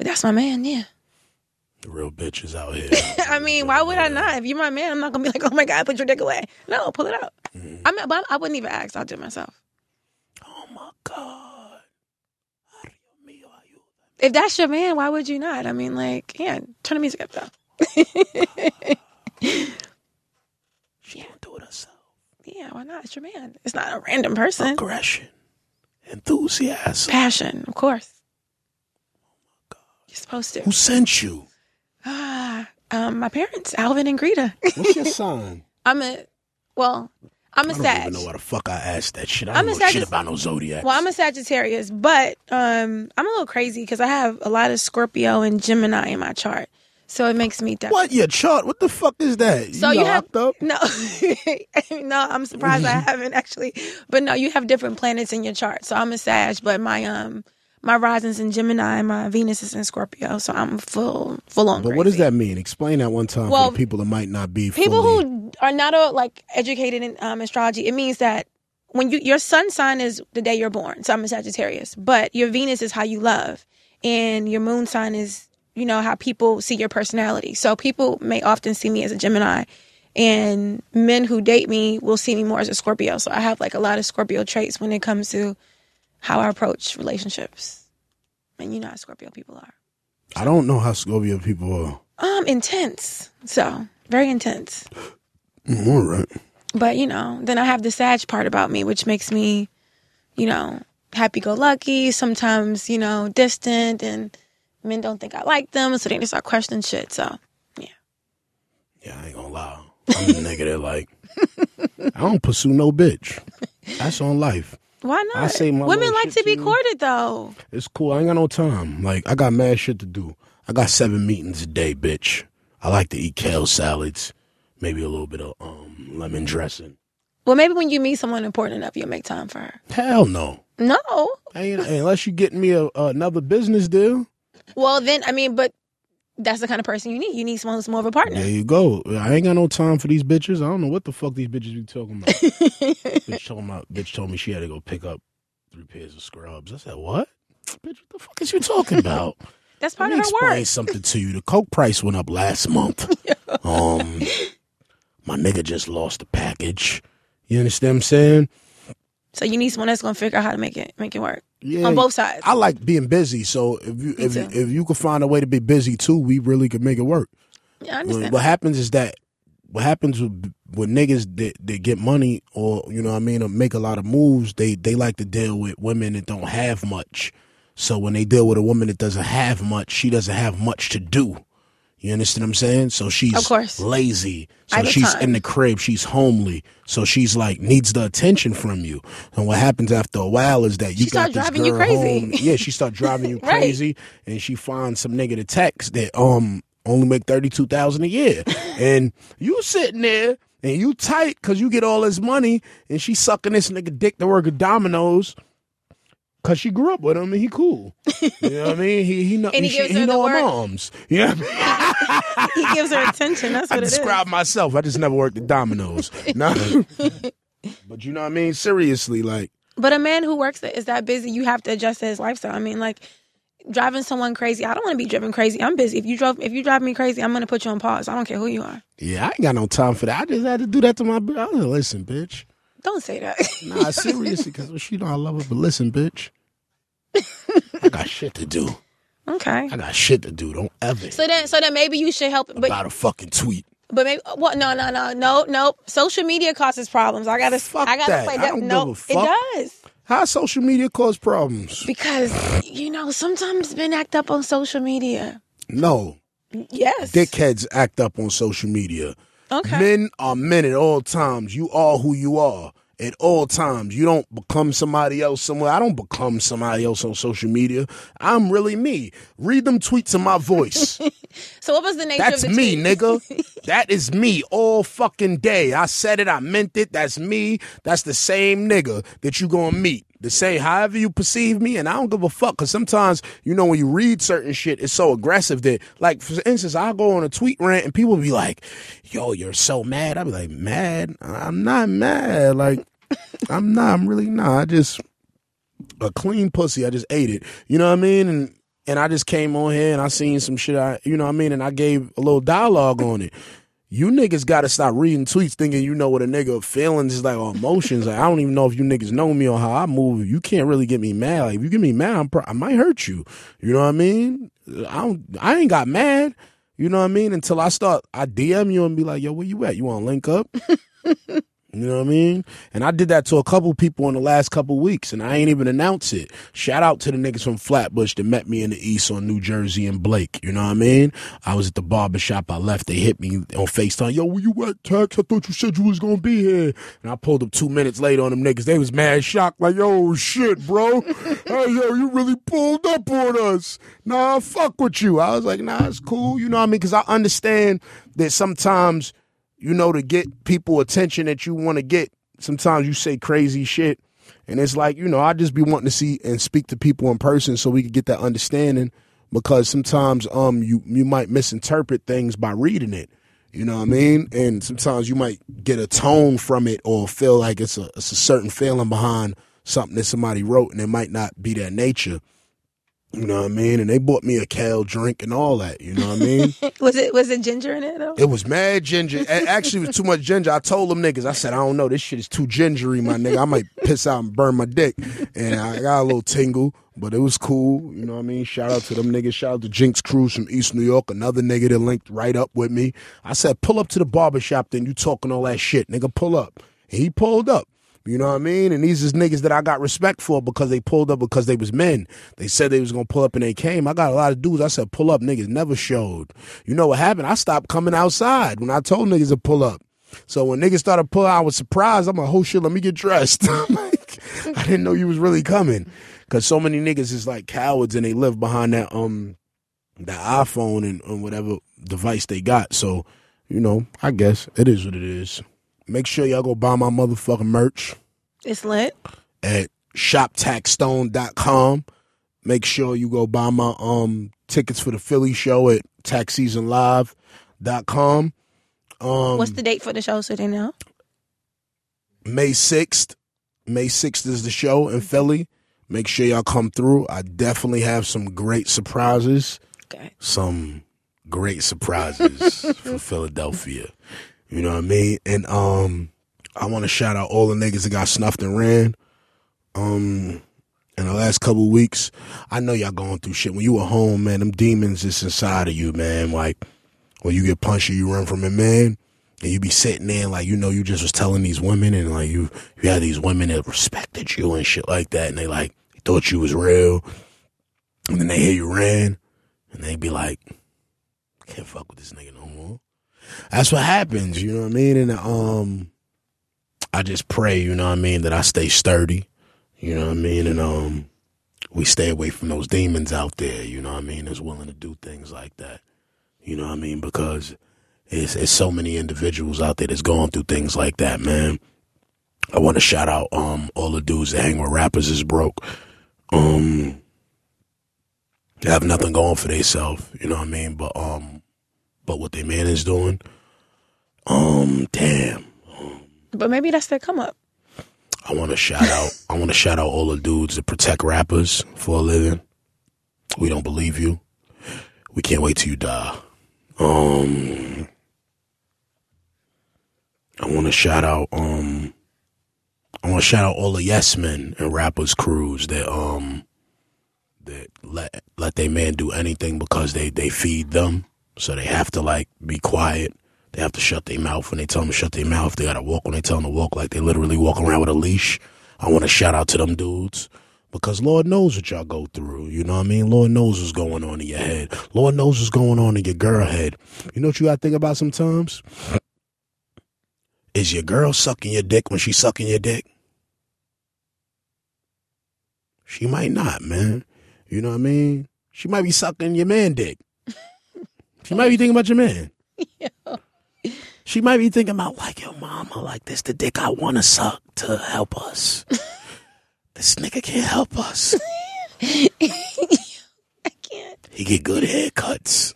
If that's my man, yeah. The real bitches out here. I mean, why would I not? If you're my man, I'm not going to be like, oh my God, put your dick away. No, pull it out. Mm. I wouldn't even ask. I'll do it myself. Oh my God. If that's your man, why would you not? I mean, like, yeah, turn the music up, though. She don't do it herself. Yeah, why not? It's your man. It's not a random person. Aggression. Enthusiasm. Passion, of course. Oh, my God. You're supposed to. Who sent you? My parents, Alvin and Greta. What's your sign? I'm a Sag. I don't even know why the fuck I asked that shit. I don't know shit about no zodiac. Well, I'm a Sagittarius, but I'm a little crazy because I have a lot of Scorpio and Gemini in my chart. So it makes me... What? Your chart? What the fuck is that? So you have... Up? No. No, I'm surprised I haven't actually. But no, you have different planets in your chart. So I'm a Sag, but my rising's in Gemini, my Venus is in Scorpio, so I'm full on. But crazy. What does that mean? Explain that one time for the people that might not be. People who are not educated in astrology. It means that when your sun sign is the day you're born. So I'm a Sagittarius, but your Venus is how you love, and your moon sign is how people see your personality. So people may often see me as a Gemini, and men who date me will see me more as a Scorpio. So I have a lot of Scorpio traits when it comes to how I approach relationships. And you know how Scorpio people are. So. I don't know how Scorpio people are. Intense. So, very intense. All right. But, then I have the Sag part about me, which makes me, happy-go-lucky, sometimes, distant, and men don't think I like them, so they just start questioning shit. So, yeah. Yeah, I ain't gonna lie. I'm a nigga that, I don't pursue no bitch. That's on life. Why not? I say my women like to be courted, though. It's cool. I ain't got no time. Like, I got mad shit to do. I got 7 meetings a day, bitch. I like to eat kale salads, maybe a little bit of lemon dressing. Well, maybe when you meet someone important enough, you'll make time for her. Hell no. No. Unless you're getting me another business deal. Well, then, I mean, but that's the kind of person you need. You need someone who's more of a partner. There you go. I ain't got no time for these bitches. I don't know what the fuck these bitches be talking about. Bitch told me she had to go pick up 3 pairs of scrubs. I said, what? Bitch, what the fuck is you talking about? That's part of her work. Let me explain something to you. The coke price went up last month. My nigga just lost the package. You understand what I'm saying? So you need someone that's gonna figure out how to make it work. Yeah, on both sides. I like being busy, so if you could find a way to be busy too, we really could make it work. Yeah, I understand. What happens with niggas that get money, or you know what I mean, or make a lot of moves, they like to deal with women that don't have much. So when they deal with a woman that doesn't have much, she doesn't have much to do. You understand what I'm saying? So she's lazy. So she's in the crib. She's homely. So she's like, needs the attention from you. And what happens after a while is that you got this girl home. Yeah, she start driving you right. crazy. And she finds some nigga to text that only make $32,000 a year. And you sitting there and you tight because you get all this money. And she sucking this nigga dick to work at Domino's. Cause she grew up with him and he cool. You know what I mean? He knows her moms. Yeah. You know I mean? He gives her attention. That's what it is. I describe myself. I just never worked at Domino's. No. But you know what I mean? Seriously, like. But a man who works is that busy, you have to adjust to his lifestyle. I mean, like driving someone crazy. I don't want to be driven crazy. I'm busy. If you drive me crazy, I'm gonna put you on pause. I don't care who you are. Yeah, I ain't got no time for that. I just had to do that to my bitch. I was like, listen, bitch. Don't say that. Nah, seriously, because she know I love her. But listen, bitch. I got shit to do. Okay. I got shit to do. Don't ever. So then maybe you should help. About a fucking tweet. But maybe what? No. Social media causes problems. I gotta play that. No, it does. How social media cause problems? Because you know sometimes men act up on social media. No. Yes. Dickheads act up on social media. Okay. Men are men at all times. You are who you are. At all times, you don't become somebody else somewhere. I don't become somebody else on social media. I'm really me. Read them tweets in my voice. So what was the nature of the tweet? That's me, nigga. That is me all fucking day. I said it. I meant it. That's me. That's the same nigga that you gonna meet. The same, however you perceive me. And I don't give a fuck. Because sometimes, you know, when you read certain shit, it's so aggressive that, like, for instance, I'll go on a tweet rant and people will be like, yo, you're so mad. I'll be like, mad? I'm not mad. Like, I'm really not. I just a clean pussy. I just ate it. You know what I mean? And I just came on here and I seen some shit. You know what I mean? And I gave a little dialogue on it. You niggas got to stop reading tweets thinking you know what a nigga feelings is like or emotions. Like, I don't even know if you niggas know me or how I move. You can't really get me mad. Like, if you get me mad, I might hurt you. You know what I mean? I ain't got mad. You know what I mean? Until I DM you and be like, yo, where you at? You want to link up? You know what I mean? And I did that to a couple people in the last couple weeks, and I ain't even announce it. Shout out to the niggas from Flatbush that met me in the East on New Jersey and Blake. You know what I mean? I was at the barbershop. I left. They hit me on FaceTime. Yo, where you at, Tax? I thought you said you was going to be here. And I pulled up 2 minutes later on them niggas. They was mad shocked. Like, yo, shit, bro. Hey, yo, you really pulled up on us. Nah, fuck with you. I was like, nah, it's cool. You know what I mean? Because I understand that sometimes, you know, to get people attention that you want to get, sometimes you say crazy shit. And it's like, you know, I just be wanting to see and speak to people in person so we can get that understanding, because sometimes you might misinterpret things by reading it. You know what I mean? And sometimes you might get a tone from it or feel like it's a certain feeling behind something that somebody wrote, and it might not be their nature. You know what I mean? And they bought me a kale drink and all that. You know what I mean? Was it ginger in it, though? It was mad ginger. Actually, it was too much ginger. I told them niggas, I said, I don't know. This shit is too gingery, my nigga. I might piss out and burn my dick. And I got a little tingle, but it was cool. You know what I mean? Shout out to them niggas. Shout out to Jinx Cruz from East New York, another nigga that linked right up with me. I said, pull up to the barbershop, then you talking all that shit. Nigga, pull up. And he pulled up. You know what I mean? And these is niggas that I got respect for because they pulled up because they was men. They said they was going to pull up and they came. I got a lot of dudes. I said, pull up. Niggas never showed. You know what happened? I stopped coming outside when I told niggas to pull up. So when niggas started pulling, I was surprised. I'm like, oh shit, let me get dressed. I'm like, like, I didn't know you was really coming. Because so many niggas is like cowards and they live behind that the iPhone and whatever device they got. So, you know, I guess it is what it is. Make sure y'all go buy my motherfucking merch. It's lit. At shoptaxstone.com. Make sure you go buy my tickets for the Philly show at taxseasonlive.com. What's the date for the show so they know? May 6th. May 6th is the show in Philly. Make sure y'all come through. I definitely have some great surprises. Okay. Some great surprises for Philadelphia. You know what I mean? And I want to shout out all the niggas that got snuffed and ran in the last couple of weeks. I know y'all going through shit. When you at home, man, them demons is inside of you, man. Like, when you get punched, you run from it, man. And you be sitting there and, like, you know, you just was telling these women and, like, you had these women that respected you and shit like that. And they, like, they thought you was real. And then they hear you ran. And they be like, can't fuck with this nigga no more. That's what happens, you know what I mean? And I just pray, you know what I mean, that I stay sturdy, you know what I mean? And we stay away from those demons out there, you know what I mean, that's willing to do things like that, you know what I mean? Because it's so many individuals out there that's going through things like that, man. I want to shout out all the dudes that hang with rappers is broke. They have nothing going for themselves, you know what I mean? But what their man is doing, damn. But maybe that's their come up. I want to shout out. I want to shout out all the dudes that protect rappers for a living. We don't believe you. We can't wait till you die. I want to shout out. I want to shout out all the yes men and rappers crews that that let their man do anything because they feed them. So they have to, like, be quiet. They have to shut their mouth. When they tell them to shut their mouth, they got to walk when they tell them to walk. Like, they literally walk around with a leash. I want to shout out to them dudes because Lord knows what y'all go through. You know what I mean? Lord knows what's going on in your head. Lord knows what's going on in your girl head. You know what you got to think about sometimes? Is your girl sucking your dick when she's sucking your dick? She might not, man. You know what I mean? She might be sucking your man dick. She might be thinking about your man. Yo. She might be thinking about, like, your mama, like, this the dick I want to suck to help us. This nigga can't help us. I can't. He get good haircuts.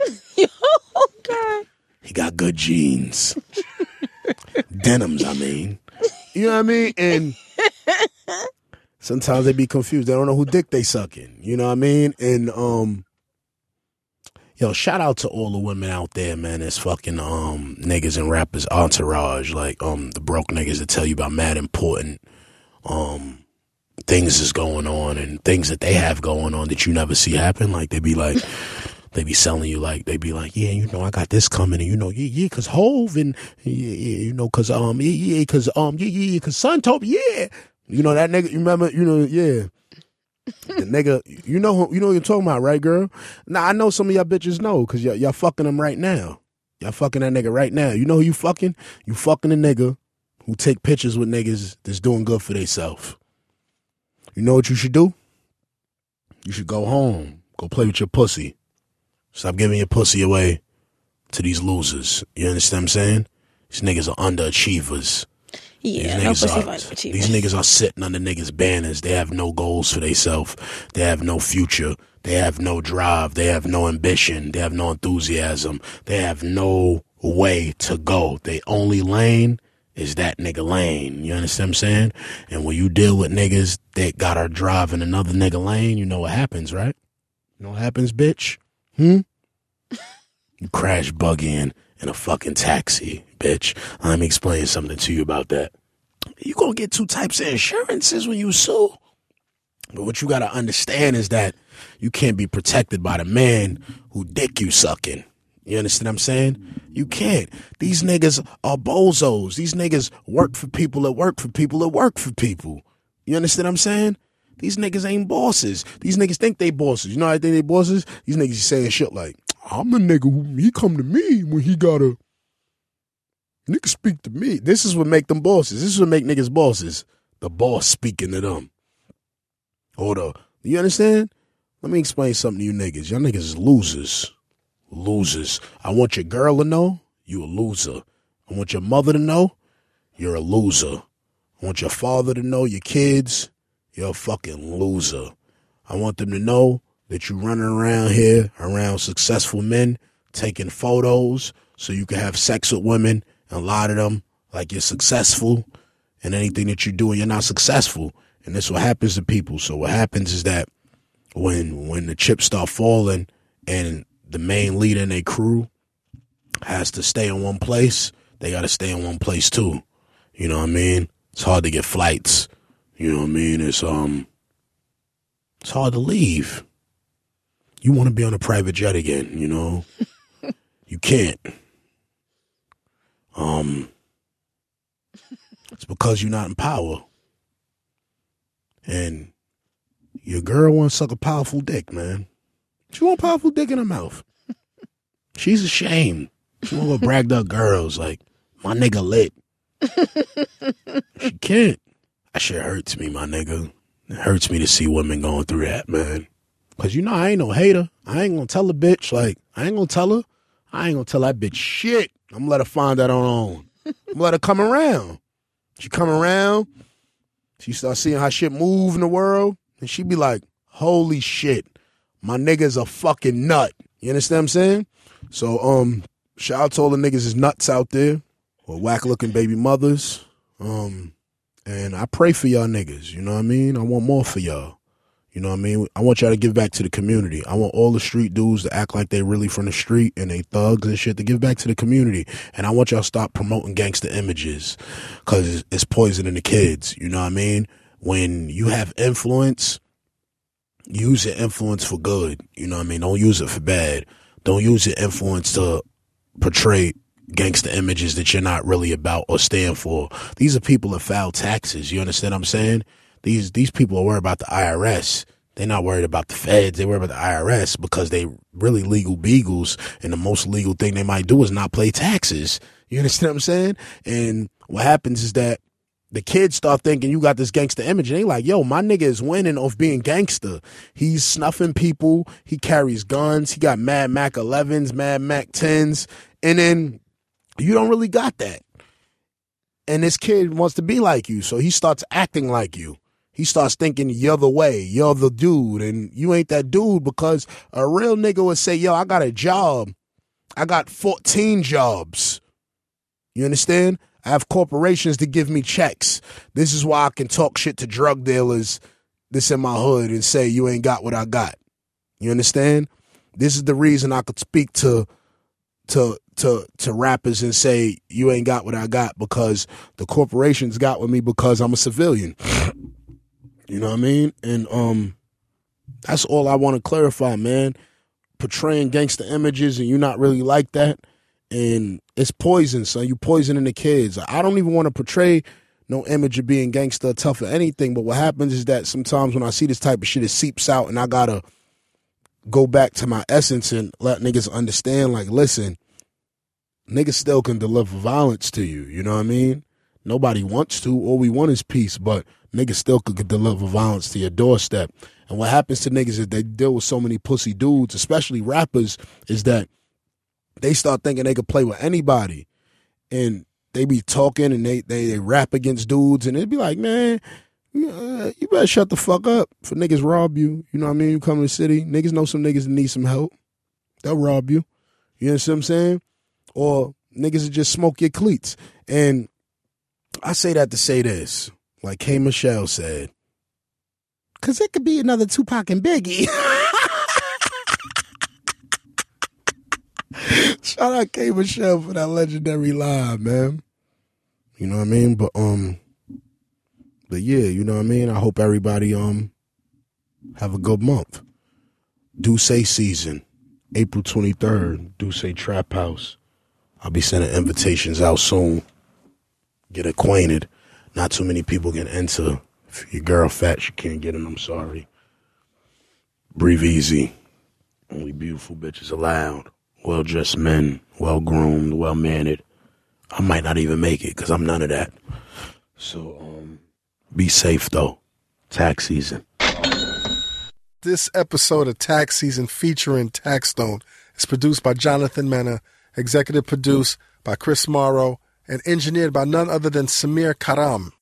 Oh, God. He got good jeans. Denims, I mean. You know what I mean? And sometimes they be confused. They don't know who dick they sucking. You know what I mean? And, yo, shout out to all the women out there, man, that's fucking niggas and rappers entourage, like the broke niggas that tell you about mad important things is going on and things that they have going on that you never see happen. Like, they be like, they be selling you, like, they be like, yeah, you know, I got this coming, and you know, yeah, cause Hove, and yeah, you know, cause cause Sun Tope, yeah, you know that nigga, you remember, you know, yeah. The nigga, you know what you're talking about, right, girl? Now, I know some of y'all bitches know, because y'all fucking him right now. Y'all fucking that nigga right now. You know who you fucking? You fucking a nigga who take pictures with niggas that's doing good for themselves. You know what you should do? You should go home. Go play with your pussy. Stop giving your pussy away to these losers. You understand what I'm saying? These niggas are underachievers. Yeah, these niggas are sitting under niggas' banners. They have no goals for themselves. They have no future. They have no drive. They have no ambition. They have no enthusiasm. They have no way to go. They only lane is that nigga lane. You understand what I'm saying? And when you deal with niggas that got our drive in another nigga lane, you know what happens, right? You know what happens, bitch? You crash bug in a fucking taxi, bitch. Let me explain something to you about that. You gonna get two types of insurances when you sue. But what you gotta understand is that you can't be protected by the man who dick you sucking. You understand what I'm saying? You can't. These niggas are bozos. These niggas work for people that work for people that work for people. You understand what I'm saying? These niggas ain't bosses. These niggas think they bosses. You know how I think they bosses? These niggas saying shit like, I'm the nigga who he come to me when he gotta nigga speak to me. This is what make them bosses. This is what make niggas bosses. the boss speaking to them. Hold up. You understand? Let me explain something to you niggas. Y'all niggas is losers. Losers. I want your girl to know you a loser. I want your mother to know you're a loser. I want your father to know, your kids, you're a fucking loser. I want them to know that you running around here, around successful men, taking photos so you can have sex with women and lie to them like you're successful, and anything that you do and you're not successful. And that's what happens to people. So what happens is that when the chips start falling and the main leader in their crew has to stay in one place, they got to stay in one place too. You know what I mean? It's hard to get flights. You know what I mean? It's hard to leave. You want to be on a private jet again, you know? You can't. It's because you're not in power. And your girl wants to suck a powerful dick, man. She want powerful dick in her mouth. She's ashamed. She want to brag to her girls like, my nigga lit. She can't. That shit hurts me, my nigga. It hurts me to see women going through that, man. Because, you know, I ain't no hater. I ain't going to tell a bitch. Like, I ain't going to tell her. I ain't going to tell that bitch shit. I'm going to let her find that on her own. I'm going to let her come around. She come around. She start seeing how shit move in the world. And she be like, holy shit. My nigga's a fucking nut. You understand what I'm saying? So, shout out to all the niggas is nuts out there. Or whack-looking baby mothers. And I pray for y'all niggas. You know what I mean? I want more for y'all. You know what I mean? I want y'all to give back to the community. I want all the street dudes to act like they really from the street and they thugs and shit, to give back to the community. And I want y'all to stop promoting gangster images because it's poisoning the kids. You know what I mean? When you have influence, use your influence for good. You know what I mean? Don't use it for bad. Don't use your influence to portray gangster images that you're not really about or stand for. These are people that file taxes. You understand what I'm saying? These people are worried about the IRS. They're not worried about the feds. They worry about the IRS because they really legal beagles, and the most legal thing they might do is not pay taxes. You understand what I'm saying? And what happens is that the kids start thinking you got this gangster image, and they like, yo, my nigga is winning off being gangster. He's snuffing people. He carries guns. He got Mad Mac 11s, Mad Mac 10s. And then you don't really got that. And this kid wants to be like you, so he starts acting like you. He starts thinking you're the way, you're the dude, and you ain't that dude, because a real nigga would say, yo, I got a job. I got 14 jobs. You understand? I have corporations to give me checks. This is why I can talk shit to drug dealers that's in my hood and say, you ain't got what I got. You understand? This is the reason I could speak to rappers and say, you ain't got what I got, because the corporations got with me because I'm a civilian. You know what I mean? And that's all I want to clarify, man. Portraying gangster images and you're not really like that. And it's poison, son. You poisoning the kids. I don't even want to portray no image of being gangster, tough or anything. But what happens is that sometimes when I see this type of shit, it seeps out, and I got to go back to my essence and let niggas understand, like, listen, niggas still can deliver violence to you. You know what I mean? Nobody wants to. All we want is peace. But niggas still could deliver violence to your doorstep. And what happens to niggas is they deal with so many pussy dudes, especially rappers, is that they start thinking they could play with anybody. And they be talking and they rap against dudes. And they be like, man, you better shut the fuck up for niggas rob you. You know what I mean? You come to the city, niggas know some niggas that need some help. They'll rob you. You know what I'm saying? Or niggas that just smoke your cleats. And I say that to say this. Like K. Michelle said, because it could be another Tupac and Biggie. Shout out K. Michelle for that legendary line, man. You know what I mean? But yeah, you know what I mean? I hope everybody have a good month. Ducey season, April 23rd, Ducey Trap House. I'll be sending invitations out soon. Get acquainted. Not too many people can enter. If your girl fat, she can't get in. I'm sorry. Breathe easy. Only beautiful bitches allowed. Well-dressed men, well-groomed, well-mannered. I might not even make it because I'm none of that. So Be safe, though. Tax season. This episode of Tax Season featuring Taxstone is produced by Jonathan Mena, executive produced by Chris Morrow, and engineered by none other than Samir Karam.